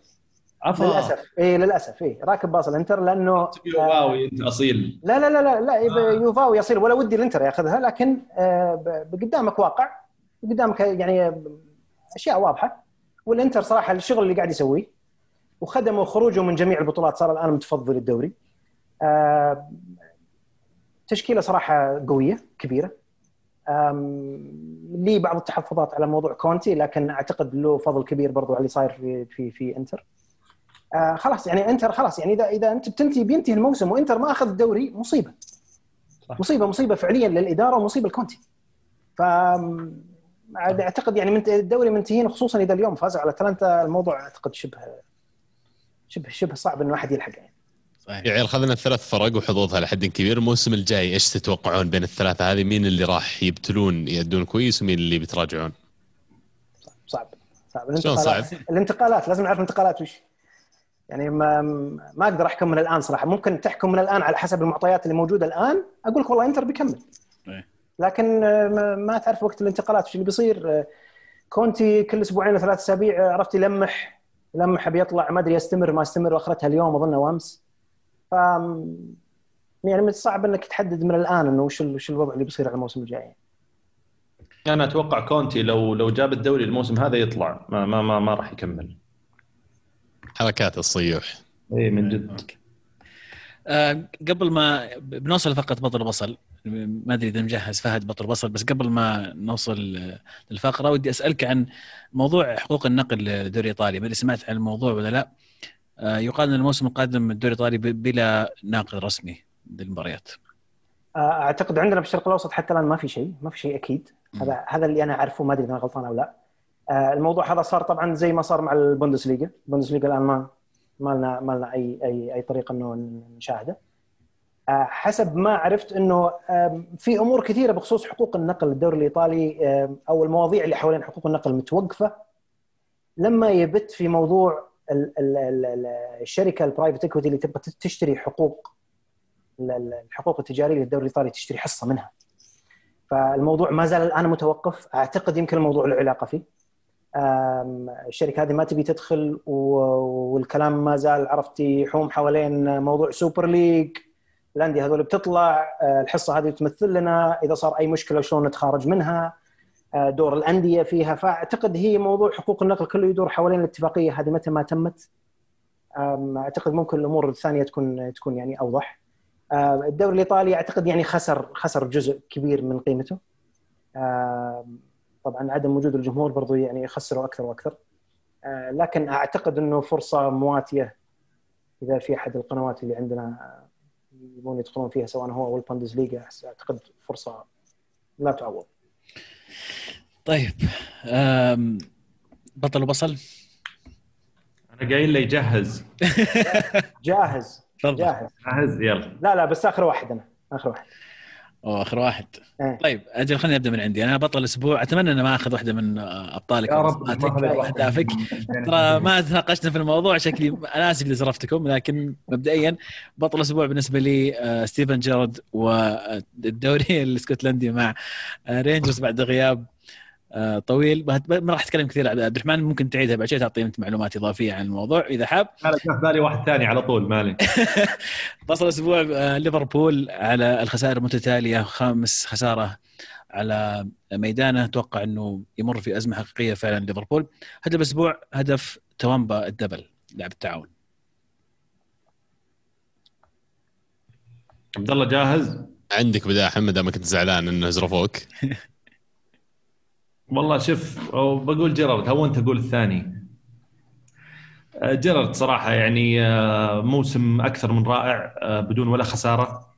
عفوا للاسف اي للاسف اي راكب باص الانتر لانه يوفاوي انت اصيل. لا لا لا لا, لا آه. يوفاوي اصيل ولا ودي الانتر ياخذها، لكن قدامك واقع قدامك يعني اشياء واضحه، والانتر صراحه الشغل اللي قاعد يسويه وخدموا خروجه من جميع البطولات، صار الآن متفضل الدوري. تشكيلة صراحة قوية كبيرة، لي بعض التحفظات على موضوع كونتي، لكن أعتقد له فضل كبير برضو على اللي صاير في في في إنتر. خلاص يعني إنتر خلاص يعني إذا إذا أنت بتنتهي بينتهي الموسم وإنتر ما أخذ الدوري، مصيبة مصيبة مصيبة فعليا للإدارة ومصيبة لكونتي. ف أعتقد يعني من الدوري منتهين، خصوصا إذا اليوم فاز على أتلانتا، الموضوع أعتقد شبه شبه شبه صعب إنه واحد يلحق يعني. صحيح. يعني خذنا الثلاث فرق وحظوظها لحد كبير. الموسم الجاي إيش تتوقعون بين الثلاثة هذه؟ مين اللي راح يبتلون يدون كويس ومين اللي بتراجعون؟ صعب صعب. الانتقالات صعب. الانتقالات لازم نعرف انتقالات وش يعني. ما ما أقدر أحكم من الآن صراحة. ممكن تحكم من الآن على حسب المعطيات اللي موجودة الآن، أقول لك والله إنتر بيكمل. لكن ما تعرف وقت الانتقالات وش اللي بيصير. كونتي كل أسبوعين وثلاث أسابيع عرفت يلمح لما حب يطلع، ما ادري يستمر ما استمر، واخرتها اليوم اظن وامس. ف يعني من الصعب انك تحدد من الان انه وش وش الوضع اللي بيصير على الموسم الجاي. انا اتوقع كونتي لو لو جاب الدوري الموسم هذا يطلع ما ما ما, ما راح يكمل. حركات الصيوح اي من جد. آه قبل ما بنوصل فقره بطل بصل، ما ادري اذا مجهز فهد بطل بصل، بس قبل ما نوصل للفقره ودي اسالك عن موضوع حقوق النقل للدوري الايطالي. ما ادري سمعت عن الموضوع ولا لا؟ آه يقال ان الموسم القادم الدوري الايطالي بلا ناقل رسمي للمباريات. اعتقد عندنا بالشرق الاوسط حتى الان ما في شيء، ما في شي اكيد. هذا هذا اللي انا اعرفه، ما ادري اذا انا غلطان او لا. آه الموضوع هذا صار طبعا زي ما صار مع البوندسليغا. البوندسليغا الان ما ما لنا ما لنا اي اي اي طريقه انه نشاهده. آه حسب ما عرفت انه آه في امور كثيره بخصوص حقوق النقل للدوري الايطالي، آه او المواضيع اللي حوالين حقوق النقل متوقفه لما يبت في موضوع ال ال ال الشركه البرايفت ايكويتي اللي تبغى تشتري حقوق الحقوق التجاريه للدوري الايطالي، تشتري حصه منها. فالموضوع ما زال الان متوقف. اعتقد يمكن الموضوع له علاقه فيه، الشركه هذه ما تبي تدخل، والكلام ما زال عرفتي يحوم حوالين موضوع سوبر ليج، الانديه هذول بتطلع، الحصه هذه تمثل لنا، اذا صار اي مشكله شلون نتخارج منها، دور الانديه فيها. فاعتقد هي موضوع حقوق النقل كله يدور حوالين الاتفاقيه هذه متى ما تمت. اعتقد ممكن الامور الثانيه تكون تكون يعني اوضح. الدوري الايطالي اعتقد يعني خسر خسر جزء كبير من قيمته. طبعا عدم وجود الجمهور برضو يعني يخسروا اكثر واكثر، لكن اعتقد انه فرصه مواتيه اذا في احد القنوات اللي عندنا يبون يدخلون فيها سواء هو او البوندسليغا، اعتقد فرصه لا تعوض. طيب بطل وبصل انا قايل لي جهز. جاهز جاهز جاهز يلا. لا لا بس اخر واحد انا اخر واحد أو آخر واحد. أه. طيب أجل خلينا نبدأ من عندي. أنا بطل الأسبوع أتمنى أن ما أخذ واحدة من أبطالك وأهدافك، ترى ما تناقشنا في الموضوع، شكلي أنا آسف لزرفتكم، لكن مبدئيا بطل الأسبوع بالنسبة لي آه ستيفن جيرارد والدوري الاسكتلندي مع آه رينجرز بعد غياب آه طويل. ما راح أتكلم كثير عبد الرحمن، ممكن تعيدها بعد شوي تعطي أنت معلومات إضافية عن الموضوع إذا حاب. أنا كان في بالي واحد ثاني على طول مالي. بطل الأسبوع ليفربول على الخسائر المتتالية، خامس خسارة على ميدانه، أتوقع إنه يمر في أزمة حقيقية فعلا ليفربول. هذا الأسبوع هدف توامبا الدبل لاعب التعاون. عبد الله جاهز؟ عندك بداية حمد ما كنت زعلان إنه زرفوك. والله شوف، أو بقول جيرارد، هو أنت أقول الثاني. جيرارد صراحة يعني موسم أكثر من رائع بدون ولا خسارة،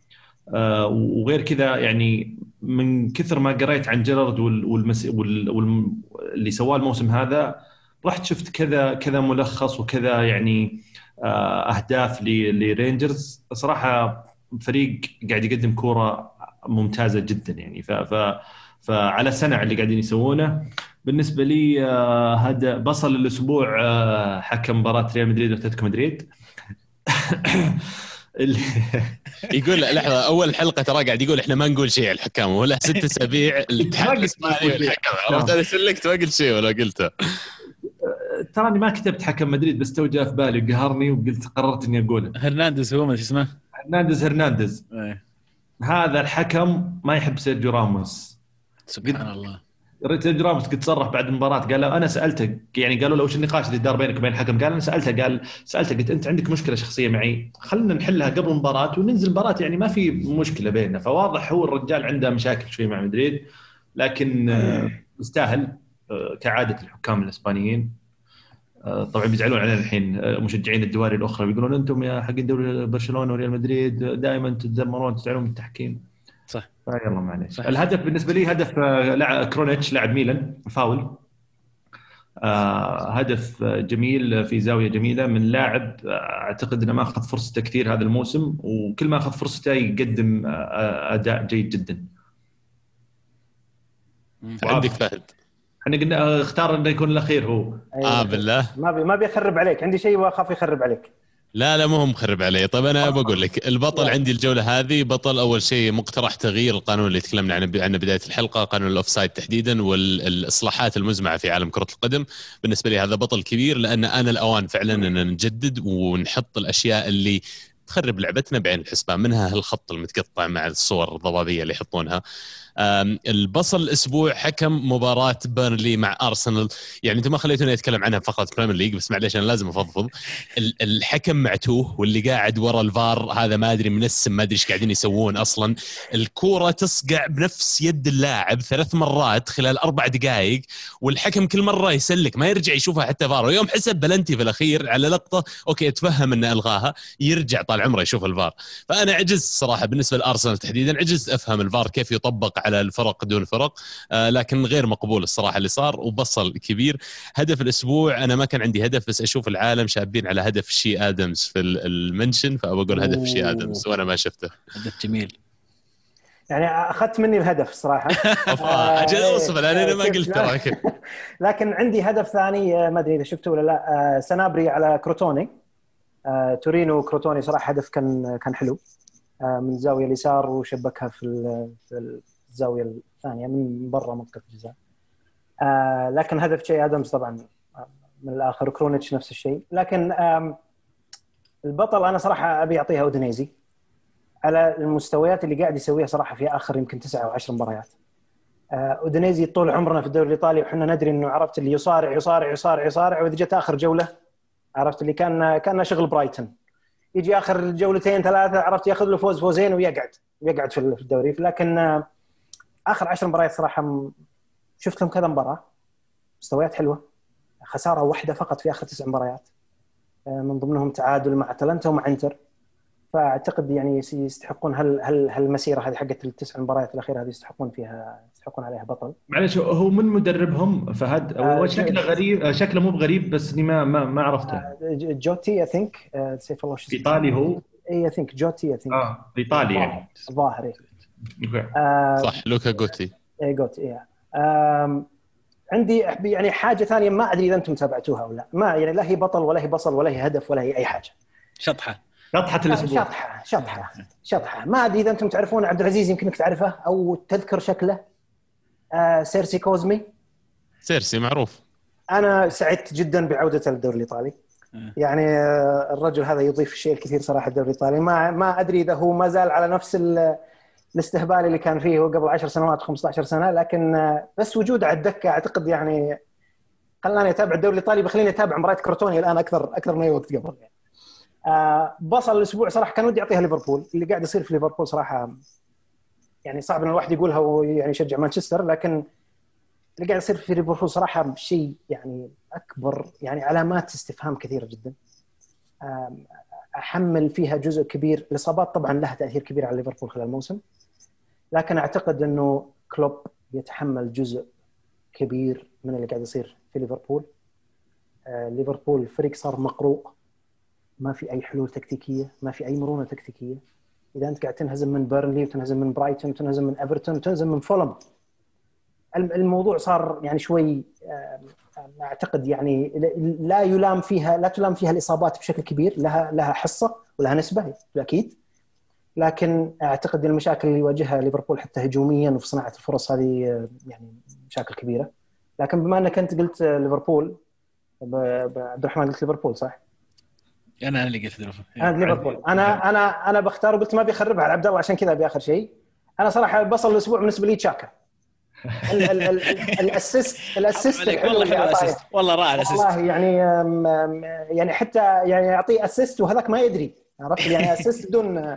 وغير كذا يعني من كثر ما قريت عن جيرارد والمس واللي سواه الموسم هذا، رحت شفت كذا كذا ملخص وكذا يعني أهداف لرينجرز. صراحة فريق قاعد يقدم كرة ممتازة جدا يعني، فف فعلى سنة اللي قاعدين يسوونه. بالنسبة لي هذا بصل الأسبوع حكم مباراة ريال مدريد وأتلتيكو مدريد. يقول لحظة، أول حلقة ترى قاعد يقول إحنا ما نقول شيء على الحكام ولا ست أسابيع الاتحاد الإسباني والحكم. عرفت أنا سلكت ما قلت شيء ولا قلته. تراني ما كتبت حكم مدريد، بس تو جاء في بالي قهرني وقلت قررت إني أقوله. هرنانديز هو ما اسمه؟ هرنانديز هرنانديز. هذا الحكم ما يحب سيرجيو راموس. سبحان الله. سيرجيو راموس قد صرح بعد المباراة، قال انا سالته، يعني قالوا له وش النقاش اللي دار بينك وبين الحكم؟ قال انا سالته، قال سالته قلت انت عندك مشكله شخصيه معي، خلينا نحلها قبل المباراة وننزل المباراة، يعني ما في مشكله بيننا. فواضح هو الرجال عنده مشاكل شوي مع مدريد، لكن يستاهل كعاده الحكام الاسبانيين. طبعا بيزعلون علينا الحين مشجعين الدواري الاخرى، بيقولون انتم يا حق الدوري برشلونه وريال مدريد دائما تتذمرون تزعلون من التحكيم. صح. يلا معليش. الهدف بالنسبه لي هدف كرونيتش لاعب ميلان، فاول. آه هدف جميل في زاويه جميله من لاعب اعتقد انه ما اخذ فرصته كثير هذا الموسم، وكل ما اخذ فرصته يقدم اداء جيد جدا. عندك فهد؟ احنا قلنا اختار انه يكون الاخير هو. اه بالله ما بي ما بيخرب عليك، عندي شيء واخاف يخرب عليك. لا لا مو مخرب عليه. طيب أنا بقول لك البطل عندي الجولة هذه. بطل أول شيء مقترح تغيير القانون اللي تكلمنا عنه عنه بداية الحلقة، قانون الأوفسايد تحديدا والإصلاحات المزمعة في عالم كرة القدم. بالنسبة لي هذا بطل كبير، لأن أنا الأوان فعلا أن نجدد ونحط الأشياء اللي تخرب لعبتنا بعين الحسبان. منها هالخط المتقطع مع الصور الضبابية اللي يحطونها. البصل الأسبوع حكم مباراة بيرنلي مع أرسنال. يعني أنتم ما خليتوني أتكلم عنها فقط بريمير ليج، بس معليش أنا لازم أفضفض. الحكم معتوه، واللي قاعد ورا الفار هذا ما أدري منسم، ما أدري إيش قاعدين يسوون أصلا. الكورة تصقع بنفس يد اللاعب ثلاث مرات خلال أربع دقائق، والحكم كل مرة يسلك ما يرجع يشوفها حتى فار. ويوم حسب بلنتي في الأخير على لقطة أوكي أتفهم إنه ألغاها، يرجع طال عمره يشوف الفار. فأنا عجز صراحة بالنسبة لأرسنال تحديدا، عجز أفهم الفار كيف يطبق على الفرق دون فرق، آه لكن غير مقبول الصراحة اللي صار. وبصل كبير. هدف الأسبوع أنا ما كان عندي هدف، بس أشوف العالم شابين على هدف شي آدمز في المنشن، فأقول هدف شي آدمز وأنا ما شفته. هدف جميل، يعني أخذت مني الهدف صراحة. أجل أوصف أنا ما قلت. لكن عندي هدف ثاني ما أدري إذا شفته ولا لا، سنابري على كروتوني، تورينو كروتوني. صراحة هدف كان كان حلو من الزاوية اليسار، وشبكها في الزاوية الثانية من برا منطقة الجزاء. لكن هدف شيء آدمز طبعا من الآخر، كرونيتش نفس الشيء. لكن البطل أنا صراحة أبي أعطيها أودينيزي على المستويات اللي قاعد يسويها صراحة في آخر يمكن تسعة أو عشر مباريات. أودينيزي طول عمرنا في الدوري الإيطالي وحنا ندري إنه عرفت اللي يصارع يصارع يصارع يصارع، وإذا جت آخر جولة عرفت اللي كان كان شغل برايتن، يجي آخر جولتين ثلاثة عرفت يأخذ له فوز فوزين ويقعد يقعد في الدوري. لكن آخر عشر مباريات صراحة شفت لهم كذا مباراة مستويات حلوة، خسارة واحدة فقط في آخر تسع مباريات، من ضمنهم تعادل مع أتلانتا ومع إنتر. فاعتقد يعني يستحقون هل هل هالمسيره هذه حقت التسع مباريات الاخيره هذه يستحقون فيها، يستحقون عليها بطل. معلش هو من مدربهم فهد آه شكله غريب، شكله مو بغريب بس اني ما ما, ما عرفته. آه جوتي اي ثينك سيف الله شو ايطالي هو اي ثينك جوتي اي ثينك اه ايطالي يعني ظاهري آه صح لوكا جوتي اي جوتي اي آه. عندي يعني حاجه ثانيه ما ادري اذا انتم تابعتوها ولا ما، يعني لا هي بطل ولا هي بصل ولا هي هدف ولا هي اي حاجه. شطحه شطحة الأسبوع. شطحة شطحة شطحة. ما أدري إذا أنتم تعرفون، عبد العزيز يمكنك تعرفه أو تذكر شكله، آه سيرسي كوزمي. سيرسي معروف. أنا سعدت جدا بعودته للدوري الإيطالي. يعني آه الرجل هذا يضيف شيء الكثير صراحة الدوري الإيطالي. ما ما أدري إذا هو ما زال على نفس الاستهبال اللي كان فيه قبل عشر سنوات خمسة عشر سنة، لكن آه بس وجوده على الدكة أعتقد يعني خلاني أتابع الدوري الإيطالي، بخليني أتابع مباريات كروتوني الآن أكثر أكثر من أي وقت قبل. يعني. آه بصل الأسبوع صراحة كان ودي أعطيها ليفربول. اللي قاعد يصير في ليفربول صراحة يعني صعب إن الواحد يقولها ويعني يشجع مانشستر، لكن اللي قاعد يصير في ليفربول صراحة شيء يعني أكبر، يعني علامات استفهام كثيرة جدا. آه أحمل فيها جزء كبير الإصابات طبعا لها تأثير كبير على ليفربول خلال الموسم، لكن أعتقد إنه كلوب يتحمل جزء كبير من اللي قاعد يصير في ليفربول. آه ليفربول فريق صار مقروء، ما في أي حلول تكتيكية، ما في أي مرونة تكتيكية. إذا أنت قاعد تنهزم من بيرنلي وتنهزم من برايتون وتنهزم من إيفرتون وتنهزم من فولم، الموضوع صار يعني شوي أعتقد يعني لا يلام فيها، لا تلام فيها الإصابات بشكل كبير، لها لها حصة ولها نسبة أكيد، لكن أعتقد المشاكل اللي يواجهها ليفربول حتى هجوميا وفي صناعة الفرص هذه يعني مشاكل كبيرة. لكن بما أنك أنت قلت ليفربول، عبد الرحمن قلت ليفربول صح؟ انا اللي قلت ليفربول انا ليفربول انا انا انا بختار وقلت ما بيخربها على عبد الله عشان كذا باخر شيء. انا صراحه بصل الاسبوع بالنسبه لي تشاكا، الاسيست الاسيست والله حلو الاسيست والله رائع الاسيست والله. يعني يعني حتى يعني يعطيه اسيست وهذاك ما يدري عرفت يعني اسيست بدون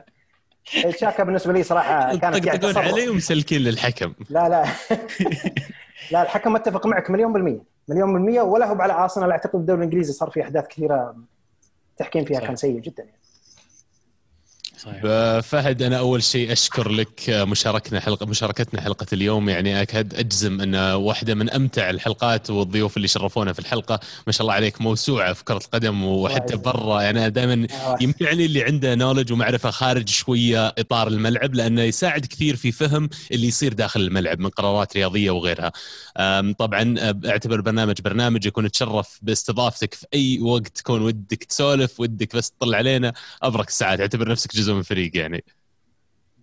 تشاكا. بالنسبه لي صراحه كانت يعني تصرف علي ومسلكين للحكم. لا لا لا الحكم اتفق معك مليون بالمية مليون بالمية. ولا هو على ارسنال، اعتقد الدوري الانجليزي صار فيه احداث كثيره تحكيم فيها صحيح. كان سيء جدا يعني. فهد أنا أول شيء أشكر لك مشاركتنا حلقة مشاركتنا حلقة اليوم. يعني أكاد أجزم أن واحدة من أمتع الحلقات، والضيوف اللي شرفونا في الحلقة ما شاء الله عليك موسوعة في كرة القدم وحتى برا. يعني دائما يمتعني اللي عنده نولج ومعرفة خارج شوية إطار الملعب، لأنه يساعد كثير في فهم اللي يصير داخل الملعب من قرارات رياضية وغيرها. طبعا أعتبر برنامج برنامج يكون تشرف باستضافتك في أي وقت تكون ودك تسولف، ودك بس تطلع علينا أبرك الساعات. أعتبر نفسك جزء من فريق. يعني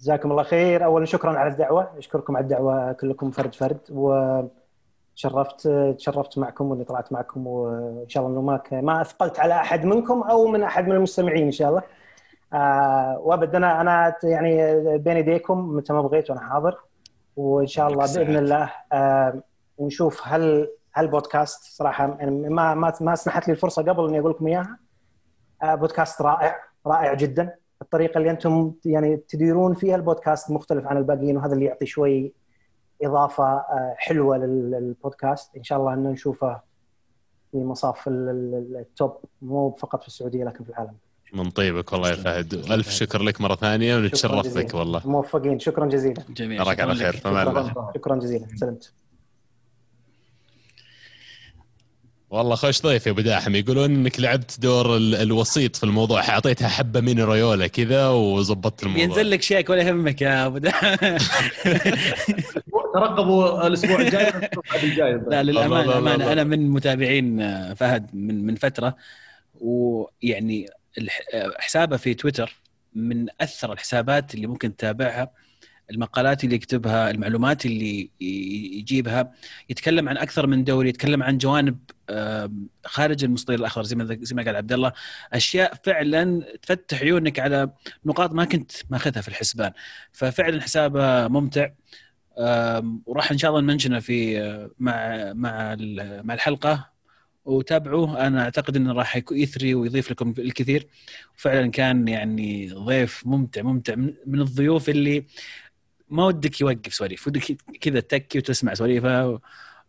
جزاكم الله خير. أولا شكرا على الدعوة، أشكركم على الدعوة كلكم فرد فرد، وشرفت تشرفت معكم واللي طلعت معكم، وإن شاء الله إنه ما ما أثقلت على أحد منكم أو من أحد من المستمعين إن شاء الله. آه وابد انا انا يعني بين ايديكم متى ما بغيت وانا حاضر، وان شاء الله باذن الله آه نشوف هل هالبودكاست صراحه يعني ما ما ما سنحت لي الفرصه قبل اني اقول لكم اياها. آه بودكاست رائع رائع جدا، الطريقه اللي انتم يعني تديرون فيها البودكاست مختلف عن الباقيين، وهذا اللي يعطي شوي اضافه آه حلوه للبودكاست. ان شاء الله انه نشوفه في مصاف التوب، مو فقط في السعوديه لكن في العالم. من طيبك والله يا فهد، ألف شكر لك مرة ثانية ونتشرف بك والله. موفقين، شكرا جزيلا. جميل. نراك على خير. شكرا, شكرا جزيلا. سلمت. والله خوش ضيف يا بداحم، يقولون انك لعبت دور الوسيط في الموضوع، اعطيتها حبة من ريولة كذا وزبطت الموضوع. ينزل لك شيك ولا يهمك يا بداحم. ترقبوا الاسبوع الجاي الجاي. لا للامانة أمانة انا من متابعين فهد من من فترة، ويعني حسابه في تويتر من أثر الحسابات اللي ممكن تتابعها، المقالات اللي يكتبها، المعلومات اللي يجيبها، يتكلم عن أكثر من دوري، يتكلم عن جوانب خارج المسطير الأخضر زي ما زي ما قال عبد الله، أشياء فعلا تفتح عيونك على نقاط ما كنت ماخذها في الحسبان. ففعلا حسابه ممتع، وراح إن شاء الله نمنشنه في مع مع مع الحلقة، وتابعوه. أنا أعتقد أنه راح يثري ويضيف لكم الكثير، وفعلا كان يعني ضيف ممتع ممتع من الضيوف اللي ما ودك يوقف سواليف، ودك كذا تكي وتسمع سواليفه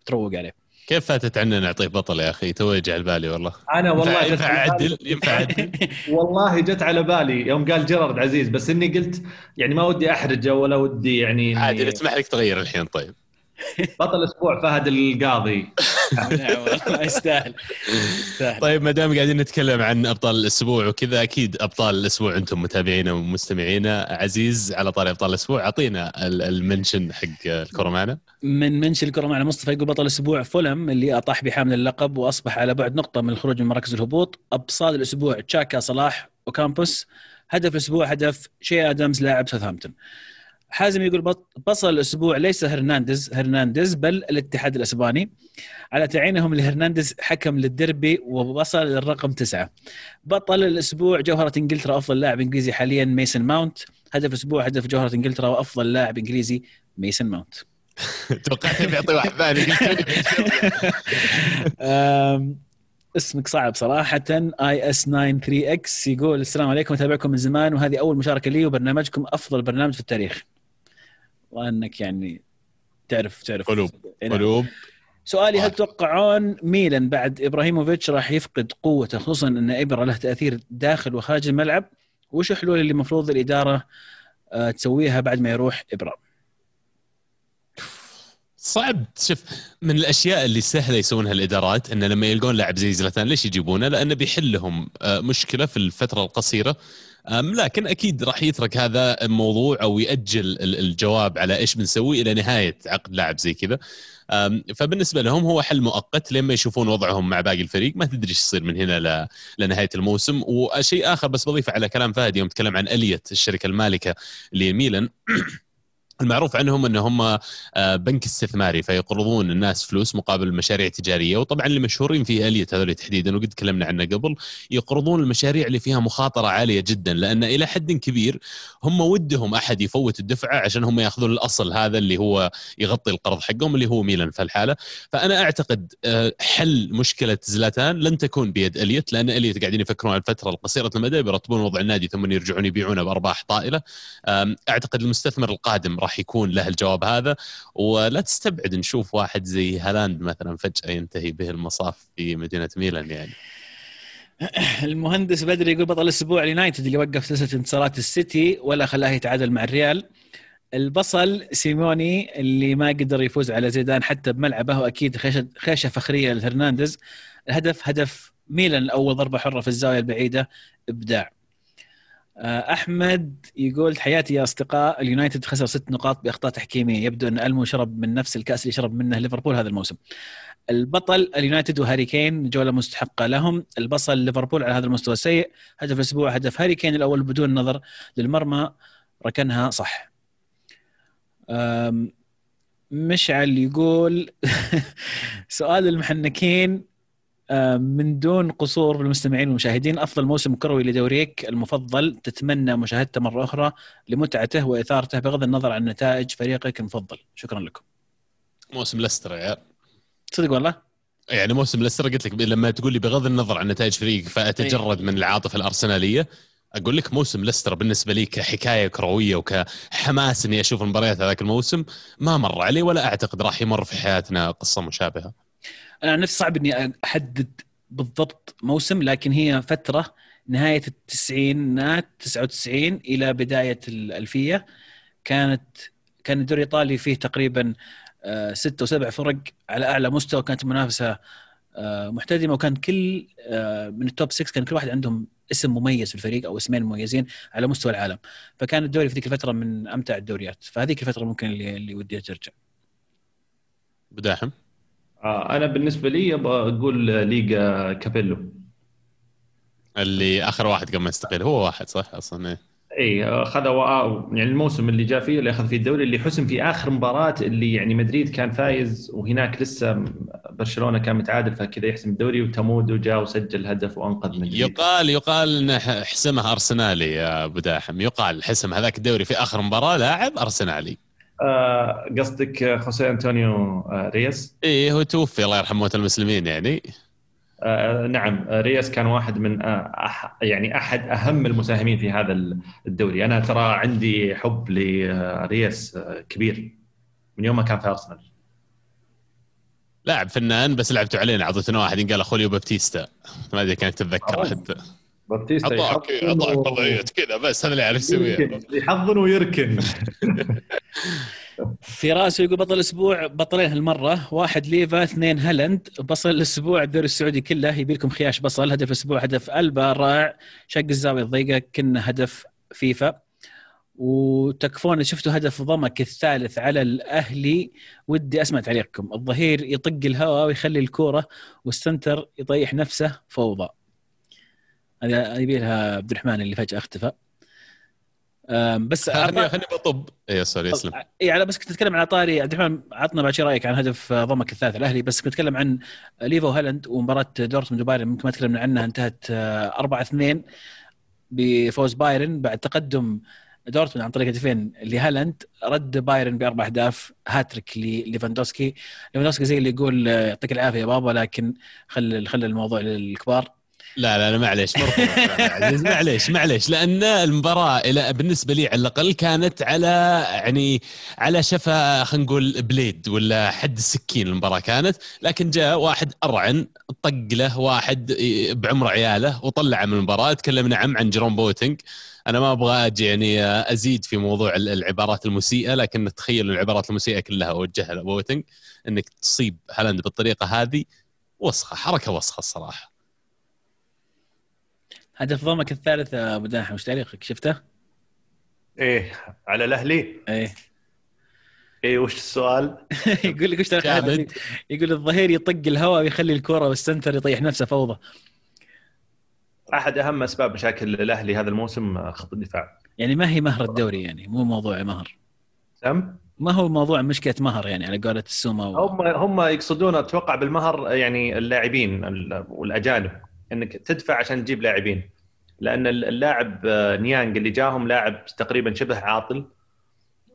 وتروق عليه. كيف فاتت عنا نعطيه بطل يا أخي، تو يجي على بالي والله. أنا والله ينفع عدل ينفع عدل والله جت على بالي يوم قال جيرارد عزيز، بس إني قلت يعني ما ودي أحرجه ولا ودي يعني عادي. اسمح لك تغير الحين. طيب بطل اسبوع فهد القاضي. والله يستاهل. طيب ما دام قاعدين نتكلم عن ابطال الاسبوع وكذا، اكيد ابطال الاسبوع انتم متابعينا ومستمعينا. عزيز على طاري ابطال الاسبوع، اعطينا المنشن حق الكره معنا. من منشن الكره معنا مصطفى يقول بطل الاسبوع فولم اللي اطاح بحامل اللقب واصبح على بعد نقطه من الخروج من مراكز الهبوط. ابصاد الاسبوع تشاكا صلاح وكامبوس. هدف الاسبوع هدف شي ادمز لاعب ساوثهامبتون. حازم يقول بصل الأسبوع ليس هرنانديز هرنانديز بل الاتحاد الأسباني على تعيينهم لهرنانديز حكم للديربي وبصل الرقم تسعة. بطل الأسبوع جوهرة إنجلترا أفضل لاعب إنجليزي حاليا ميسن ماونت. هدف الأسبوع هدف جوهرة إنجلترا وأفضل لاعب إنجليزي ميسن ماونت. توقعت بيعطي واحد ثاني. اسمك صعب صراحة. آي إس تسعة ثلاثة إكس يقول السلام عليكم، أتابعكم من زمان وهذه أول مشاركة لي، وبرنامجكم أفضل برنامج في التاريخ. وأنك يعني تعرف تعرف قلوب قلوب. سؤالي هل تتوقعون ميلان بعد إبراهيموفيتش راح يفقد قوته، خصوصا أن إبرا له تأثير داخل وخارج الملعب، وش الحلول اللي المفروض الإدارة تسويها بعد ما يروح إبرا؟ صعب. شوف، من الأشياء اللي سهلة يسوونها الإدارات أن لما يلقون لاعب زي زلاتان ليش يجيبونه، لأنه بيحل لهم مشكلة في الفترة القصيرة، لكن أكيد راح يترك هذا الموضوع أو يأجل الجواب على إيش بنسوي إلى نهاية عقد لاعب زي كذا. فبالنسبة لهم هو حل مؤقت لما يشوفون وضعهم مع باقي الفريق، ما تدري ايش يصير من هنا لنهاية الموسم. وشيء آخر بس بضيفه على كلام فهد يوم تكلم عن آلية الشركة المالكة لميلان. المعروف عنهم أن هم بنك استثماري، فيقرضون الناس فلوس مقابل مشاريع تجارية، وطبعا اللي مشهورين فيه آلية هذول تحديدا وقد تكلمنا عنه قبل، يقرضون المشاريع اللي فيها مخاطرة عالية جدا، لأن إلى حد كبير هم ودهم أحد يفوت الدفعة عشان هم يأخذون الأصل هذا اللي هو يغطي القرض حقهم اللي هو ميلان في الحالة. فأنا أعتقد حل مشكلة زلاتان لن تكون بيد آلية، لأن آلية قاعدين يفكرون على الفترة القصيرة المدى، يرتبون وضع النادي ثم يرجعون يبيعونه بأرباح طائلة. أعتقد المستثمر القادم راح يكون له الجواب هذا، ولا تستبعد نشوف واحد زي هالاند مثلا فجأة ينتهي به المصاف في مدينة ميلان. يعني المهندس بدري يقول بطل الأسبوع اليونايتد اللي وقف سلسلة انتصارات السيتي ولا خلاه يتعادل مع الريال. البصل سيموني اللي ما قدر يفوز على زيدان حتى بملعبه، وأكيد خيشة خيشة فخرية لهرنانديز. الهدف هدف ميلان أول ضربة حرة في الزاوية البعيدة، إبداع. أحمد يقول حياتي يا أصدقاء، اليونايتد خسر ست نقاط بأخطاء تحكيمية، يبدو أن ألمو شرب من نفس الكأس اللي شرب منه ليفربول هذا الموسم. البطل اليونايتد وهاري كين، جولة مستحقة لهم. البصل ليفربول على هذا المستوى السيء. هدف الأسبوع هدف هاري كين الأول بدون نظر للمرمى، ركنها صح. مشعل يقول سؤال المحنكين من دون قصور للمستمعين والمشاهدين، أفضل موسم كروي لدوريك المفضل تتمنى مشاهدته مرة أخرى لمتعته وإثارته بغض النظر عن نتائج فريقك المفضل. شكرا لكم. موسم ليستر يا عيال. تصدق والله؟ يعني موسم ليستر قلت لك لما تقول لي بغض النظر عن نتائج فريق فأتجرد من العاطفة الأرسنالية، أقول لك موسم ليستر بالنسبة لي كحكاية كروية وكحماس إني أشوف مباريات هذاك الموسم ما مر علي ولا أعتقد راح يمر في حياتنا قصة مشابهة. أنا نفسي صعب إني أحدد بالضبط موسم، لكن هي فترة نهاية التسعينات تسعة وتسعين إلى بداية الألفية كانت كان الدوري الإيطالي فيه تقريباً ستة وسبع فرق على أعلى مستوى، كانت منافسة محتدمة، وكان كل من التوب ستة كان كل واحد عندهم اسم مميز في الفريق أو اسمين مميزين على مستوى العالم، فكان الدوري في ذيك الفترة من أمتع الدوريات، فهذيك الفترة ممكن اللي اللي ودي ترجع. بداحم. أنا بالنسبة لي بقول ليغا كابيلو اللي آخر واحد قبل ما يستقيل، هو واحد صح أصلاً؟ إيه خذ وقع يعني الموسم اللي جاء فيه اللي أخذ فيه الدوري اللي حسم في آخر مباراة اللي يعني مدريد كان فايز وهناك لسه برشلونة كان متعادل، فكذا يحسم الدوري وتمود وجاء وسجل هدف وأنقذ مدريد. يقال يقال حسمها أرسنالي يا أبو داحم، يقال حسم هذاك الدوري في آخر مباراة لاعب أرسنالي. آه قصدك خوسيه أنطونيو آه رياس؟ إيه هو توفي الله يرحمه المسلمين يعني. آه نعم رياس كان واحد من آه أح يعني أحد أهم المساهمين في هذا الدوري. أنا ترى عندي حب لرياس آه كبير من يوم ما كان في أرسنال. لاعب فنان بس لعبته علينا عضتنا واحد ينقال خوليو بابتيستا، ما أدري كانك تتذكر حتى. بابتيستا يحط يضع قضية كذا بس هذا اللي يعرف يسويه، يحضن ويركن. في راسه يقول بطل الأسبوع بطلين هالمرة، واحد ليفا اثنين هالند، بصل الأسبوع الدوري السعودي كله يبيلكم خياش بصل، هدف الأسبوع هدف ألبا رائع شق الزاوية الضيقة كنا هدف فيفا، وتكفون شفتوا هدف ضمك الثالث على الأهلي ودي أسمع تعليقكم، الظهير يطق الهواء ويخلي الكورة والسنتر يطيح نفسه فوضى. هذا يبيلها عبد الرحمن اللي فجأة اختفى. بس خليني خليني بطب اي سوري يسلم اي على بس كنت اتكلم عن طاري عبد الرحمن عطنا بعد شي رايك عن هدف ضمك الثالث الاهلي، بس كنت اتكلم عن ليفا وهالند ومباراه دورتموند وبايرن ممكن ما تكلمنا عنها، انتهت أربعة اثنين بفوز بايرن بعد تقدم دورتموند عن طريق هدفين لهالند، رد بايرن باربع اهداف هاتريك لليفاندوسكي. ليفاندوسكي زي اللي يقول يعطيك العافيه يا بابا، لكن خل خل الموضوع للكبار. لا لا أنا معليش مرحبا معليش معليش لأن المباراة بالنسبة لي على الأقل كانت على يعني على شفا خلينا نقول بليد ولا حد السكين المباراة كانت، لكن جاء واحد أرعن طق له واحد بعمر عياله وطلع من المباراة. تكلمنا عم عن جيروم بوتينغ، أنا ما أبغى أجي يعني أزيد في موضوع العبارات المسيئة، لكن تخيل العبارات المسيئة كلها وجهها لبوتينغ، أنك تصيب هالاند بالطريقة هذه وسخة، حركة وسخة الصراحة. هدف ضمك الثالث أبو داحم وش تعليقك؟ شفته؟ إيه على الأهلي؟ إيه إيه وش السؤال؟ يقول لك وش تعليقك؟ يقول الظهير يطق الهواء ويخلي الكرة والسنتر يطيح نفسه فوضى. أحد أهم أسباب مشاكل الأهلي هذا الموسم خط الدفاع، يعني ما هي مهر الدوري، يعني مو موضوع مهر تم؟ ما هو موضوع مشكلة مهر يعني على قولة السومة و... هم هم يقصدون أتوقع بالمهر يعني اللاعبين والأجانب، انك تدفع عشان تجيب لاعبين، لان اللاعب نيانج اللي جاهم لاعب تقريبا شبه عاطل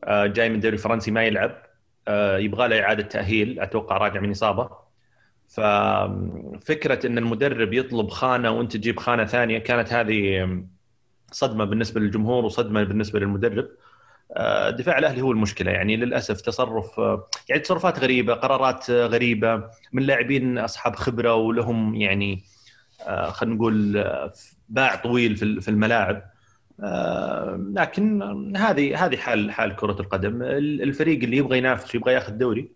جاي من الدوري الفرنسي ما يلعب، يبغى له اعاده تاهيل اتوقع راجع من اصابه، ففكره ان المدرب يطلب خانه وانت تجيب خانه ثانيه كانت هذه صدمه بالنسبه للجمهور وصدمه بالنسبه للمدرب. دفاع الاهلي هو المشكله يعني للاسف، تصرف يعني تصرفات غريبه، قرارات غريبه من لاعبين اصحاب خبره ولهم يعني آه خلينا نقول باع طويل في في الملاعب، آه لكن هذه هذه حال حال كرة القدم. الفريق اللي يبغى ينافس ويبغى ياخذ دوري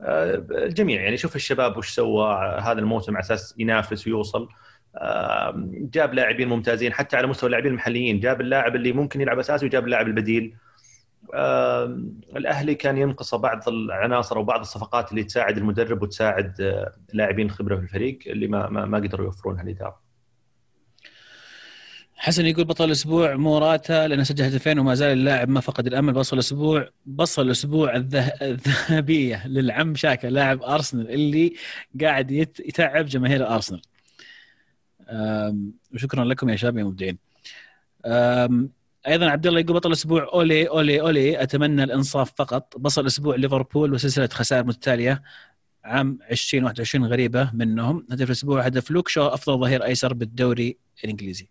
آه الجميع يعني شوف الشباب وش سوى هذا الموسم على اساس ينافس ويوصل، آه جاب لاعبين ممتازين حتى على مستوى اللاعبين المحليين، جاب اللاعب اللي ممكن يلعب اساسي وجاب اللاعب البديل. آه الاهلي كان ينقص بعض العناصر وبعض الصفقات اللي تساعد المدرب وتساعد آه لاعبين خبره في الفريق اللي ما ما, ما قدروا يوفرونها الاداره. حسن يقول بطل الأسبوع موراتا لأنه سجل هدفين وما زال اللاعب ما فقد الأمل. بصل الأسبوع بصل الأسبوع الذهبية للعم شاكا لاعب أرسنال اللي قاعد يتعب جماهير أرسنال. وشكرا لكم يا شباب يا مبدعين. أيضا عبد الله يقول بطل الأسبوع أولي أولي أولي أتمنى الإنصاف فقط. بصل الأسبوع ليفربول وسلسلة خسائر متتالية عام عشرين واحد وعشرين غريبة منهم. هدف الأسبوع هدف لوك شو أفضل ظهير أيسر بالدوري الإنجليزي.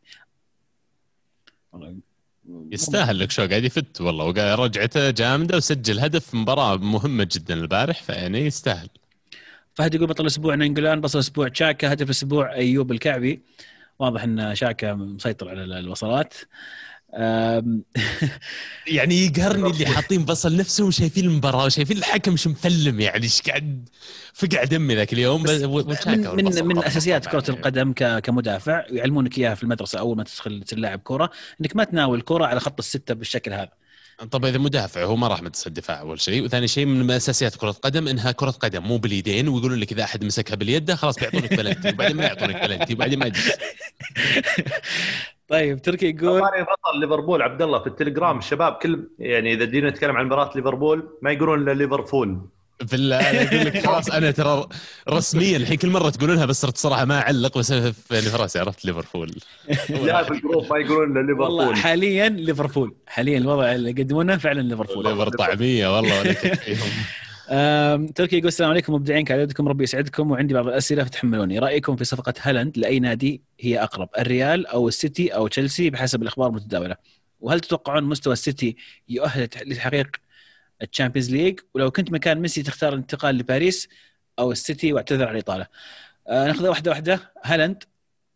يستاهل لك شو قاعد يفت والله، وقاعد رجعته جامدة وسجل هدف مباراة مهمة جدا البارح، فيعني يستاهل. فهد يقول بطل الأسبوع نينجلان، بطل الأسبوع شاكا، هدف الأسبوع أيوب الكعبي. واضح أن شاكا مسيطر على الوصلات. يعني يقهرني اللي حاطين بصل نفسهم شايفين المباراة وشايفين الحكم شو مفلم، يعني ايش قاعد فقع دمي ذاك اليوم. من من اساسيات كرة القدم كمدافع يعلمونك اياها في المدرسة اول ما تدخل تلعب كرة، انك ما تناول كرة على خط الستة بالشكل هذا. طبعا اذا مدافع هو ما راح مدرسة الدفاع اول شيء، وثاني شيء من اساسيات كرة القدم انها كرة قدم مو باليدين، ويقولون لك اذا احد مسكها باليد خلاص بيعطونك بلنتي، وبعدين ما يعطونك بلنتي وبعدين ما يجي. طيب تركي يقول بطل ليفربول عبد الله في التليجرام الشباب كل، يعني اذا بدنا نتكلم عن مباراه ليفربول ما يقولون ليفربول بالله اقول لك خلاص انا ترى رسميا الحين كل مره تقولونها بس صرت صراحه ما اعلق واسف اللي فراسي عرفت ليفربول. لا في الجروب ما يقولون ليفربول والله. حاليا ليفربول حاليا الوضع اللي يقدمونه فعلا ليفربول ليفر طعميه والله ولا كيفهم. تركي يقول السلام عليكم مبدعين كالعادتكم ربي يسعدكم وعندي بعض الأسئلة فتحملوني. رأيكم في صفقة هالاند لأي نادي هي أقرب، الريال أو السيتي أو تشيلسي بحسب الأخبار المتداولة؟ وهل تتوقعون مستوى السيتي يؤهل لتحقيق الشامبيونز ليج؟ ولو كنت مكان ميسي تختار الانتقال لباريس أو السيتي واعتذر على الإطالة؟ أه نأخذ واحدة واحدة. هالاند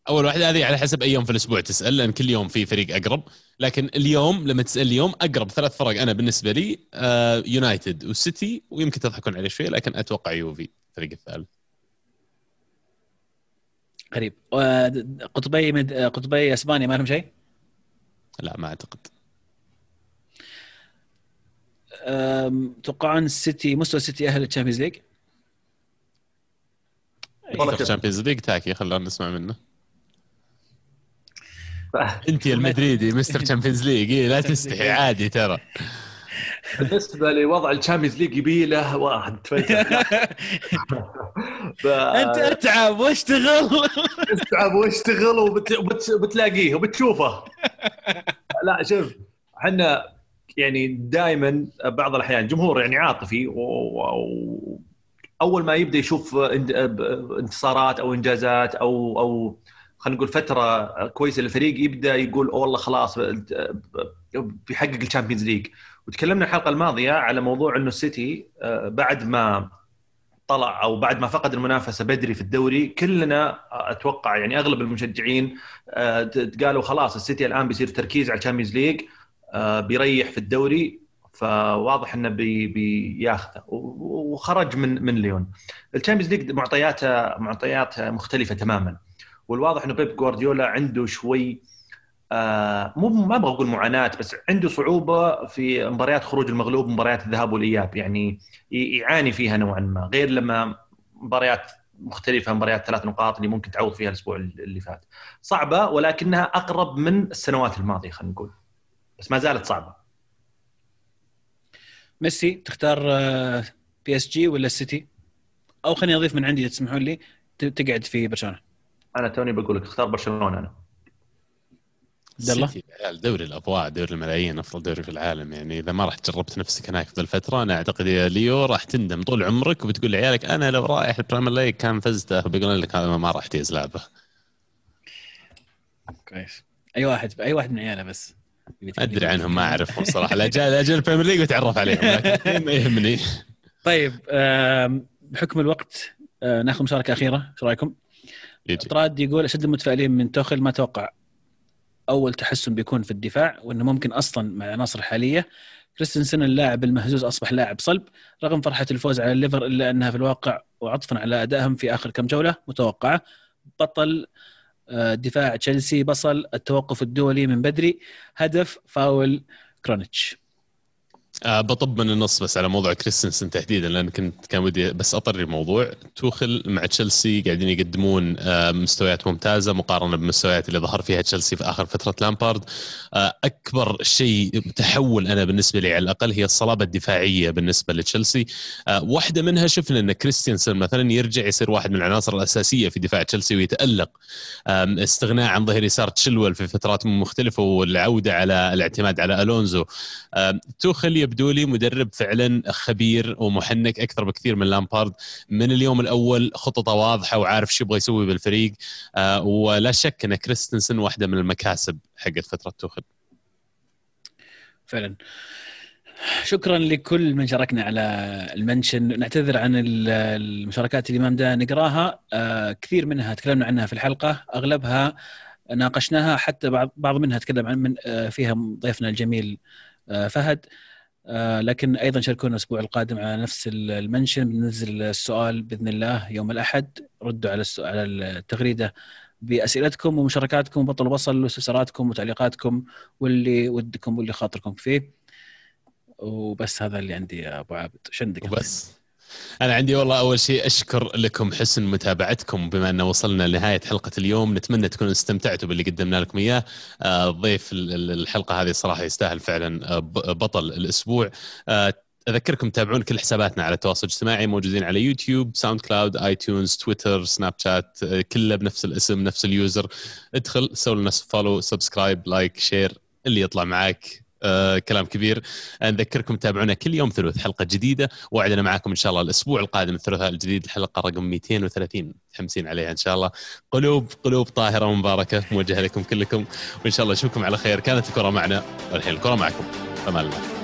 أول واحدة هذه على حسب أي يوم في الأسبوع تسأل، لأن كل يوم في فريق أقرب، لكن اليوم لما تسأل اليوم أقرب ثلاث فرق أنا بالنسبة لي يونايتد والسيتي، ويمكن تضحكون عليه شوي لكن أتوقع يوفي فريق الثالث قريب. قطبي مد... قطبي أسبانيا ما لهم شيء؟ لا ما أعتقد. توقعون السيتي مستوى السيتي أهل الشامبيونز ليج؟ الشامبيونز ليج تاكي خلونا نسمع منه. انت المدريدي مستر تشامبيونز ليج لا تستحي عادي ترى. بالنسبه لوضع التشامبيونز ليج يبيله واحد انت اتعب واشتغل اتعب واشتغل وبتلاقيه وبتشوفه. لا شوف احنا يعني دائما بعض الاحيان الجمهور يعني عاطفي، واول ما يبدا يشوف انتصارات او انجازات او او خلينا نقول فترة كويسة للفريق يبدأ يقول أوه والله خلاص بيحقق الشامبيونز ليج. وتكلمنا الحلقة الماضية على موضوع إنه السيتي بعد ما طلع أو بعد ما فقد المنافسة بدري في الدوري كلنا أتوقع يعني أغلب المشجعين قالوا خلاص السيتي الآن بيصير تركيز على الشامبيونز ليج بيريح في الدوري، فواضح إنه بي بياخده وخرج من من ليون. الشامبيونز ليج معطياتها معطيات مختلفة تماماً، والواضح انه بيب غوارديولا عنده شوي آه مو ما ابغى اقول معاناه بس عنده صعوبه في مباريات خروج المغلوب ومباريات الذهاب والاياب، يعني يعاني فيها نوعا ما، غير لما مباريات مختلفه مباريات ثلاث نقاط اللي ممكن تعوض فيها الاسبوع اللي فات. صعبه ولكنها اقرب من السنوات الماضيه خلينا نقول، بس ما زالت صعبه. ميسي تختار بي اس جي ولا السيتي؟ او خليني اضيف من عندي تسمحون لي تقعد في برشلونه. أنا توني بقول لك اختار برشلونة. أنا السيتي دوري الأبواع دوري الملايين أفضل دوري في العالم، يعني إذا ما راح جربت نفسك هناك في الفترة أنا أعتقد يا ليو راح تندم طول عمرك وبتقول لعيالك أنا لو رايح البريمير ليج كان فزته، بيقولون لك هذا ما راح تيز لعبه. كويس أي واحد أي واحد من عياله بس أدري عنهم ما أعرفهم صراحة. لا جاء لا جاء البريمير ليج وتعرف عليهم لكن ما يهمني. طيب بحكم الوقت ناخذ مشاركة أخيرة شو رأيكم؟ طراد يقول أشد المتفائلين من توخل ما توقع أول تحسن بيكون في الدفاع، وأنه ممكن أصلا مع العناصر الحالية كريستنسن اللاعب المهزوز أصبح لاعب صلب رغم فرحة الفوز على الليفر، إلا أنها في الواقع وعطفا على أدائهم في آخر كم جولة متوقعة. بطل دفاع تشيلسي بصل التوقف الدولي من بدري هدف فاول كرونيتش. أه بطبن النص بس على موضوع كريستنسن تحديدا، لأن كنت كان ودي بس أطري الموضوع. توخل مع تشيلسي قاعدين يقدمون أه مستويات ممتازة مقارنة بمستويات اللي ظهر فيها تشيلسي في آخر فترة لامبارد. أه أكبر شيء تحول أنا بالنسبة لي على الأقل هي الصلابة الدفاعية بالنسبة لتشيلسي. أه واحدة منها شفنا أن كريستنسن مثلا يرجع يصير واحد من العناصر الأساسية في دفاع تشيلسي ويتألق، أه استغناء عن ظهير يسار تشيلويل في فترات مختلفة والعودة على الاعتماد على ألونزو. أه توخل يبدو لي مدرب فعلا خبير ومحنك أكثر بكثير من لامبارد. من اليوم الأول خططه واضحة وعارف شو يبغى يسوي بالفريق، آه ولا شك أن كريستنسن واحدة من المكاسب حقت فترة توخل فعلا. شكرا لكل من شاركنا على المنشن، نعتذر عن المشاركات اللي ما بدنا نقراها، آه كثير منها تكلمنا عنها في الحلقة، أغلبها ناقشناها، حتى بعض منها تكلم عن من فيها ضيفنا الجميل آه فهد. آه لكن أيضا شاركونا الأسبوع القادم على نفس المنشن، بننزل السؤال بإذن الله يوم الأحد. ردوا على على التغريدة بأسئلتكم ومشاركاتكم، بطلوا بصل واستفساراتكم وتعليقاتكم واللي ودكم واللي خاطركم فيه. وبس هذا اللي عندي يا أبو عابد، شندك بس. أنا عندي والله أول شيء أشكر لكم حسن متابعتكم، بما أن وصلنا لنهاية حلقة اليوم نتمنى تكونوا استمتعتوا باللي قدمنا لكم إياه. ضيف الحلقة هذه صراحة يستاهل فعلا بطل الأسبوع. أذكركم تابعون كل حساباتنا على التواصل الاجتماعي، موجودين على يوتيوب، ساوند كلاود، آي تيونز، تويتر، سناب شات، كله بنفس الاسم نفس اليوزر. ادخل سوي لنا فولو، سبسكرايب، لايك، شير، اللي يطلع معاك. آه كلام كبير. نذكركم تابعونا كل يوم ثلاث حلقة جديدة، وعدنا معاكم إن شاء الله الأسبوع القادم الثلاثاء الجديد الحلقة رقم مئتين وثلاثين، متحمسين عليها إن شاء الله. قلوب قلوب طاهرة ومباركة موجهة لكم كلكم، وإن شاء الله نشوفكم على خير. كانت الكرة معنا والحين الكرة معكم، فما لنا.